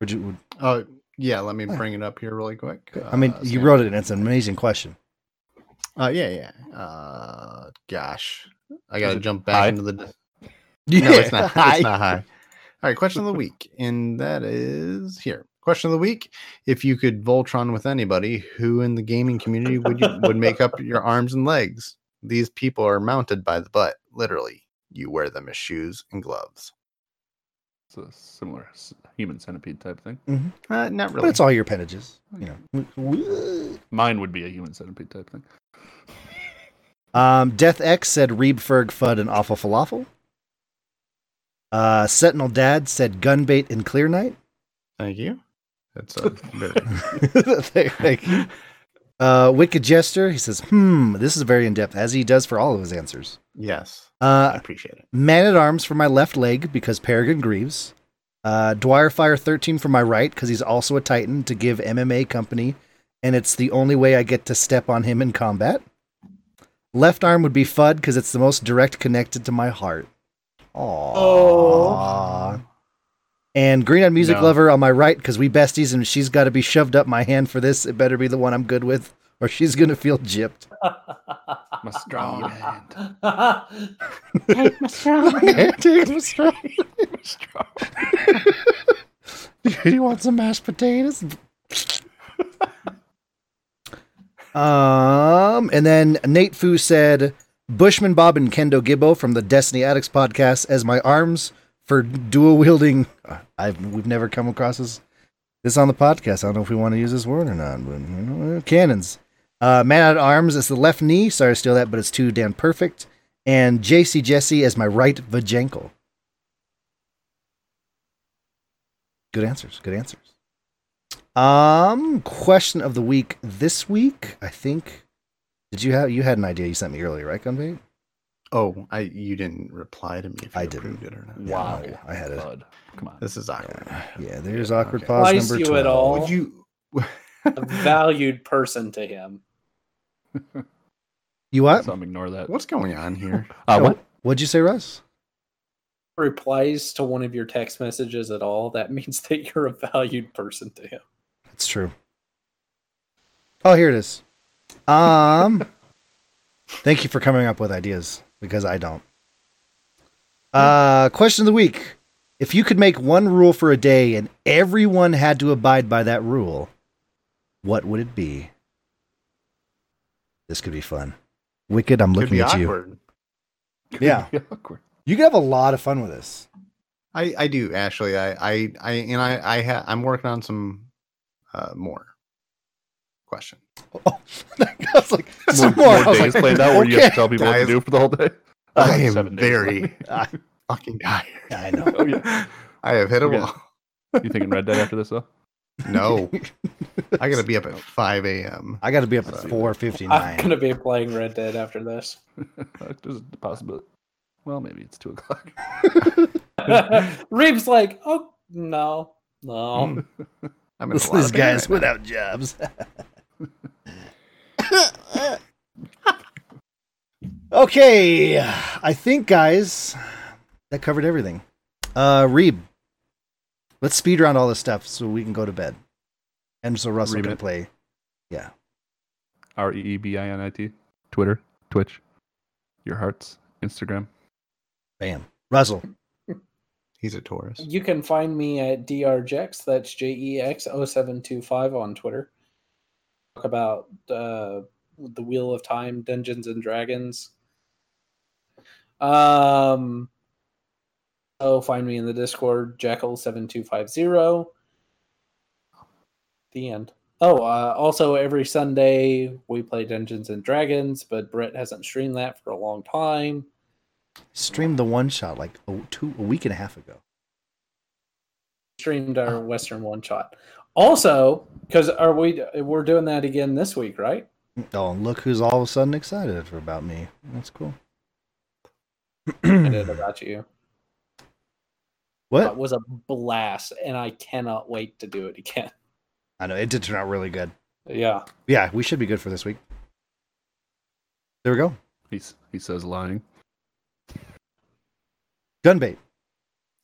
Would you? Would... Uh, yeah, let me bring it up here really quick. Uh, I mean, you Sam. wrote it, and it's an amazing question. Uh, yeah, yeah. Uh, gosh, I gotta jump back high? into the. Yeah. No, it's not. It's not high. All right, question of the week, and that is here. Question of the week: if you could Voltron with anybody, who in the gaming community would you would make up your arms and legs? These people are mounted by the butt, literally. You wear them as shoes and gloves. It's a similar human centipede type thing. Mm-hmm. Uh, not really. But it's all your appendages. You know. Mine would be a human centipede type thing. Um, Death X said Reeb, Ferg, Fudd, and Awful Falafel. Uh, Sentinel Dad said Gunbait and Clear Knight. Thank you. That's uh, thank you. Uh, Wicked Jester, he says, hmm, this is very in-depth, as he does for all of his answers. Yes, uh, I appreciate it. Man at Arms for my left leg, because Peregrine grieves. Uh, Dwyrefire thirteen for my right, because he's also a Titan, to give M M A company, and it's the only way I get to step on him in combat. Left arm would be Fudd, because it's the most direct connected to my heart. Aww. Aww. And Green Eyed Music no. Lover on my right, because we besties, and she's got to be shoved up my hand for this. It better be the one I'm good with, or she's going to feel gypped. My strong hand. Take my strong hand. Take my strong hand. Do you want some mashed potatoes? um, And then Nate Fu said, Bushman Bob and Kendo Gibbo from the Destiny Addicts podcast as my arms. For dual wielding, I've we've never come across this, this on the podcast. I don't know if we want to use this word or not, but you know, cannons. Uh, Man at Arms is the left knee. Sorry to steal that, but it's too damn perfect. And J C Jesse as my right vajankle. Good answers. Good answers. Um, question of the week this week, I think. Did you have, you had an idea you sent me earlier, right, Gunbait? Oh, I you didn't reply to me if you I approved didn't. It or not. Wow. Yeah, I had it. Come on. This is awkward. Yeah, yeah there's awkward okay. pause Why number two. At all. Would you a valued person to him. You what? Some ignore that. What's going on here? Uh, no, what? What'd you say, Russ? Replies to one of your text messages at all, that means that you're a valued person to him. That's true. Oh, here it is. Um, thank you for coming up with ideas, because I don't. Uh, question of the week. If you could make one rule for a day and everyone had to abide by that rule, what would it be? This could be fun. Wicked, I'm looking at awkward. You. Could yeah. Be awkward. You could have a lot of fun with this. I, I do, actually. I, I, I and I, I ha- I'm working on some uh, more question. Oh, I was like, more, some more. More days like, planned out okay. where you have to tell people Guys, what to do for the whole day. I, I am seven very uh, fucking tired. I know. Oh, yeah. I have hit a wall. You thinking Red Dead after this, though? No. I got to be up at five a.m. I got to be up so, at four fifty-nine. I'm going to be playing Red Dead after this. There's a possibility. Well, maybe it's two o'clock. Reeb's like, oh no, no. I'm in a lot of guys right without now. Jobs. Okay, I think guys that covered everything. Uh, Reeb, let's speed around all this stuff so we can go to bed, and so Russell can play. Yeah. R e e b I n i t. Twitter, Twitch, your hearts, Instagram. Bam. Russell. He's a Taurus. You can find me at D R Jex. That's J E X zero seven two five on Twitter. Talk about uh, the Wheel of Time, Dungeons and Dragons. Um, oh, find me in the Discord, Jekyll seven two five zero. The end. Oh, uh, also every Sunday we play Dungeons and Dragons, but Brett hasn't streamed that for a long time. Streamed the one shot like a, two a week and a half ago. Streamed our oh. Western one shot. Also, because are we we're doing that again this week, right? Oh, look who's all of a sudden excited for about me. That's cool. Excited about you. What? That was a blast, and I cannot wait to do it again. I know it did turn out really good. Yeah. Yeah, we should be good for this week. There we go. He's he says lying. Gunbait.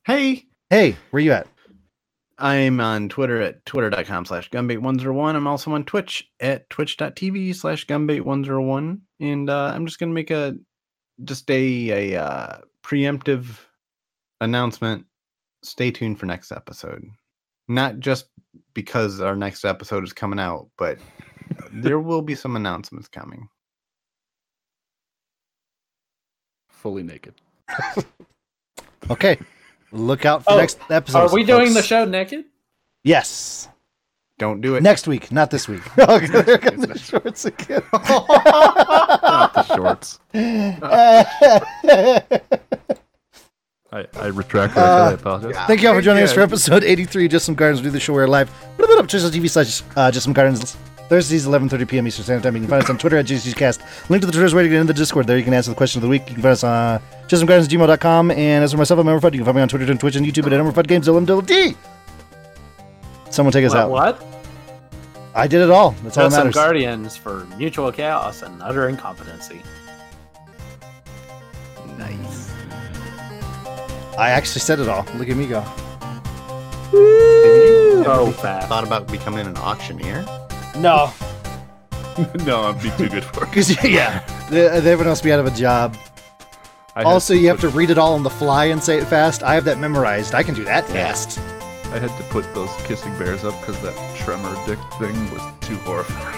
Hey. Hey, where you at? I'm on Twitter at twitter.com slash gunbait one oh one. I'm also on Twitch at twitch.tv slash gunbait one oh one. And uh, I'm just going to make a just a, a uh, preemptive announcement. Stay tuned for next episode. Not just because our next episode is coming out, but there will be some announcements coming. Fully naked. Okay. Look out for oh, next episode. Are we folks. Doing the show naked? Yes. Don't do it. Next week, not this week. Oh, there comes the shorts again. Not the shorts. I, I retract what I said. I apologize. Uh, thank you all for joining us for episode eighty-three. Just Some Guardians. We do the show. We're live. Twitch.tv slash Just Some Guardians. Thursdays, eleven thirty p.m. Eastern Standard Time. You can find us on Twitter at G C cast. Link to the Twitter's way to get into the Discord. There you can answer the question of the week. You can find us on just some guardians at gmail dot com. And as for myself, I'm Omar Fudd. You can find me on Twitter, and Twitch, and YouTube at Omar Fudd Games. L M D. Someone take us what, out. What? I did it all. That's Just all that matters. Some Guardians for mutual chaos and utter incompetency. Nice. I actually said it all. Look at me go. Woo! So fast. Thought about becoming an auctioneer? No. No, I'd be too good for it. Because yeah, everyone else be out of a job. I also, you have to read it all on the fly and say it fast. I have that memorized. I can do that yeah. fast. I had to put those kissing bears up because that tremor dick thing was too horrifying.